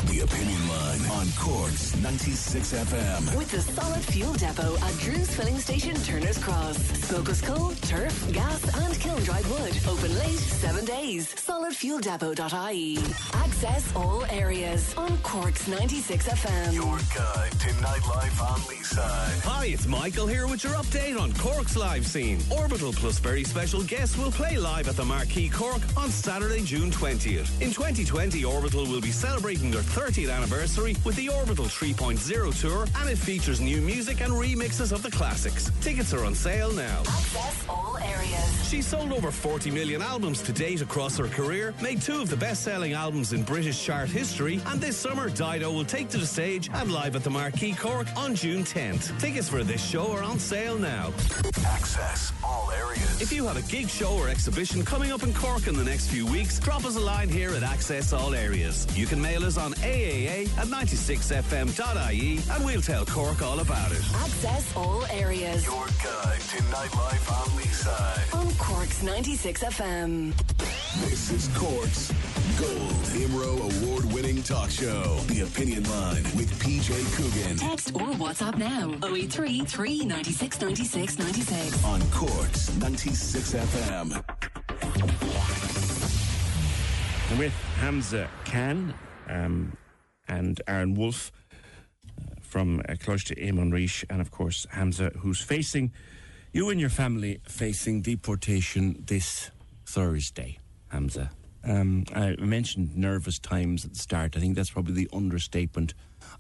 The Opinion Line on Cork's 96 FM. With the Solid Fuel Depot at Drew's Filling Station, Turner's Cross. Smokeless coal, turf, gas and kiln-dried wood. Open late, 7 days. SolidFuelDepot.ie. Access all areas. On Cork's 96 FM. Your guide to nightlife on the side. Hi, it's Michael here with your update on Cork's live scene. Orbital plus very special guests will play live at the Marquee Cork on Saturday, June 20th. In 2020, Orbital will be celebrating their 30th anniversary with the Orbital 3.0 tour, and it features new music and remixes of the classics. Tickets are on sale now. Access all areas. She sold over 40 million albums to date across her career, made two of the best-selling albums in British chart history, and this summer, Dido will take to the stage and live at the Marquee Cork on June 10th. Tickets for this show are on sale now. Access all areas. If you have a gig, show or exhibition coming up in Cork in the next few weeks, drop us a line here at Access All Areas. You can mail us on aaa@96fm.ie and we'll tell Cork all about it. Access all areas. Your guide to nightlife on the side. On Cork's 96 FM. This is Cork's Gold IMRO award-winning talk show, The Opinion Line with PJ Coogan. Text or WhatsApp now, 083 96 96 96. On Cork's 96 FM. And with Hamza Cann and Aaron Wolfe from Clois to Éamon Rich, and of course Hamza, who's facing, you and your family facing deportation this Thursday, Hamza. I mentioned nervous times at the start. I think that's probably the understatement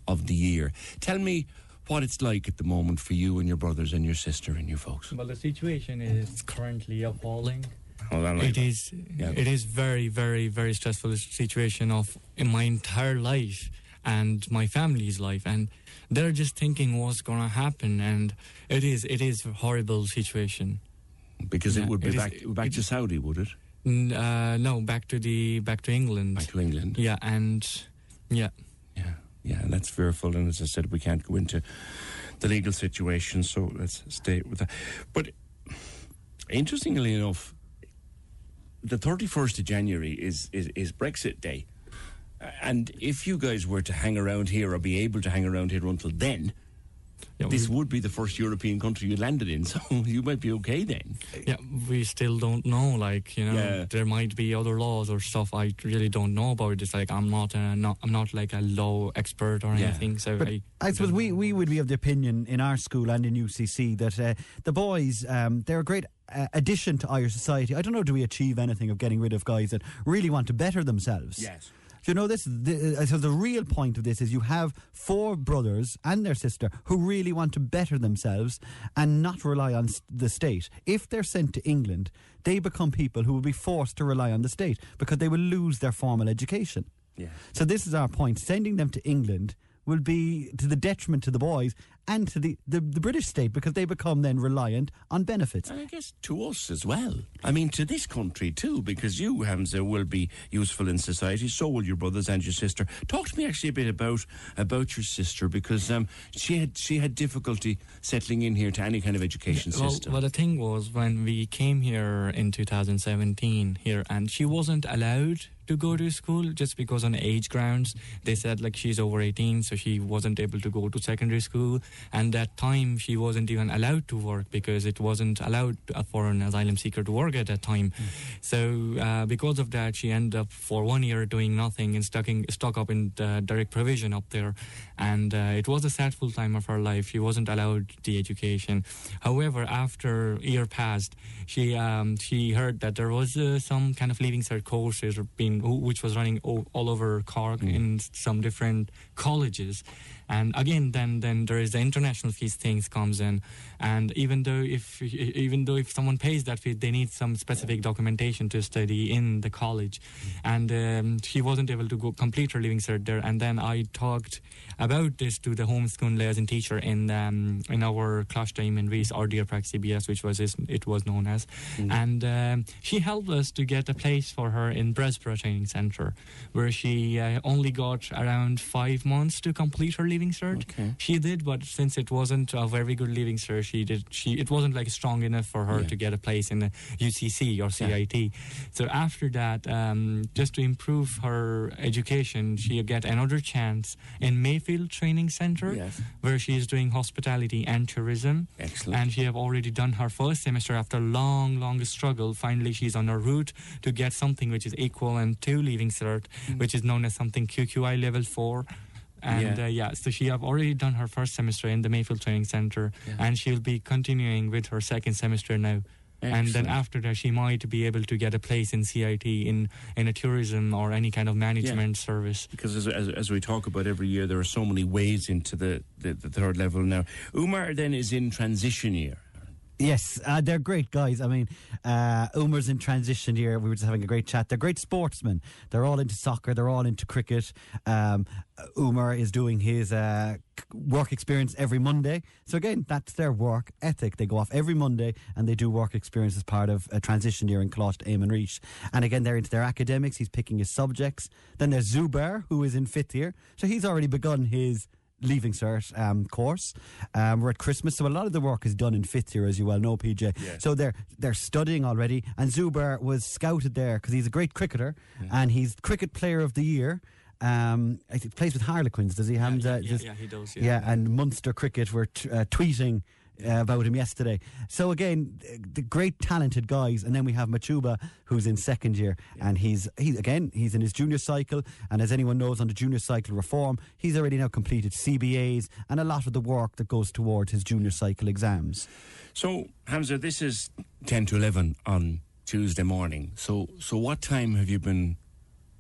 of the year. Tell me what it's like at the moment for you and your brothers and your sister and your folks. Well, the situation is currently appalling. It is very, very, very stressful situation of in my entire life and my family's life, and they're just thinking what's going to happen, and it is a horrible situation. Because it would be back to Saudi, would it? No, back to England. Back to England. Yeah, and yeah. And that's fearful. And as I said, we can't go into the legal situation, so let's stay with that. But interestingly enough, the 31st of January is Brexit Day, and if you guys were to hang around here or be able to hang around here until then. Yeah, this would be the first European country you landed in, so you might be okay then. Yeah, we still don't know, there might be other laws or stuff. I really don't know about it. It's like I'm not like a law expert or anything. So but I suppose we would be of the opinion in our school and in UCC that the boys, they're a great addition to Irish society. I don't know, do we achieve anything of getting rid of guys that really want to better themselves? Yes. You know, so the real point of this is you have four brothers and their sister who really want to better themselves and not rely on the state. If they're sent to England, they become people who will be forced to rely on the state because they will lose their formal education. Yeah. So this is our point. Sending them to England will be to the detriment to the boys and to the British state, because they become then reliant on benefits. And I guess to us as well. I mean, to this country too, because you, Hamza, will be useful in society, so will your brothers and your sister. Talk to me actually a bit about your sister, because she had difficulty settling in here to any kind of education system. Well, the thing was, when we came here in 2017 and she wasn't allowed to go to school just because on age grounds they said like she's over 18, so she wasn't able to go to secondary school, and that time she wasn't even allowed to work because it wasn't allowed for an asylum seeker to work at that time. So because of that she ended up for 1 year doing nothing and stuck up in the direct provision up there, and it was a sad full time of her life. She wasn't allowed the education. However, after a year passed, she heard that there was some kind of Leaving Cert courses which was running all over Cork in some different colleges. And again, then there is the international fees things comes in, and even though if someone pays that fee, they need some specific documentation to study in the college, and she wasn't able to go complete her Leaving Cert there. And then I talked about this to the homeschool liaison teacher in our Cláistím in Rhys, or Dearpack CBS, which it was known as, and she helped us to get a place for her in Bresborough Training Centre, where she only got around 5 months to complete her Leaving Cert. Okay. She did, but since it wasn't a very good Leaving Cert, it wasn't like strong enough for her to get a place in a UCC or CIT. Yeah. So after that, just to improve her education, she get another chance in Mayfield Training Centre, where she is doing hospitality and tourism. Excellent. And she have already done her first semester after long struggle. Finally, she's on her route to get something which is equivalent to Leaving Cert, which is known as something QQI Level 4. And so she have already done her first semester in the Mayfield Training Centre, and she'll be continuing with her second semester now. Excellent. And then after that, she might be able to get a place in CIT in a tourism or any kind of management service. Because as we talk about every year, there are so many ways into the third level now. Umar then is in transition year. Yes, they're great guys. I mean, Umar's in transition year. We were just having a great chat. They're great sportsmen. They're all into soccer. They're all into cricket. Umar is doing his work experience every Monday. So again, that's their work ethic. They go off every Monday and they do work experience as part of a transition year in Cláistím in Rhys. And again, they're into their academics. He's picking his subjects. Then there's Zubair, who is in fifth year. So he's already begun his Leaving Cert course. We're at Christmas, so a lot of the work is done in fifth year, as you well know, PJ. Yes. So they're studying already, and Zubair was scouted there because he's a great cricketer, and he's Cricket Player of the Year. I think plays with Harlequins, does he? He does. Yeah, and Munster Cricket were tweeting about him yesterday. So again, the great talented guys. And then we have Machuba, who's in second year, and he's in his junior cycle, and as anyone knows, on the junior cycle reform, he's already now completed CBAs and a lot of the work that goes towards his junior cycle exams. So Hamza, this is 10 to 11 on Tuesday morning, so what time have you been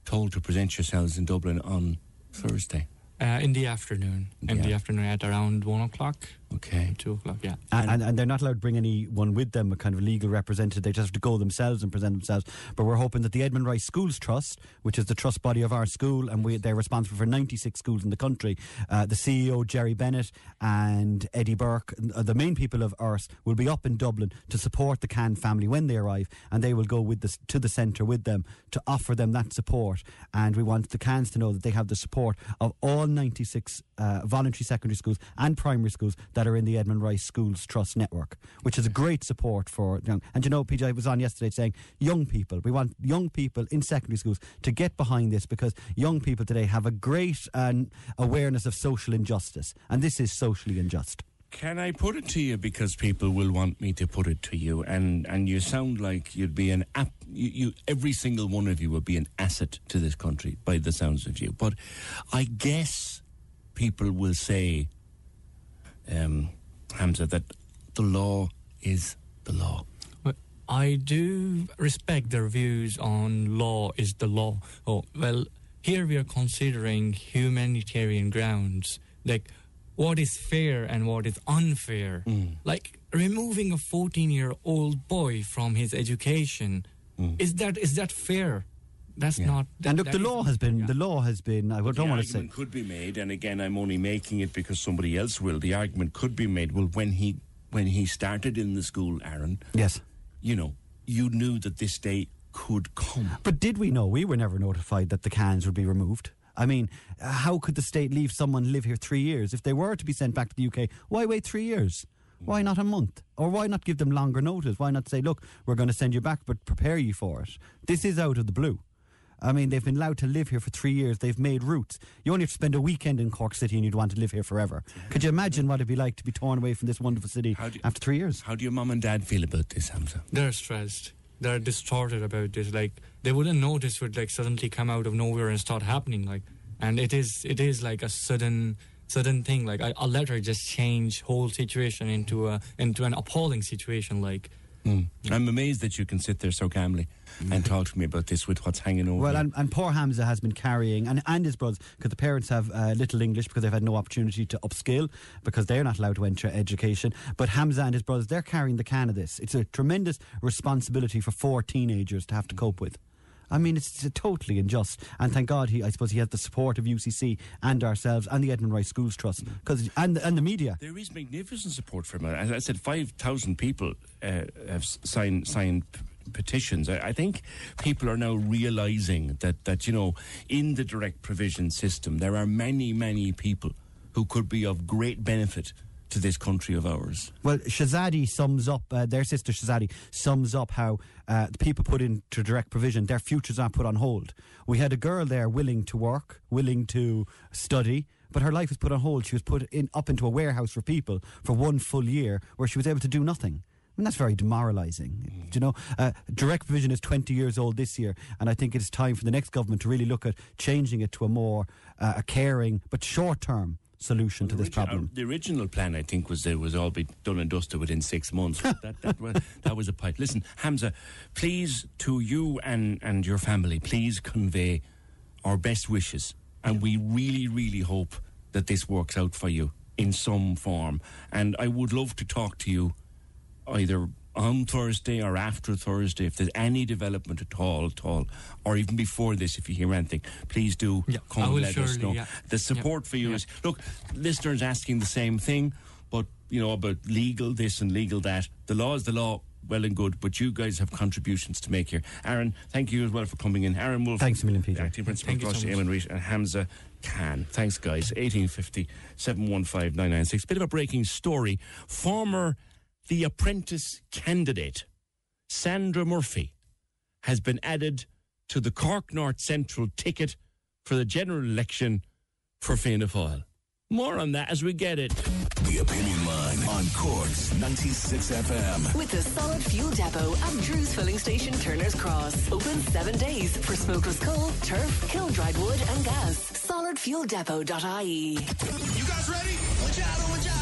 told to present yourselves in Dublin on Thursday? In the afternoon at around 1 o'clock. Okay. 2 o'clock, yeah. And they're not allowed to bring anyone with them, a kind of legal representative. They just have to go themselves and present themselves. But we're hoping that the Edmund Rice Schools Trust, which is the trust body of our school, and they're responsible for 96 schools in the country, the CEO, Jerry Bennett, and Eddie Burke, the main people of Erse, will be up in Dublin to support the Cann family when they arrive, and they will go to the centre with them to offer them that support. And we want the Canns to know that they have the support of all 96 voluntary secondary schools and primary schools that are in the Edmund Rice Schools Trust network, which is a great support for young. And you know, PJ was on yesterday saying young people. We want young people in secondary schools to get behind this, because young people today have a great awareness of social injustice, and this is socially unjust. Can I put it to you, because people will want me to put it to you, and you sound like you'd be an app. You every single one of you would be an asset to this country by the sounds of you. But I guess people will say, Hamza, that the law is the law. Well, I do respect their views on law is the law. Oh, well, here we are considering humanitarian grounds, like what is fair and what is unfair. Like removing a 14-year-old boy from his education, is that fair? That's not. And look, the law has been. I don't want to say. The argument could be made, and again, I'm only making it because somebody else will. The argument could be made. Well, when he started in the school, Aaron. Yes. You know, you knew that this day could come. But did we know? We were never notified that the Canns would be removed. I mean, how could the state leave someone live here 3 years? If they were to be sent back to the UK, why wait 3 years? Why not a month? Or why not give them longer notice? Why not say, look, we're going to send you back, but prepare you for it? This is out of the blue. I mean, they've been allowed to live here for 3 years. They've made roots. You only have to spend a weekend in Cork City and you'd want to live here forever. Could you imagine what it'd be like to be torn away from this wonderful city after 3 years? How do your mum and dad feel about this, Hamza? They're stressed. They're distorted about this. Like, they wouldn't know this would like suddenly come out of nowhere and start happening. Like, and it is like a sudden thing. Like a letter just change whole situation into an appalling situation. Like. Mm. I'm amazed that you can sit there so calmly and talk to me about this with what's hanging over. Well, and poor Hamza has been carrying, and his brothers, because the parents have little English because they've had no opportunity to upscale because they're not allowed to enter education. But Hamza and his brothers, they're carrying the can of this. It's a tremendous responsibility for four teenagers to have to cope with. I mean, it's totally unjust. And thank God, I suppose he has the support of UCC and ourselves and the Edmund Rice Schools Trust and the media. There is magnificent support for him. As I said, 5,000 people have signed petitions. I think people are now realising that, you know, in the direct provision system, there are many, many people who could be of great benefit to this country of ours. Well, Shazadi sums up, their sister Shazadi sums up how the people put into direct provision, their futures are put on hold. We had a girl there willing to work, willing to study, but her life was put on hold. She was put up into a warehouse for people for one full year where she was able to do nothing. And that's very demoralising, you know. Direct provision is 20 years old this year, and I think it's time for the next government to really look at changing it to a more a caring but short-term solution to this problem. The original plan, I think, was it was all be done and dusted within 6 months. that was a pipe. Listen, Hamza, please, to you and your family, please convey our best wishes, and we really, really hope that this works out for you in some form. And I would love to talk to you either on Thursday or after Thursday, if there's any development at all, or even before this, if you hear anything, please do come and let us know. Yeah. The support for you is... Look, listeners asking the same thing, but, you know, about legal this and legal that. The law is the law, well and good, but you guys have contributions to make here. Aaron, thank you as well for coming in. Aaron Wolfe. Thanks a million, Peter. Acting Principal across so Eamon Reid and Hamza Khan. Thanks, guys. 1850 715 996. Bit of a breaking story. Former The Apprentice candidate, Sandra Murphy, has been added to the Cork North Central ticket for the general election for Fianna Fáil. More on that as we get it. The Opinion Line on Cork's 96 FM. With the Solid Fuel Depot at Drew's Filling Station, Turner's Cross. Open 7 days for smokeless coal, turf, kiln-dried wood and gas. SolidFuelDepot.ie. You guys ready? Watch out, watch out.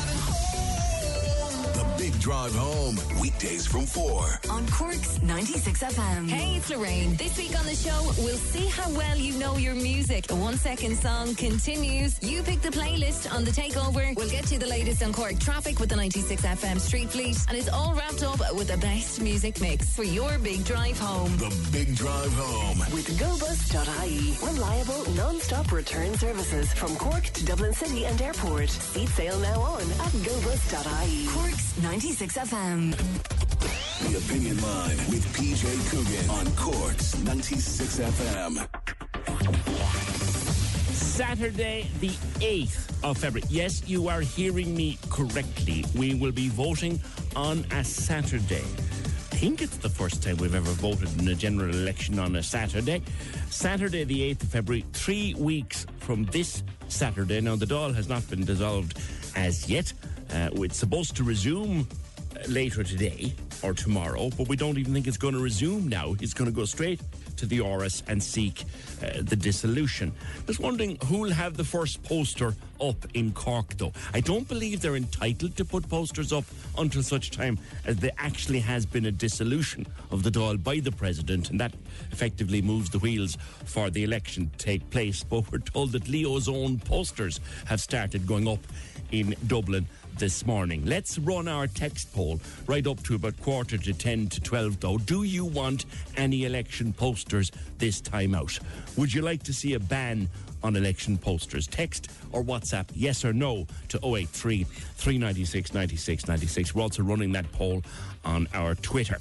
Big Drive Home, weekdays from 4 on Cork's 96 FM. Hey, it's Lorraine. This week on the show, we'll see how well you know your music. The 1 second song continues. You pick the playlist on The Takeover. We'll get you the latest on Cork traffic with the 96 FM Street Fleet. And it's all wrapped up with the best music mix for your Big Drive Home. The Big Drive Home. With GoBus.ie. Reliable, non-stop return services from Cork to Dublin City and Airport. Seat sale now on at GoBus.ie. Cork's 96 FM. The Opinion Line with PJ Coogan on Cork's 96 FM. Saturday, the 8th of February. Yes, you are hearing me correctly. We will be voting on a Saturday. I think it's the first time we've ever voted in a general election on a Saturday. Saturday, the 8th of February, 3 weeks from this Saturday. Now, the Dáil has not been dissolved as yet. It's supposed to resume later today or tomorrow, but we don't even think it's going to resume now. It's going to go straight to the Oireachtas and seek the dissolution. Just wondering who'll have the first poster up in Cork, though. I don't believe they're entitled to put posters up until such time as there actually has been a dissolution of the Dáil by the President, and that effectively moves the wheels for the election to take place. But we're told that Leo's own posters have started going up in Dublin this morning. Let's run our text poll right up to about 10:45 to 12, though. Do you want any election posters this time out? Would you like to see a ban on election posters? Text or WhatsApp yes or no to 083 396 96 96. We're also running that poll on our Twitter.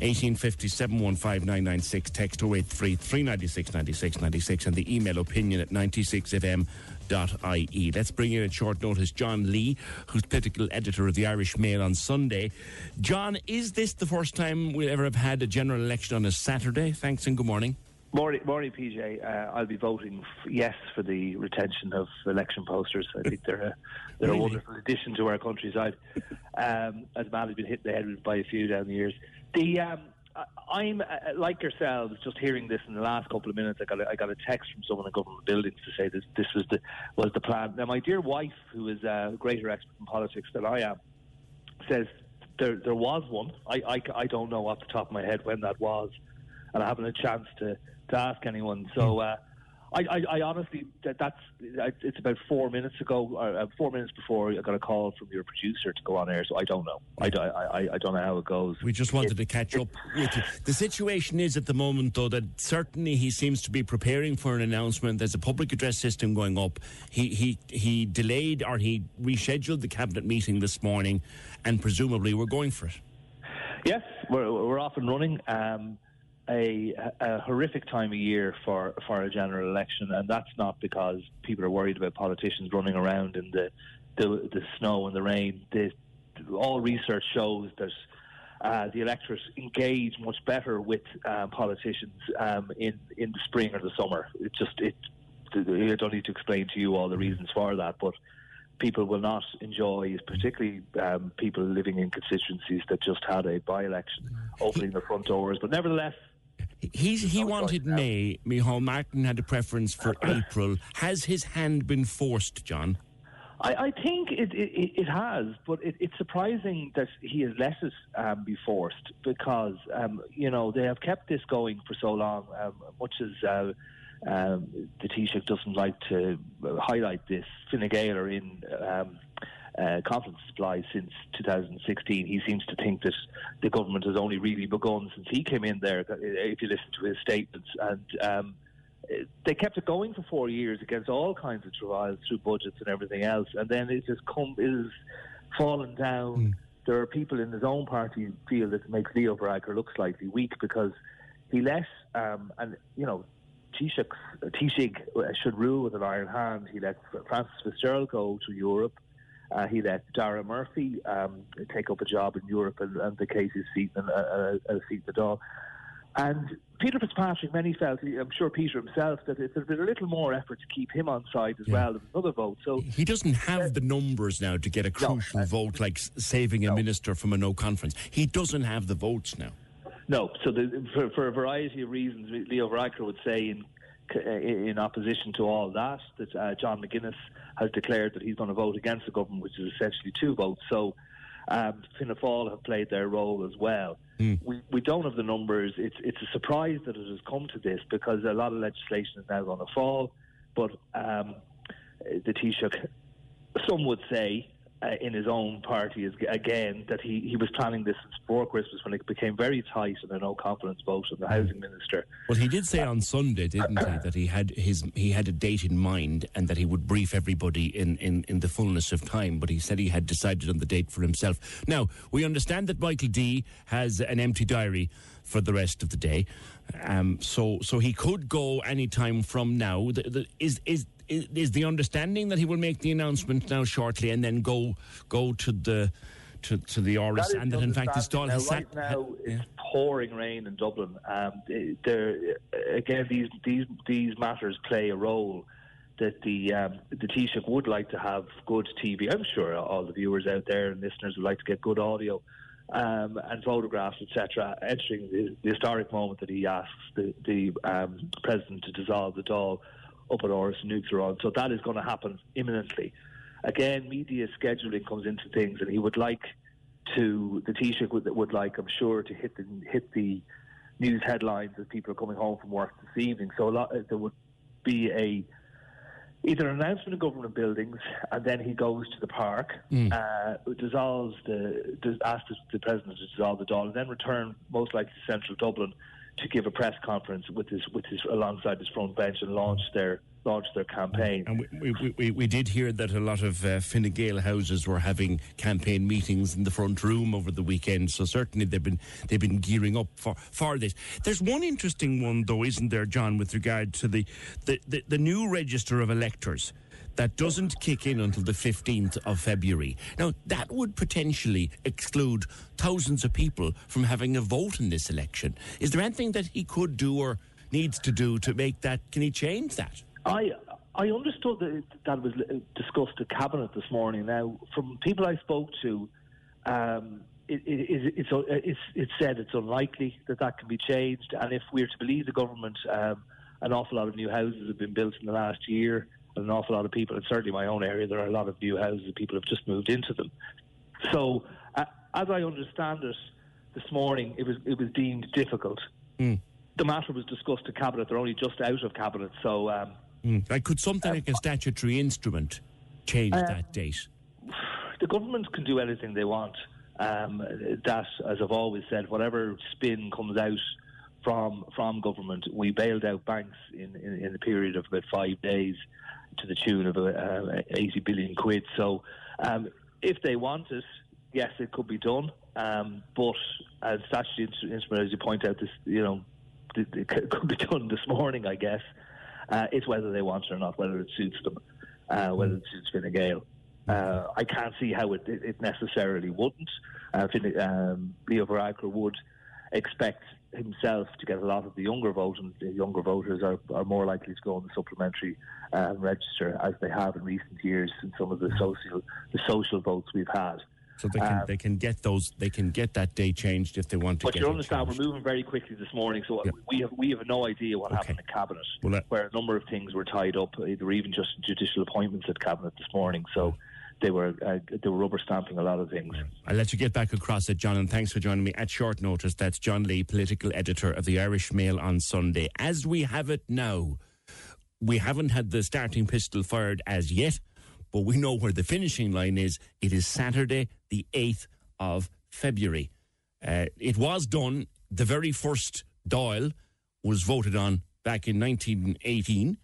1850 715 996. Text 083 396 96 96 and the email opinion at 96fm.ie. Let's bring in at short notice John Lee, who's political editor of the Irish Mail on Sunday. John, is this the first time we'll ever have had a general election on a Saturday? Thanks and good morning. Morning, PJ. I'll be voting yes for the retention of election posters. I think they're a wonderful addition to our countryside. As Matt has been hit in the head by a few down the years. I'm like yourselves, just hearing this in the last couple of minutes. I got a text from someone in government buildings to say this was the plan. Now, my dear wife, who is a greater expert in politics than I am, says there was one. I don't know off the top of my head when that was, and I haven't a chance to ask anyone. So I honestly, it's about 4 minutes ago, or 4 minutes before I got a call from your producer to go on air, so I don't know. I don't know how it goes. We just wanted to catch up with you. The situation is at the moment, though, that certainly he seems to be preparing for an announcement. There's a public address system going up. He delayed, or he rescheduled the cabinet meeting this morning, and presumably we're going for it. Yes, we're off and running. A horrific time of year for a general election, and that's not because people are worried about politicians running around in the snow and the rain. All research shows that the electorate engage much better with politicians in the spring or the summer. I don't need to explain to you all the reasons for that, but people will not enjoy, particularly people living in constituencies that just had a by-election, opening the front doors. But nevertheless, He wanted May. Micheál Martin had a preference for April. Has his hand been forced, John? I think it has, but it's surprising that he has let it be forced, because they have kept this going for so long. Much as the Taoiseach doesn't like to highlight this, Fine Gael are in confidence supplies since 2016. He seems to think that the government has only really begun since he came in there, if you listen to his statements. And they kept it going for 4 years against all kinds of trials through budgets and everything else. And then it has fallen down. There are people in his own party who feel that it makes Leo Varadkar look slightly weak because he let, Taoiseach should rule with an iron hand. He let Francis Fitzgerald go to Europe. He let Dara Murphy take up a job in Europe and the Casey's seat and a seat at all. And Peter Fitzpatrick, many felt, I'm sure Peter himself, that there's been a little more effort to keep him on side as well as another vote. So he doesn't have the numbers now to get a crucial vote like saving a minister from a no conference. He doesn't have the votes now. No, so for a variety of reasons, Leo Varadkar would say in opposition to all that John McGuinness has declared that he's going to vote against the government, which is essentially two votes. So Fianna Fáil have played their role as well. We don't have the numbers. It's a surprise that it has come to this, because a lot of legislation is now going to fall. But the Taoiseach, some would say, in his own party is, again, that he was planning this before Christmas, when it became very tight and a no-confidence vote on the housing minister. Well, he did say on Sunday, didn't he, that he had a date in mind and that he would brief everybody in the fullness of time, but he said he had decided on the date for himself. Now, we understand that Michael D has an empty diary for the rest of the day, so he could go any time from now. Is the understanding that he will make the announcement now shortly and then go to the Oireachtas, and that in fact his stall has sat now. It's pouring rain in Dublin. Again, these matters play a role that the Taoiseach would like to have good TV. I'm sure all the viewers out there and listeners would like to get good audio and photographs, etc., entering the historic moment that he asks the president to dissolve the Dáil up at Orris and nukes are on. So that is going to happen imminently. Again, media scheduling comes into things, and he would like to, the Taoiseach would like, I'm sure, to hit the news headlines as people are coming home from work this evening. So there would be either an announcement of government buildings, and then he goes to the park, asks the president to dissolve the Dáil, and then return most likely to central Dublin to give a press conference with his alongside his front bench and launch their campaign. And we did hear that a lot of Fine Gael houses were having campaign meetings in the front room over the weekend. So certainly they've been gearing up for this. There's one interesting one though, isn't there, John, with regard to the new register of electors that doesn't kick in until the 15th of February. Now, that would potentially exclude thousands of people from having a vote in this election. Is there anything that he could do or needs to do to make that? Can he change that? I understood that that was discussed at Cabinet this morning. Now, from people I spoke to, it's said it's unlikely that that can be changed. And if we're to believe the government, an awful lot of new houses have been built in the last year. And an awful lot of people, and certainly my own area, there are a lot of new houses. People have just moved into them. So, as I understand it, this morning it was deemed difficult. Mm. The matter was discussed at Cabinet. They're only just out of Cabinet, so... could something like a statutory instrument change that date? The government can do anything they want. That, as I've always said, whatever spin comes out from government, we bailed out banks in the period of about 5 days to the tune of 80 billion quid. So if they want it, yes, it could be done. But as statutory instrument, as you point out, this, you know, it could be done this morning, I guess. It's whether they want it or not, whether it suits them, whether it suits Fine Gael. I can't see how it necessarily wouldn't. Leo Varadkar would expect himself to get a lot of the younger vote, and the younger voters are more likely to go on the supplementary register, as they have in recent years in some of the social votes we've had. So they can get that day changed if they want to. But you understand, we're moving very quickly this morning, so yeah. we have no idea what happened at Cabinet, where a number of things were tied up. There were even just judicial appointments at Cabinet this morning, so they were rubber stamping a lot of things. I'll let you get back across it, John, and thanks for joining me at short notice. That's John Lee, political editor of the Irish Mail on Sunday. As we have it now, we haven't had the starting pistol fired as yet, but we know where the finishing line is. It is Saturday, the 8th of February. It was done. The very first Dáil was voted on back in 1918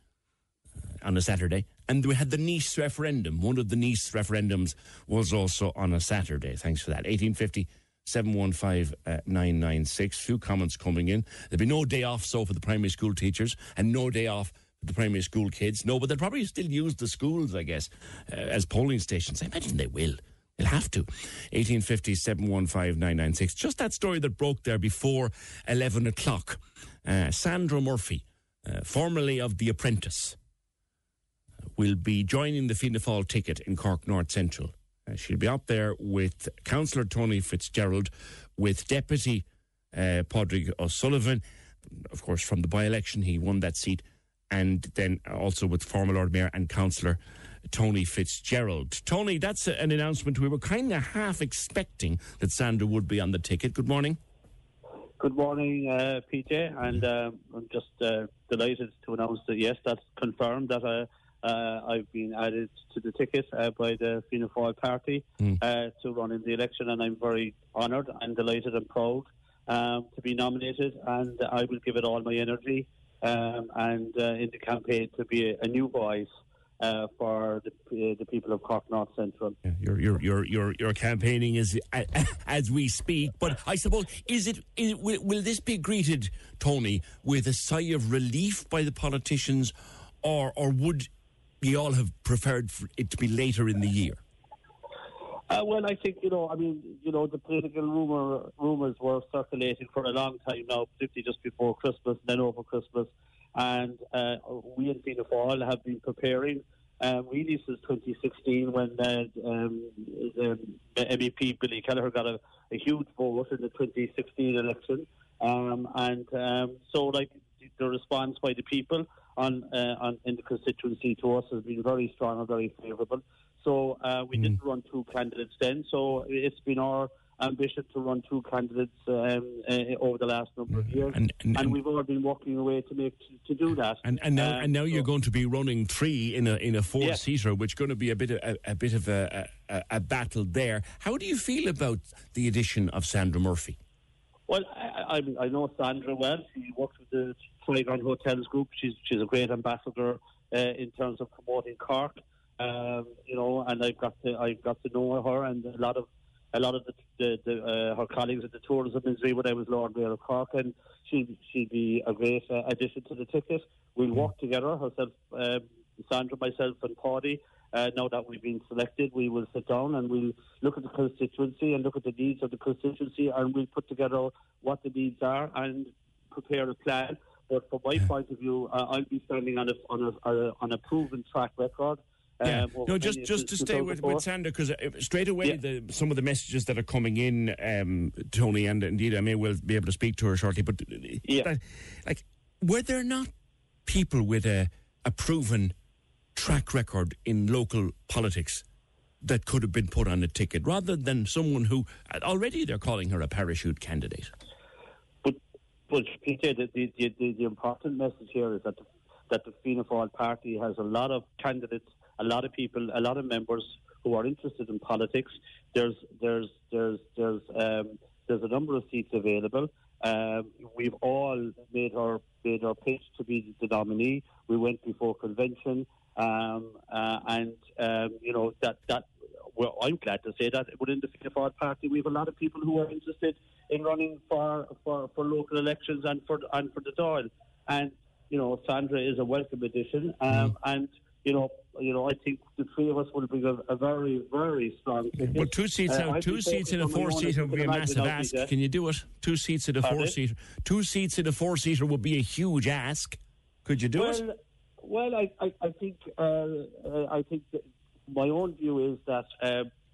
on a Saturday. And we had the Nice referendum. One of the Nice referendums was also on a Saturday. Thanks for that. 1850 715 996. Few comments coming in. There'll be no day off, so for the primary school teachers, and no day off the primary school kids. No, but they'll probably still use the schools, I guess, as polling stations. I imagine they will. They'll have to. 1850 715 996. Just that story that broke there before 11 o'clock. Sandra Murphy, formerly of The Apprentice, will be joining the Fianna Fáil ticket in Cork North Central. She'll be up there with Councillor Tony Fitzgerald, with Deputy Padraig O'Sullivan. Of course, from the by-election, he won that seat. And then also with former Lord Mayor and Councillor Tony Fitzgerald. Tony, that's an announcement we were kind of half expecting, that Sandra would be on the ticket. Good morning. Good morning, PJ. And I'm just delighted to announce that, yes, that's confirmed that I've been added to the ticket by the Fianna Fáil party to run in the election. And I'm very honoured and delighted and proud to be nominated. And I will give it all my energy in the campaign to be a new voice for the people of Cork North Central. Yeah, your campaigning is as we speak, but I suppose will this be greeted, Tony, with a sigh of relief by the politicians, or would you all have preferred for it to be later in the year? Well, I think, the political rumours were circulating for a long time now, particularly just before Christmas, then over Christmas. And we in Fianna Fáil have been preparing, really since 2016, when the MEP Billy Kelleher got a huge vote in the 2016 election. The response by the people in the constituency to us has been very strong and very favourable. So we didn't run two candidates then. So it's been our ambition to run two candidates over the last number of years, and we've all been working away to do that. And now you're going to be running three in a four-seater, yeah, which is going to be a bit of a battle there. How do you feel about the addition of Sandra Murphy? Well, I know Sandra well. She works with the Trigon Hotels Group. She's a great ambassador in terms of promoting Cork. And I've got to know her and a lot of the her colleagues at the tourism industry when I was Lord Mayor of Cork, and she'd be a great addition to the ticket. We'll work together, herself, Sandra, myself, and Paddy. Now that we've been selected, we will sit down and we'll look at the constituency and look at the needs of the constituency, and we'll put together what the needs are and prepare a plan But from my point of view, I'll be standing on a proven track record. No, just to stay with Sander, because straight away some of the messages that are coming in, Tony, and indeed I may well be able to speak to her shortly. But that, like, were there not people with a proven track record in local politics that could have been put on a ticket, rather than someone who already they're calling her a parachute candidate? But PJ, the important message here is that the Fianna Fáil party has a lot of candidates, a lot of people, a lot of members who are interested in politics. There's a number of seats available. We've all made our pitch to be the nominee. We went before convention, well, I'm glad to say that within the Fianna Fáil party, we have a lot of people who are interested in running for local elections and for the Dáil. And you know, Sandra is a welcome addition, and. You know, I think the three of us will bring a very, very strong ticket. But two seats in a four-seater would be a massive ask. Can you do it? Two seats in a four-seater would be a huge ask. Could you do it? Well, I think that my own view is that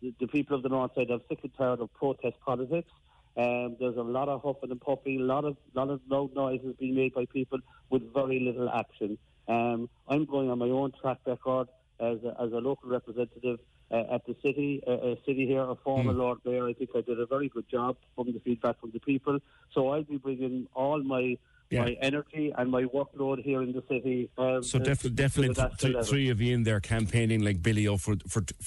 the people of the North Side are sick and tired of protest politics. There's a lot of huffing and puffing, a lot of loud noises being made by people with very little action. I'm going on my own track record as a local representative at the city, a city here, a former Lord Mayor. I think I did a very good job from the feedback from the people. So I'll be bringing all my energy and my workload here in the city. So definitely three of you in there campaigning like Billy O for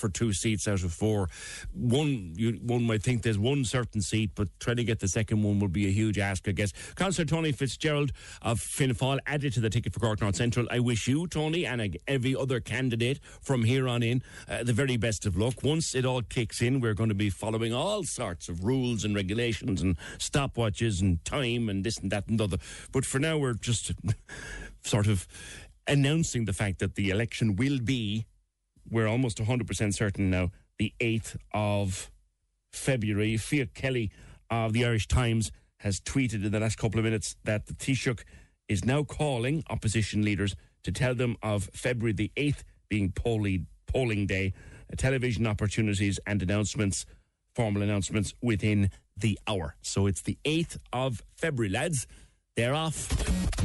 two seats out of four. One might think there's one certain seat, but trying to get the second one will be a huge ask, I guess. Councillor Tony Fitzgerald of Fianna Fáil added to the ticket for Cork North Central. I wish you, Tony, and every other candidate from here on in the very best of luck. Once it all kicks in, we're going to be following all sorts of rules and regulations and stopwatches and time and this and that and the other. But for now, we're just sort of announcing the fact that the election will be, we're almost 100% certain now, the 8th of February. Fia Kelly of the Irish Times has tweeted in the last couple of minutes that the Taoiseach is now calling opposition leaders to tell them of February the 8th being polling day, television opportunities and announcements, formal announcements within the hour. So it's the 8th of February, lads. They're off.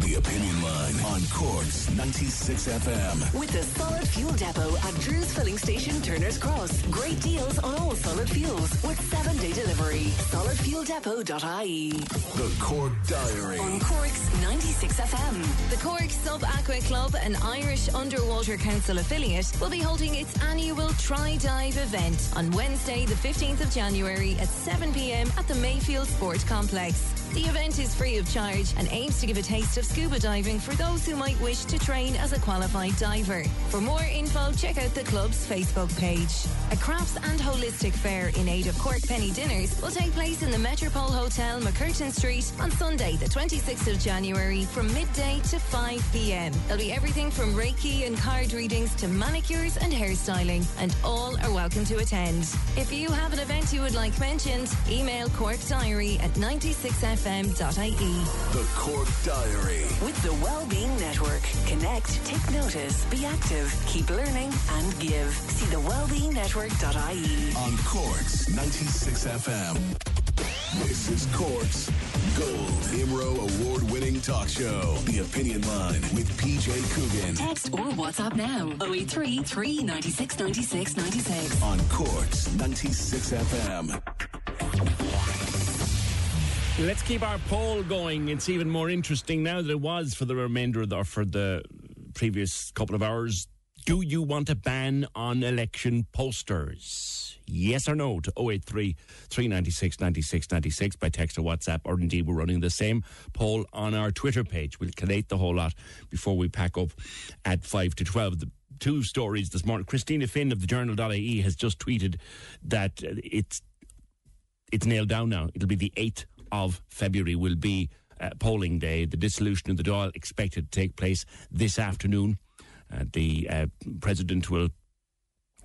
The Opinion Line on Cork's 96 FM. With the Solid Fuel Depot at Drew's Filling Station, Turner's Cross. Great deals on all solid fuels with 7-day delivery. SolidFuelDepot.ie. The Cork Diary. On Cork's 96 FM. The Cork Sub Aqua Club, an Irish Underwater Council affiliate, will be holding its annual Tri-Dive event on Wednesday, the 15th of January at 7 p.m. at the Mayfield Sport Complex. The event is free of charge and aims to give a taste of scuba diving for those who might wish to train as a qualified diver. For more info, check out the club's Facebook page. A crafts and holistic fair in aid of Cork Penny Dinners will take place in the Metropole Hotel, McCurtain Street on Sunday, the 26th of January from midday to 5 p.m. There'll be everything from Reiki and card readings to manicures and hairstyling, and all are welcome to attend. If you have an event you would like mentioned, email corkdiary@96fm.ie. The Cork Diary. With the Wellbeing Network. Connect, take notice, be active, keep learning and give. See the wellbeingnetwork.ie. On Cork's 96 FM. This is Cork's Gold IMRO award-winning talk show. The Opinion Line with PJ Coogan. Text or WhatsApp now. 083 396 96 96. On Cork's 96 FM. Let's keep our poll going. It's even more interesting now than it was for the remainder of for the previous couple of hours. Do you want a ban on election posters? Yes or no to 083 396 96 96 by text or WhatsApp, or indeed we're running the same poll on our Twitter page. We'll collate the whole lot before we pack up at 5 to 12. The two stories this morning. Christina Finn of the Journal.ie has just tweeted that it's nailed down now. It'll be the 8th of February will be polling day. The dissolution of the Dáil expected to take place this afternoon. The President will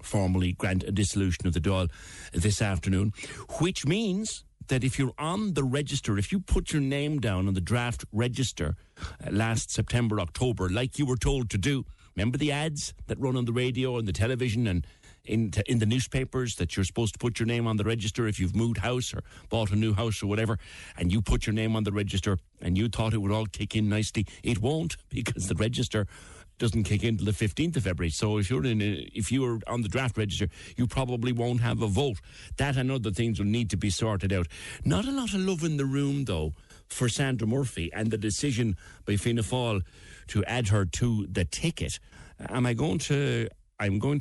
formally grant a dissolution of the Dáil this afternoon, which means that if you're on the register, if you put your name down on the draft register last September, October, like you were told to do, remember the ads that run on the radio and the television and in the newspapers that you're supposed to put your name on the register if you've moved house or bought a new house or whatever, and you put your name on the register and you thought it would all kick in nicely. It won't, because the register doesn't kick in till the 15th of February. So if you're on the draft register, you probably won't have a vote. That and other things will need to be sorted out. Not a lot of love in the room, though, for Sandra Murphy and the decision by Fianna Fáil to add her to the ticket. I'm going to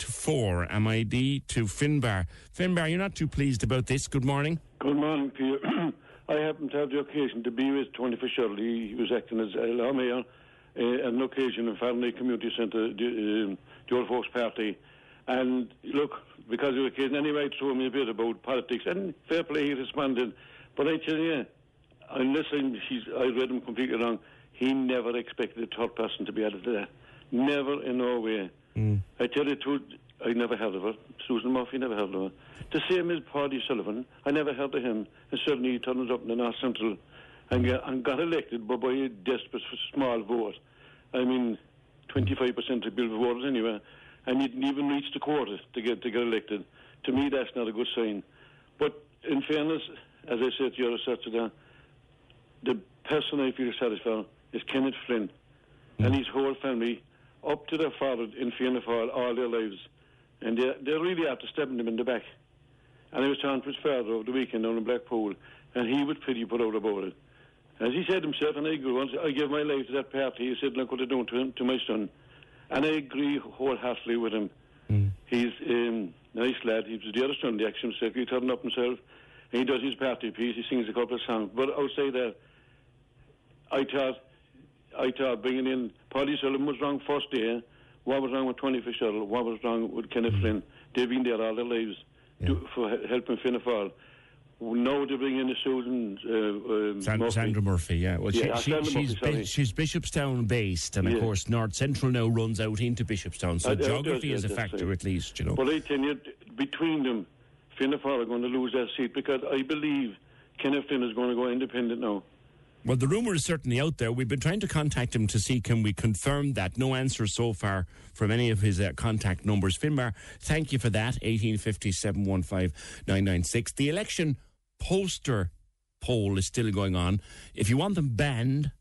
four. Am I D to Finbar? Finbar, you're not too pleased about this. Good morning. Good morning, Peter. I happened to have the occasion to be with Tony Fitzgerald. He was acting as Law Mayor at an occasion in Fernley Community Centre, the Old Folks Party. And look, because of the occasion, anyway, it told me a bit about politics. And fair play, he responded. But I tell you, unless I read him completely wrong, he never expected a third person to be added to that. Never in no way. Mm. I tell you the truth, I never heard of her. Susan Murphy, never heard of her. The same as Paddy Sullivan, I never heard of him. And suddenly he turned up in the North Central and got elected, but by a desperate small vote. I mean, 25% of Bill voters anyway. And he didn't even reach the quarter to get elected. To me, that's not a good sign. But in fairness, as I said to your researcher, the person I feel satisfied is Kenneth Flynn and his whole family, up to their forehead in Fianna Fáil all their lives. And they really have to stab them in the back. And I was talking to his father over the weekend down in Blackpool, and he was pretty put out about it. As he said himself, and I agree, once I gave my life to that party, he said, look what they're doing to my son. And I agree wholeheartedly with him. Mm. He's a nice lad. He was the other son, the action himself. He turned up himself, and he does his party piece. He sings a couple of songs. But outside that, I thought bringing in Paddy Sullivan was wrong first day. What was wrong with Tony Fitzgerald? What was wrong with Kenneth Flynn? They've been there all their lives for helping Fianna Fáil. Now they bring in the Susan Murphy. Sandra Murphy, yeah. Well, she's Bishopstown based, and of course North Central now runs out into Bishopstown, so geography is a factor, right, at least, you know. But I tell you, between them, Fianna Fáil are going to lose their seat, because I believe Kenneth Flynn is going to go independent now. Well, the rumour is certainly out there. We've been trying to contact him to see can we confirm that. No answer so far from any of his contact numbers. Finbar, thank you for that. 1850 715 996. The election poster poll is still going on. If you want them banned,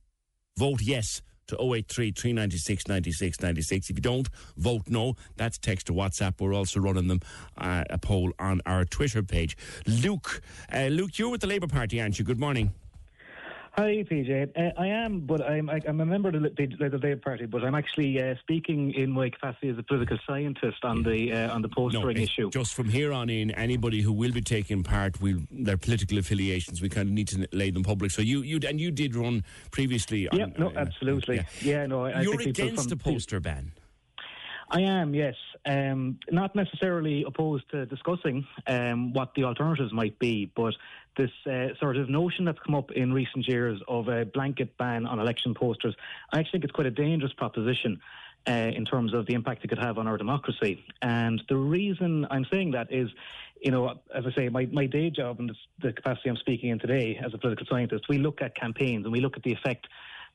vote yes to 083 396 96 96. If you don't, vote no. That's text to WhatsApp. We're also running them a poll on our Twitter page. Luke, you're with the Labour Party, aren't you? Good morning. Hi, PJ. I am, but I'm a member of the Labour Party, but I'm actually speaking in my capacity as a political scientist on the postering issue. Just from here on in, anybody who will be taking part, their political affiliations, we kind of need to lay them public. So you did run previously. Yeah, absolutely. You're against the poster ban. I am, yes. Not necessarily opposed to discussing what the alternatives might be, but this sort of notion that's come up in recent years of a blanket ban on election posters, I actually think it's quite a dangerous proposition in terms of the impact it could have on our democracy. And the reason I'm saying that is, you know, as I say, my day job and the capacity I'm speaking in today as a political scientist, we look at campaigns and we look at the effect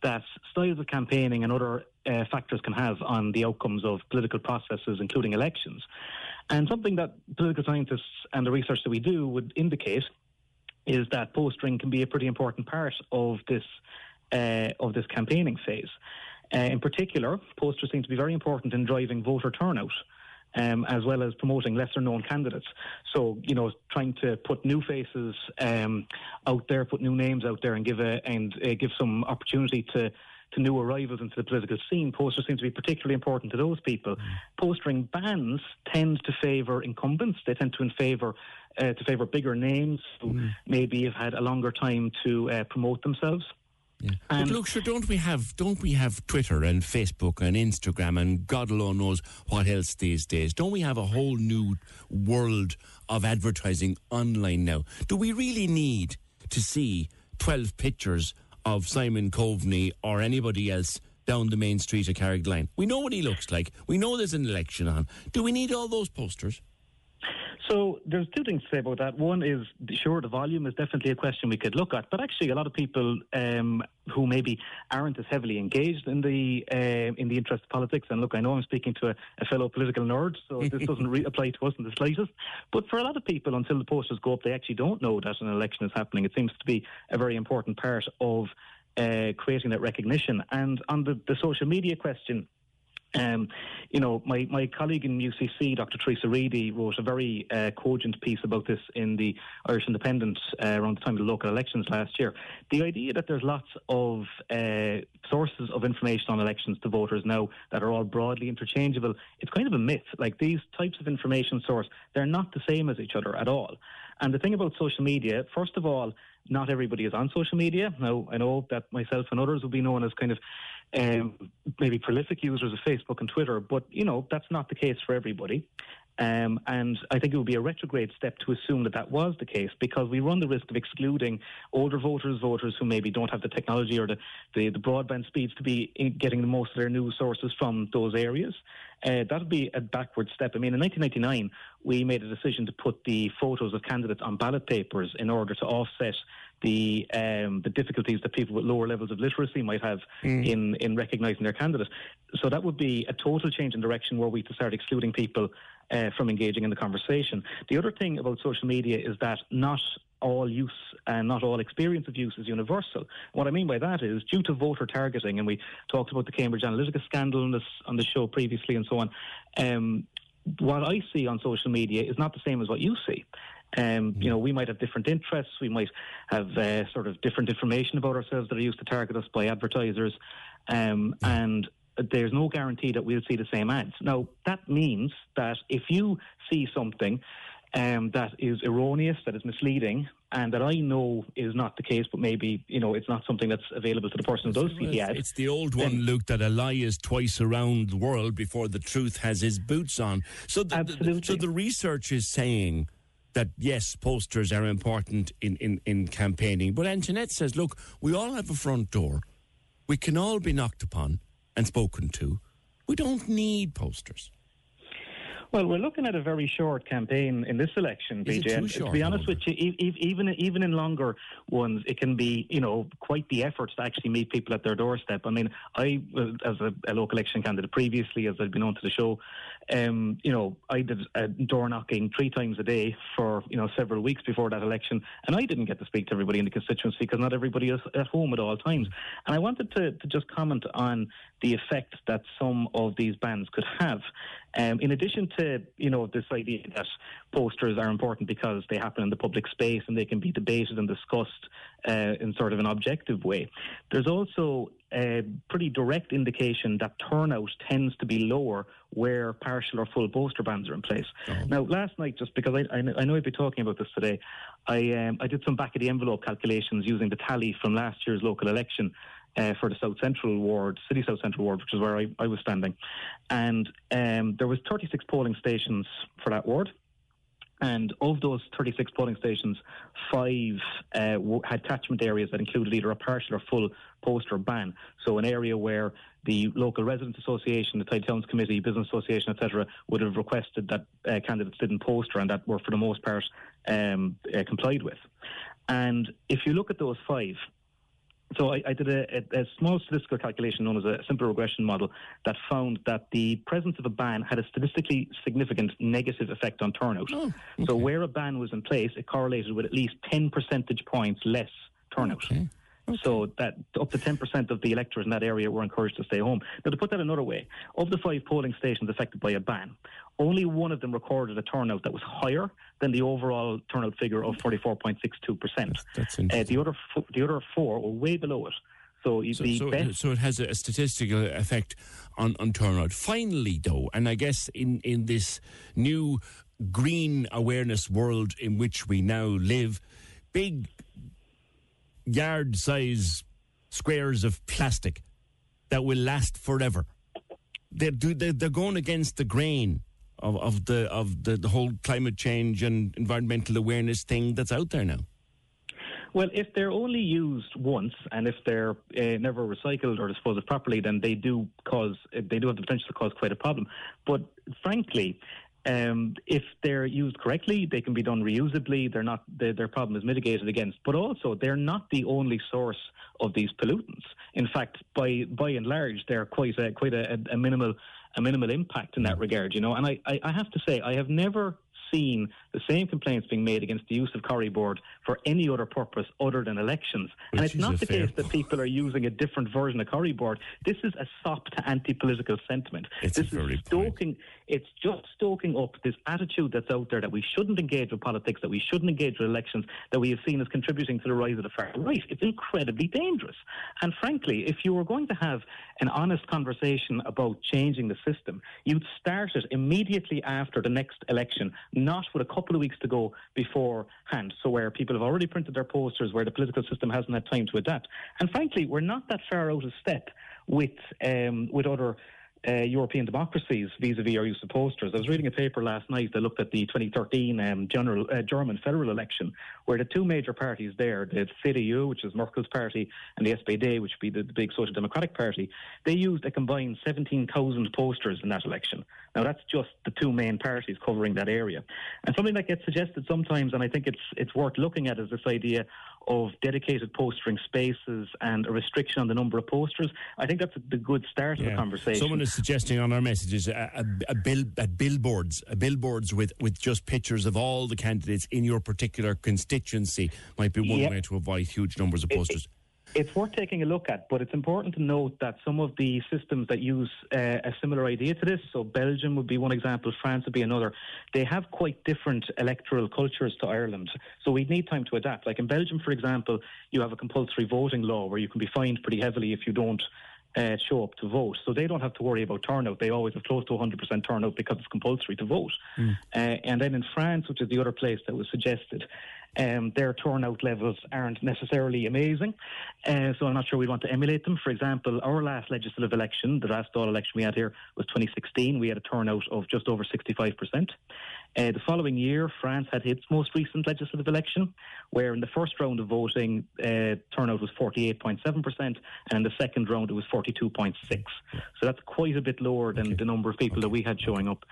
that styles of campaigning and other factors can have on the outcomes of political processes, including elections. And something that political scientists and the research that we do would indicate is that postering can be a pretty important part of this campaigning phase. In particular, posters seem to be very important in driving voter turnout, as well as promoting lesser-known candidates. So, you know, trying to put new faces out there, put new names out there, and give some opportunity to new arrivals into the political scene. Posters seem to be particularly important to those people. Postering bans tend to favour incumbents. They tend to favour bigger names who maybe have had a longer time to promote themselves. Yeah. But look, sure, don't we have Twitter and Facebook and Instagram and God alone knows what else these days? Don't we have a whole new world of advertising online now? Do we really need to see 12 pictures of Simon Coveney or anybody else down the main street of Carrigaline? We know what he looks like. We know there's an election on. Do we need all those posters? So there's two things to say about that. One is, sure, the volume is definitely a question we could look at, but actually a lot of people who maybe aren't as heavily engaged in the interest of politics, and look, I know I'm speaking to a fellow political nerd, so this doesn't apply to us in the slightest, but for a lot of people, until the posters go up, they actually don't know that an election is happening. It seems to be a very important part of creating that recognition. And on the social media question, you know, my colleague in UCC, Dr. Teresa Reedy, wrote a very cogent piece about this in the Irish Independent around the time of the local elections last year. The idea that there's lots of sources of information on elections to voters now that are all broadly interchangeable, it's kind of a myth. Like, these types of information source, they're not the same as each other at all. And the thing about social media, first of all, not everybody is on social media. Now, I know that myself and others will be known as kind of maybe prolific users of Facebook and Twitter, but, you know, that's not the case for everybody. And I think it would be a retrograde step to assume that that was the case, because we run the risk of excluding older voters, voters who maybe don't have the technology or the broadband speeds to be getting the most of their news sources from those areas. That would be a backward step. I mean, in 1999, we made a decision to put the photos of candidates on ballot papers in order to offset the difficulties that people with lower levels of literacy might have in recognising their candidates. So that would be a total change in direction were we to start excluding people from engaging in the conversation. The other thing about social media is that not all use and not all experience of use is universal. What I mean by that is, due to voter targeting, and we talked about the Cambridge Analytica scandal on the show previously and so on, what I see on social media is not the same as what you see. You know, we might have different interests, we might have sort of different information about ourselves that are used to target us by advertisers, and there's no guarantee that we'll see the same ads. Now, that means that if you see something that is erroneous, that is misleading, and that I know is not the case, but maybe, you know, it's not something that's available to the person who does see the ad. It's the old one, Luke, that a lie is twice around the world before the truth has his boots on. So the research is saying that, yes, posters are important in campaigning. But Antoinette says, look, we all have a front door. We can all be knocked upon and spoken to. We don't need posters. Well, we're looking at a very short campaign in this election, BJ. To be honest with you, even in longer ones, it can be, you know, quite the effort to actually meet people at their doorstep. I mean, I, as a local election candidate previously, as I've been on to the show, you know, I did door knocking 3 times a day for, you know, several weeks before that election, and I didn't get to speak to everybody in the constituency because not everybody is at home at all times. And I wanted to just comment on the effect that some of these bans could have. In addition to, you know, this idea that posters are important because they happen in the public space and they can be debated and discussed in sort of an objective way, there's also a pretty direct indication that turnout tends to be lower where partial or full poster bans are in place. Oh. Now, last night, just because I know I'd be talking about this today, I did some back-of-the-envelope calculations using the tally from last year's local election for the South Central Ward, City South Central Ward, which is where I was standing. And there was 36 polling stations for that ward. And of those 36 polling stations, 5 had catchment areas that included either a partial or full poster ban. So an area where the local residents association, the Tidy Towns Committee, business association, etc., would have requested that candidates didn't poster, and that were for the most part complied with. And if you look at those 5, so I did a small statistical calculation known as a simple regression model that found that the presence of a ban had a statistically significant negative effect on turnout. Oh, okay. So where a ban was in place, it correlated with at least 10 percentage points less turnout. Okay. Okay. So that up to 10% of the electorate in that area were encouraged to stay home. Now, to put that another way, of the 5 polling stations affected by a ban, only one of them recorded a turnout that was higher than the overall turnout figure of 44.62%. That's interesting. The other 4 were way below it. So it has a statistical effect on turnout. Finally, though, and I guess in this new green awareness world in which we now live, big yard-size squares of plastic that will last forever. They're going against the grain of the whole climate change and environmental awareness thing that's out there now. Well, if they're only used once and if they're never recycled or disposed of properly, then they do have the potential to cause quite a problem. But frankly, If they're used correctly, they can be done reusably. They're not, their problem is mitigated against. But also, they're not the only source of these pollutants. In fact, by and large, they're quite a minimal impact in that regard. You know, and I have to say, I have never seen the same complaints being made against the use of Corryboard for any other purpose other than elections. Which, and it's not the case that people are using a different version of Corryboard. This is a sop to anti-political sentiment. It's just stoking up this attitude that's out there that we shouldn't engage with politics, that we shouldn't engage with elections, that we have seen as contributing to the rise of the far right. It's incredibly dangerous. And frankly, if you were going to have an honest conversation about changing the system, you'd start it immediately after the next election, not with a couple of weeks to go beforehand, so where people have already printed their posters, where the political system hasn't had time to adapt. And frankly, we're not that far out of step with other European democracies vis-a-vis our use of posters. I was reading a paper last night that looked at the 2013 German federal election, where the two major parties there, the CDU, which is Merkel's party, and the SPD, which would be the big Social Democratic Party, they used a combined 17,000 posters in that election. Now, that's just the two main parties covering that area. And something that gets suggested sometimes, and I think it's worth looking at, is this idea of dedicated postering spaces and a restriction on the number of posters. I think that's the good start of the conversation. Someone is suggesting on our messages billboards with just pictures of all the candidates in your particular constituency might be one way to avoid huge numbers of posters. It's worth taking a look at, but it's important to note that some of the systems that use a similar idea to this, so Belgium would be one example, France would be another, they have quite different electoral cultures to Ireland. So we'd need time to adapt. Like in Belgium, for example, you have a compulsory voting law where you can be fined pretty heavily if you don't show up to vote. So they don't have to worry about turnout. They always have close to 100% turnout because it's compulsory to vote. And then in France, which is the other place that was suggested, their turnout levels aren't necessarily amazing. So I'm not sure we want to emulate them. For example, our last legislative election, the last all election we had here, was 2016. We had a turnout of just over 65%. The following year, France had its most recent legislative election, where in the first round of voting, turnout was 48.7%, and in the second round, it was 42.6%. So that's quite a bit lower than the number of people that we had showing up.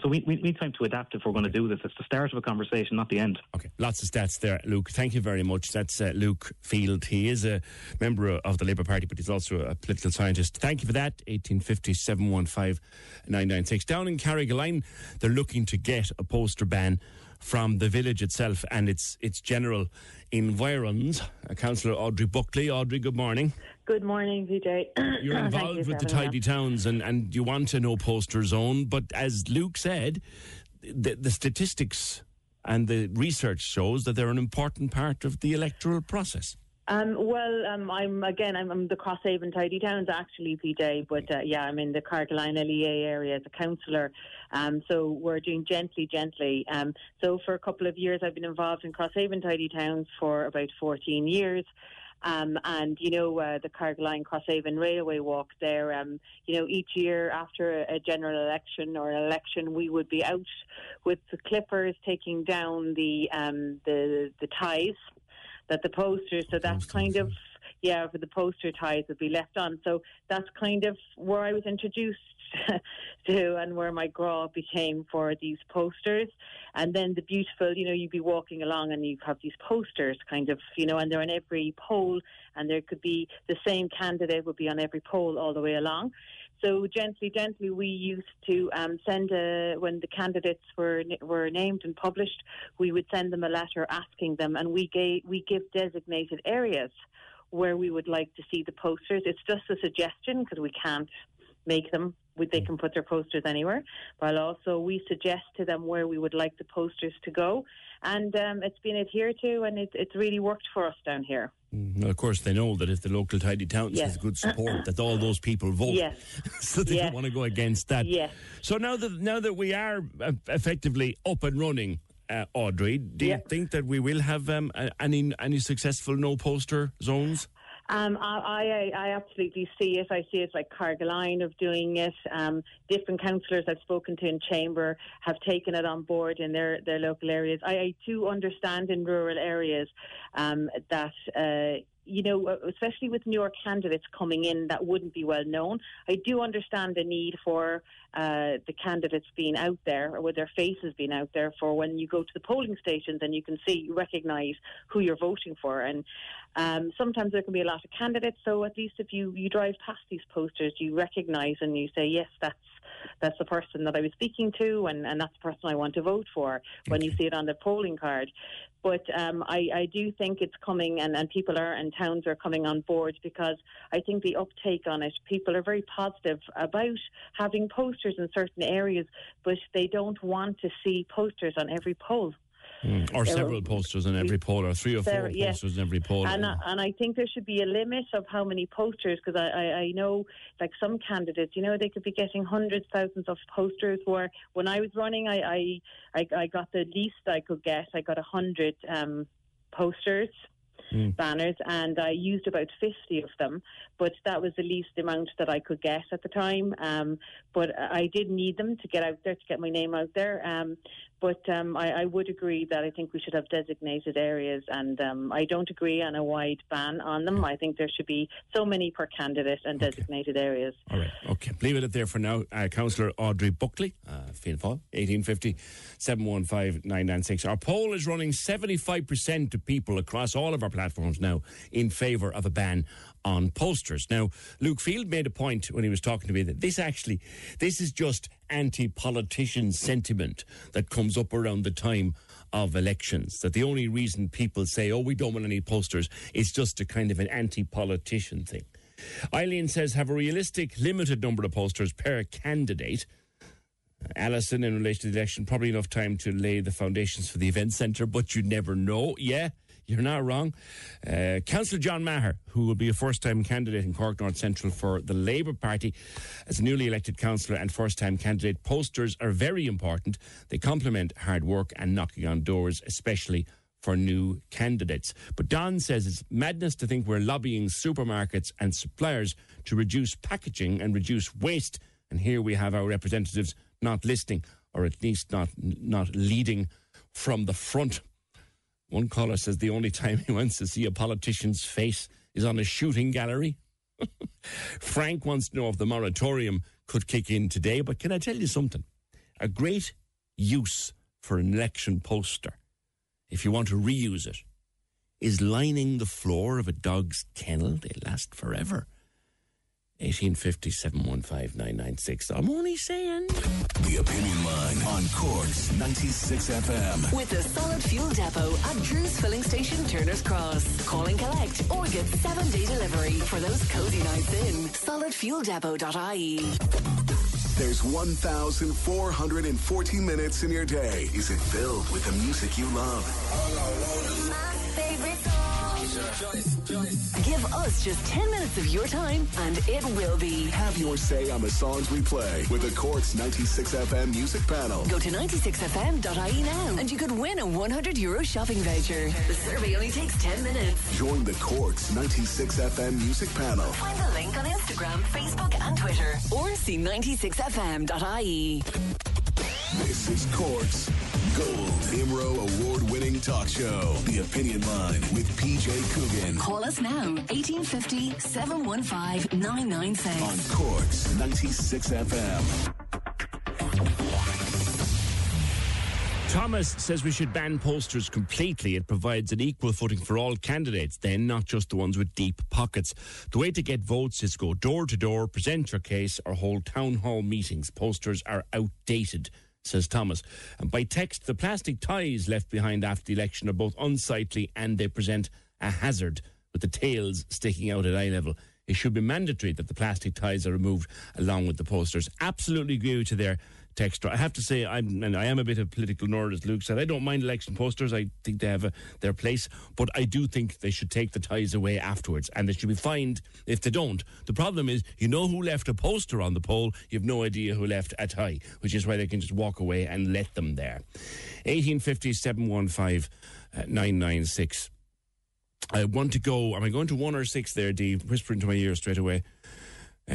So we need time to adapt if we're going to do this. It's the start of a conversation, not the end. Okay, lots of stats there, Luke. Thank you very much. That's Luke Field. He is a member of the Labour Party, but he's also a political scientist. Thank you for that. 1850 715 996. Down in Carrigaline, they're looking to get a poster ban from the village itself and its general environs. Councillor Audrey Buckley. Audrey, good morning. Good morning, Vijay. You're involved with the Tidy Towns and you want a no poster zone, but as Luke said, the statistics and the research shows that they're an important part of the electoral process. I'm the Crosshaven Tidy Towns actually, PJ, but I'm in the Carrigaline LEA area as a councillor, so we're doing gently. So for a couple of years I've been involved in Crosshaven Tidy Towns for about 14 years. And, you know, the Carrigaline Crosshaven Railway Walk there, you know, each year after a general election or an election, we would be out with the clippers taking down the ties that the posters, so that's kind of, for the poster ties would be left on. So that's kind of where I was introduced to and where my grog became for these posters. And then the beautiful, you know, you'd be walking along and you have these posters kind of, you know, and they're on every pole and there could be the same candidate would be on every pole all the way along. So gently, we used to send when the candidates were named and published, we would send them a letter asking them, and we give designated areas where we would like to see the posters. It's just a suggestion because we can't make them. They can put their posters anywhere, but also we suggest to them where we would like the posters to go, and it's been adhered to, and it's really worked for us down here. Well, of course, they know that if the local Tidy Towns has good support, that all those people vote. Yes. So they don't want to go against that. Yes. So now that we are effectively up and running, Audrey, do you think that we will have any successful no poster zones? I absolutely see it. I see it like Carrigaline of doing it. Different councillors I've spoken to in Chamber have taken it on board in their local areas. I too understand in rural areas that you know, especially with newer candidates coming in that wouldn't be well known. I do understand the need for the candidates being out there, or with their faces being out there, for when you go to the polling stations and you can see, you recognise who you're voting for. And sometimes there can be a lot of candidates, so at least if you drive past these posters, you recognise and you say, yes, that's the person that I was speaking to, and that's the person I want to vote for when you see it on the polling card. But I do think it's coming, and people are, and towns are coming on board, because I think the uptake on it, people are very positive about having posters in certain areas, but they don't want to see posters on every poll. Mm. Or several posters in every poll, or three or four posters in every poll. And I think there should be a limit of how many posters, because I know, like, some candidates, you know, they could be getting hundreds, thousands of posters, where when I was running, I got the least I could get. I got 100 posters. Mm. Banners, and I used about 50 of them, but that was the least amount that I could get at the time, but I did need them to get out there, to get my name out there, but I would agree that I think we should have designated areas, and I don't agree on a wide ban on them. I think there should be so many per candidate and designated areas. Alright, okay, leave it there for now. Councillor Audrey Buckley, Fianna Fáil, 1850 715996. Our poll is running 75% of people across all of our platforms now in favour of a ban on posters. Now, Luke Field made a point when he was talking to me that this is just anti-politician sentiment that comes up around the time of elections, that the only reason people say, oh, we don't want any posters, is just a kind of an anti-politician thing. Eileen says, have a realistic limited number of posters per candidate. Alison, in relation to the election, probably enough time to lay the foundations for the event centre, but you never know. Yeah, you're not wrong. Councillor John Maher, who will be a first-time candidate in Cork North Central for the Labour Party. As a newly elected councillor and first-time candidate, posters are very important. They complement hard work and knocking on doors, especially for new candidates. But Don says it's madness to think we're lobbying supermarkets and suppliers to reduce packaging and reduce waste. And here we have our representatives not listening, or at least not leading from the front. One caller says the only time he wants to see a politician's face is on a shooting gallery. Frank wants to know if the moratorium could kick in today, but can I tell you something? A great use for an election poster, if you want to reuse it, is lining the floor of a dog's kennel. They last forever. 1850 715 996. I'm only saying. The Opinion Line on Cork's 96 FM. With the Solid Fuel Depot at Drew's Filling Station, Turner's Cross. Call and collect or get 7-day delivery for those cozy nights in. SolidFuelDepot.ie. There's 1,440 minutes in your day. Is it filled with the music you love? My favorite song. Give us just 10 minutes of your time and it will be. Have your say on the songs we play with the Cork's 96 FM Music Panel. Go to 96fm.ie now and you could win a €100 shopping voucher. The survey only takes 10 minutes. Join the Cork's 96 FM Music Panel. Find the link on Instagram, Facebook and Twitter, or see 96fm.ie. This is Cork's Gold IMRO award-winning talk show, The Opinion Line with PJ Coogan. Call us now, 1850 715 996. On Cork's 96 FM. Thomas says we should ban posters completely. It provides an equal footing for all candidates, then, not just the ones with deep pockets. The way to get votes is go door to door, present your case, or hold town hall meetings. Posters are outdated, says Thomas. And by text, the plastic ties left behind after the election are both unsightly and they present a hazard, with the tails sticking out at eye level. It should be mandatory that the plastic ties are removed along with the posters. Absolutely agree with you there, Texter. I have to say, I am a bit of a political nerd, as Luke said. I don't mind election posters. I think they have their place. But I do think they should take the ties away afterwards, and they should be fined if they don't. The problem is, you know who left a poster on the poll, you have no idea who left a tie, which is why they can just walk away and let them there. 1850 715 996. I want to go. Am I going to 1 or 6 there, Dee? Whispering to my ear straight away. I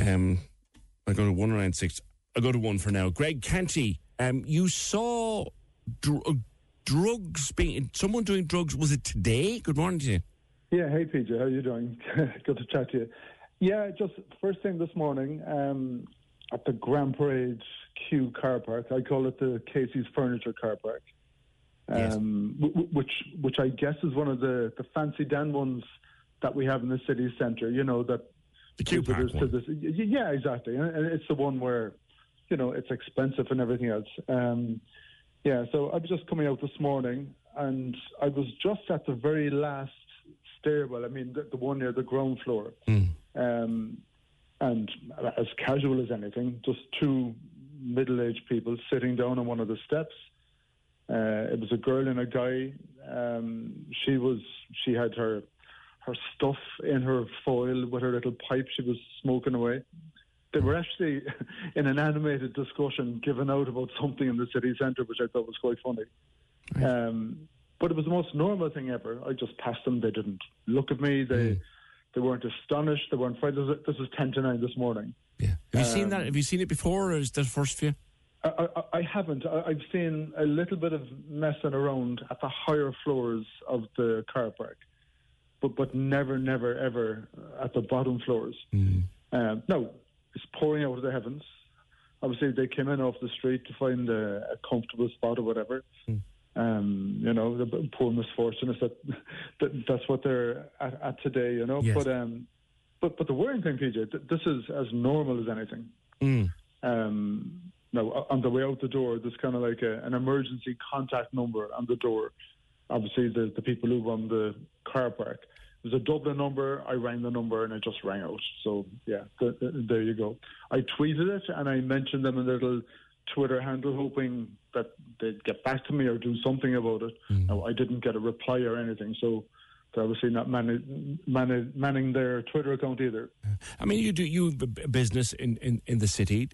go to 1 or 9, 6. I go to 1 for now. Greg Canty, you saw drugs being. Someone doing drugs. Was it today? Good morning to you. Yeah, hey PJ, how are you doing? Good to chat to you. Yeah, just first thing this morning at the Grand Parade Q car park, I call it the Casey's Furniture car park, which I guess is one of the fancy Dan ones that we have in the city centre, you know, that the Q park one. Yeah, exactly. And it's the one where, you know, it's expensive and everything else. Yeah, so I was just coming out this morning and I was just at the very last stairwell, I mean, the one near the ground floor. And as casual as anything, just two middle-aged people sitting down on one of the steps. It was a girl and a guy. She had her stuff in her foil with her little pipe she was smoking away. They were actually in an animated discussion given out about something in the city centre, which I thought was quite funny. Right. But it was the most normal thing ever. I just passed them. They didn't look at me. They weren't astonished. They weren't frightened. This was 10 to 9 this morning. Yeah. Have you seen that? Have you seen it before, or is that the first few? I haven't. I've seen a little bit of messing around at the higher floors of the car park, but never ever at the bottom floors. No, it's pouring out of the heavens. Obviously, they came in off the street to find a comfortable spot or whatever. You know, the poor misfortune is that's what they're at today, you know. Yes. But the worrying thing, PJ, this is as normal as anything. Now, on the way out the door, there's kind of like an emergency contact number on the door. Obviously, the people who run the car park. There's a Dublin number. I rang the number and it just rang out. So, yeah, there you go. I tweeted it and I mentioned them a little Twitter handle, hoping that they'd get back to me or do something about it. Now, I didn't get a reply or anything, so they're obviously not manning their Twitter account either. I mean, you business in the city.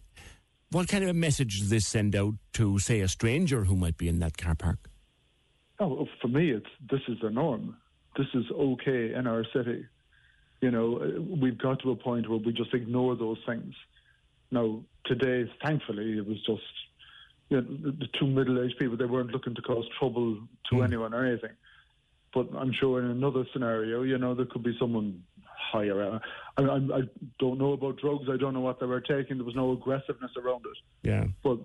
What kind of a message does this send out to, say, a stranger who might be in that car park? Oh, for me, this is the norm. This is okay in our city. You know, we've got to a point where we just ignore those things. Now, today, thankfully, it was just the two middle-aged people. They weren't looking to cause trouble to anyone or anything. But I'm sure in another scenario, you know, there could be someone higher. I don't know about drugs. I don't know what they were taking. There was no aggressiveness around it. Yeah. But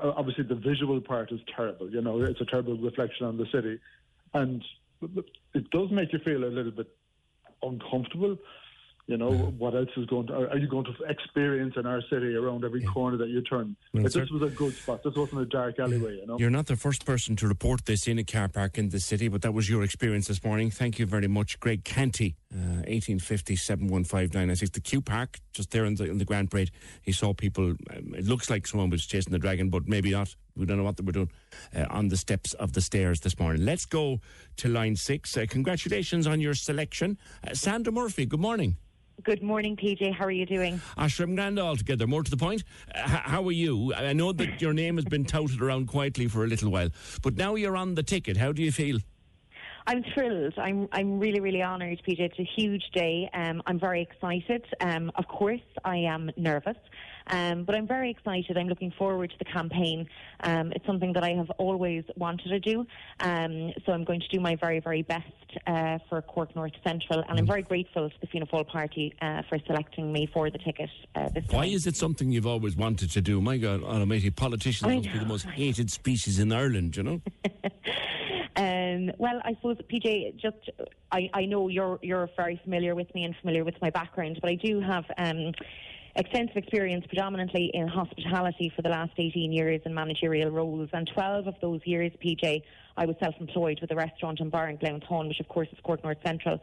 obviously the visual part is terrible. You know, it's a terrible reflection on the city. And it does make you feel a little bit uncomfortable. You know, what else is are you going to experience in our city around every corner that you turn? Well, like, this was a good spot. This wasn't a dark alleyway, you know. You're not the first person to report this in a car park in the city, but that was your experience this morning. Thank you very much. Greg Canty, 1850 715 996. The Q Park, just there in the Grand Parade. He saw people, it looks like someone was chasing the dragon, but maybe not. We don't know what they were doing on the steps of the stairs this morning. Let's go to line 6. Congratulations on your selection. Sandra Murphy, good morning. Good morning, PJ. How are you doing? Ashram Granda altogether. More to the point, how are you? I know that your name has been touted around quietly for a little while, but now you're on the ticket. How do you feel? I'm thrilled. I'm really, really honoured, PJ. It's a huge day. I'm very excited. Of course, I am nervous, but I'm very excited. I'm looking forward to the campaign. It's something that I have always wanted to do, so I'm going to do my very, very best for Cork North Central, and I'm very grateful to the Fianna Fáil Party for selecting me for the ticket this time. Why is it something you've always wanted to do? My God, almighty, politicians must be the most hated species in Ireland, you know? Well, I suppose, PJ, just I know you're very familiar with me and familiar with my background, but I do have extensive experience predominantly in hospitality for the last 18 years in managerial roles, and 12 of those years, PJ, I was self-employed with a restaurant and bar in Glentoran, which of course is Cork North Central.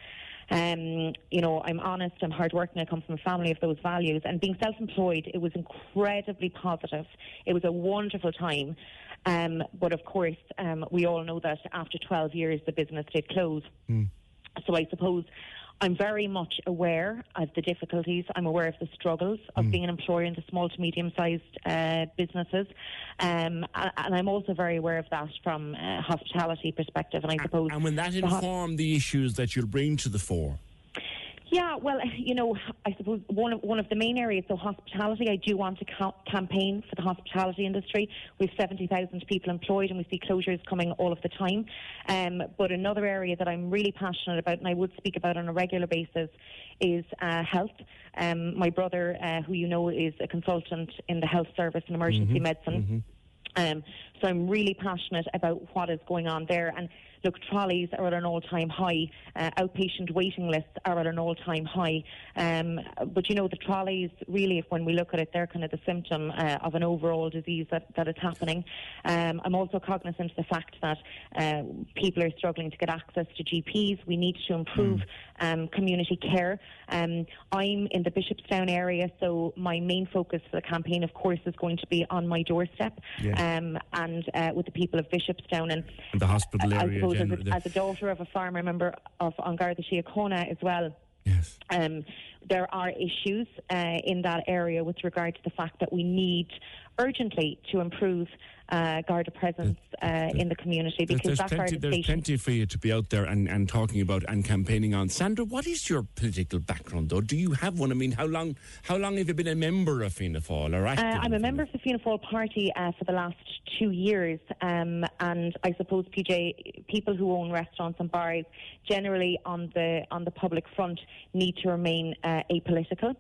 You know, I'm honest, I'm hardworking, I come from a family of those values, and being self-employed, it was incredibly positive. It was a wonderful time, but of course, we all know that after 12 years, the business did close. So I suppose I'm very much aware of the difficulties. I'm aware of the struggles of being an employer in the small to medium-sized businesses. And I'm also very aware of that from a hospitality perspective. And I suppose... And will that inform the issues that you'll bring to the fore? Yeah, well, you know, I suppose one of the main areas, so hospitality, I do want to campaign for the hospitality industry. We've 70,000 people employed and we see closures coming all of the time. But another area that I'm really passionate about, and I would speak about on a regular basis, is health. My brother, who you know is a consultant in the health service and emergency medicine. So I'm really passionate about what is going on there. And look, trolleys are at an all-time high. Outpatient waiting lists are at an all-time high. But, you know, the trolleys, really, when we look at it, they're kind of the symptom of an overall disease that is happening. I'm also cognizant of the fact that people are struggling to get access to GPs. We need to improve community care. I'm in the Bishopstown area, so my main focus for the campaign, of course, is going to be on my doorstep. Yeah. And with the people of Bishopstown and the hospital area. I suppose as a daughter of a farmer, a member of An Garda Síochána as well. Yes. There are issues in that area with regard to the fact that we need urgently to improve Garda presence in the community, because there's plenty for you to be out there and talking about and campaigning on. Sandra, what is your political background though? Do you have one? I mean, how long have you been a member of Fianna Fáil? Or I'm a member of the Fianna Fáil party for the last 2 years, and I suppose, PJ, people who own restaurants and bars generally on the public front need to remain apolitical.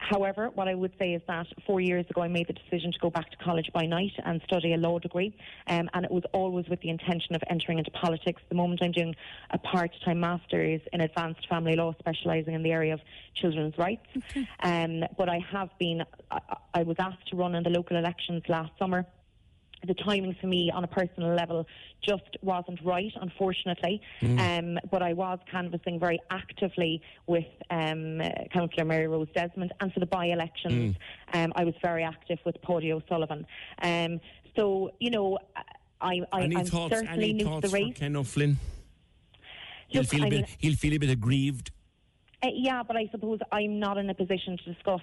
However, what I would say is that 4 years ago I made the decision to go back to college by night and study a law degree, and it was always with the intention of entering into politics. At the moment I'm doing a part-time master's in advanced family law, specialising in the area of children's rights. Okay. But I have been, I was asked to run in the local elections last summer. The timing for me on a personal level just wasn't right, unfortunately. But I was canvassing very actively with Councillor Mary Rose Desmond, and for the by-elections I was very active with Pádraig O'Sullivan. So, you know, I'm certainly new to the race. Any thoughts for Ken O'Flynn? He'll feel a bit aggrieved. Yeah, but I suppose I'm not in a position to discuss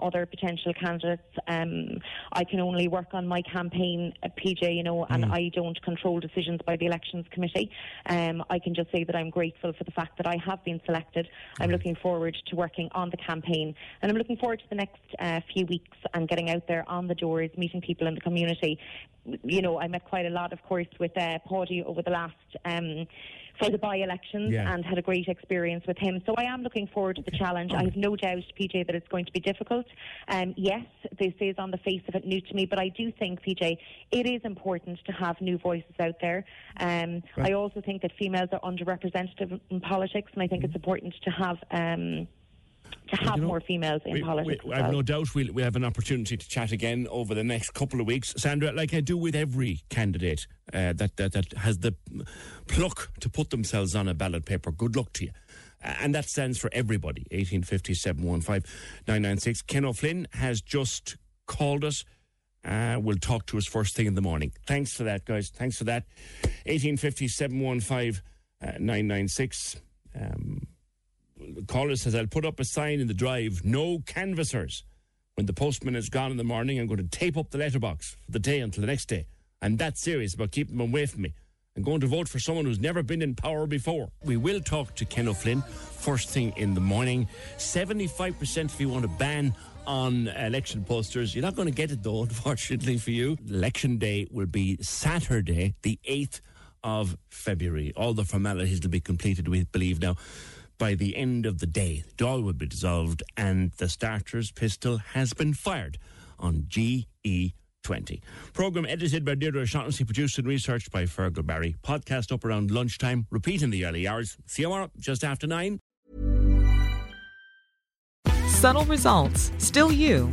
other potential candidates. I can only work on my campaign, PJ, you know, and I don't control decisions by the Elections Committee. I can just say that I'm grateful for the fact that I have been selected. I'm looking forward to working on the campaign, and I'm looking forward to the next few weeks and getting out there on the doors, meeting people in the community. You know, I met quite a lot, of course, with Pádraig over the last, for the by-elections, and had a great experience with him. So I am looking forward to the challenge. I have no doubt, PJ, that it's going to be difficult. Yes, this is on the face of it new to me, but I do think, PJ, it is important to have new voices out there. I also think that females are underrepresented in politics, and I think it's important to have... more females in politics. I have no doubt we'll have an opportunity to chat again over the next couple of weeks. Sandra, like I do with every candidate that has the pluck to put themselves on a ballot paper, good luck to you. And that stands for everybody. 1850 715 996. Ken O'Flynn has just called us. Will talk to us first thing in the morning. Thanks for that, guys. Thanks for that. 1850 715 996. Caller says, I'll put up a sign in the drive, no canvassers. When the postman is gone in the morning, I'm going to tape up the letterbox for the day until the next day. I'm that serious about keeping them away from me. I'm going to vote for someone who's never been in power before. We will talk to Ken O'Flynn first thing in the morning. 75% if you want to ban on election posters. You're not going to get it though, unfortunately for you. Election day will be Saturday, the 8th of February. All the formalities will be completed, we believe now. By the end of the day, the Dáil will be dissolved and the starter's pistol has been fired on GE20. Programme edited by Deirdre O'Shaughnessy, produced and researched by Fergal Barry. Podcast up around lunchtime, repeat in the early hours. See you tomorrow, just after 9. Subtle results, still you,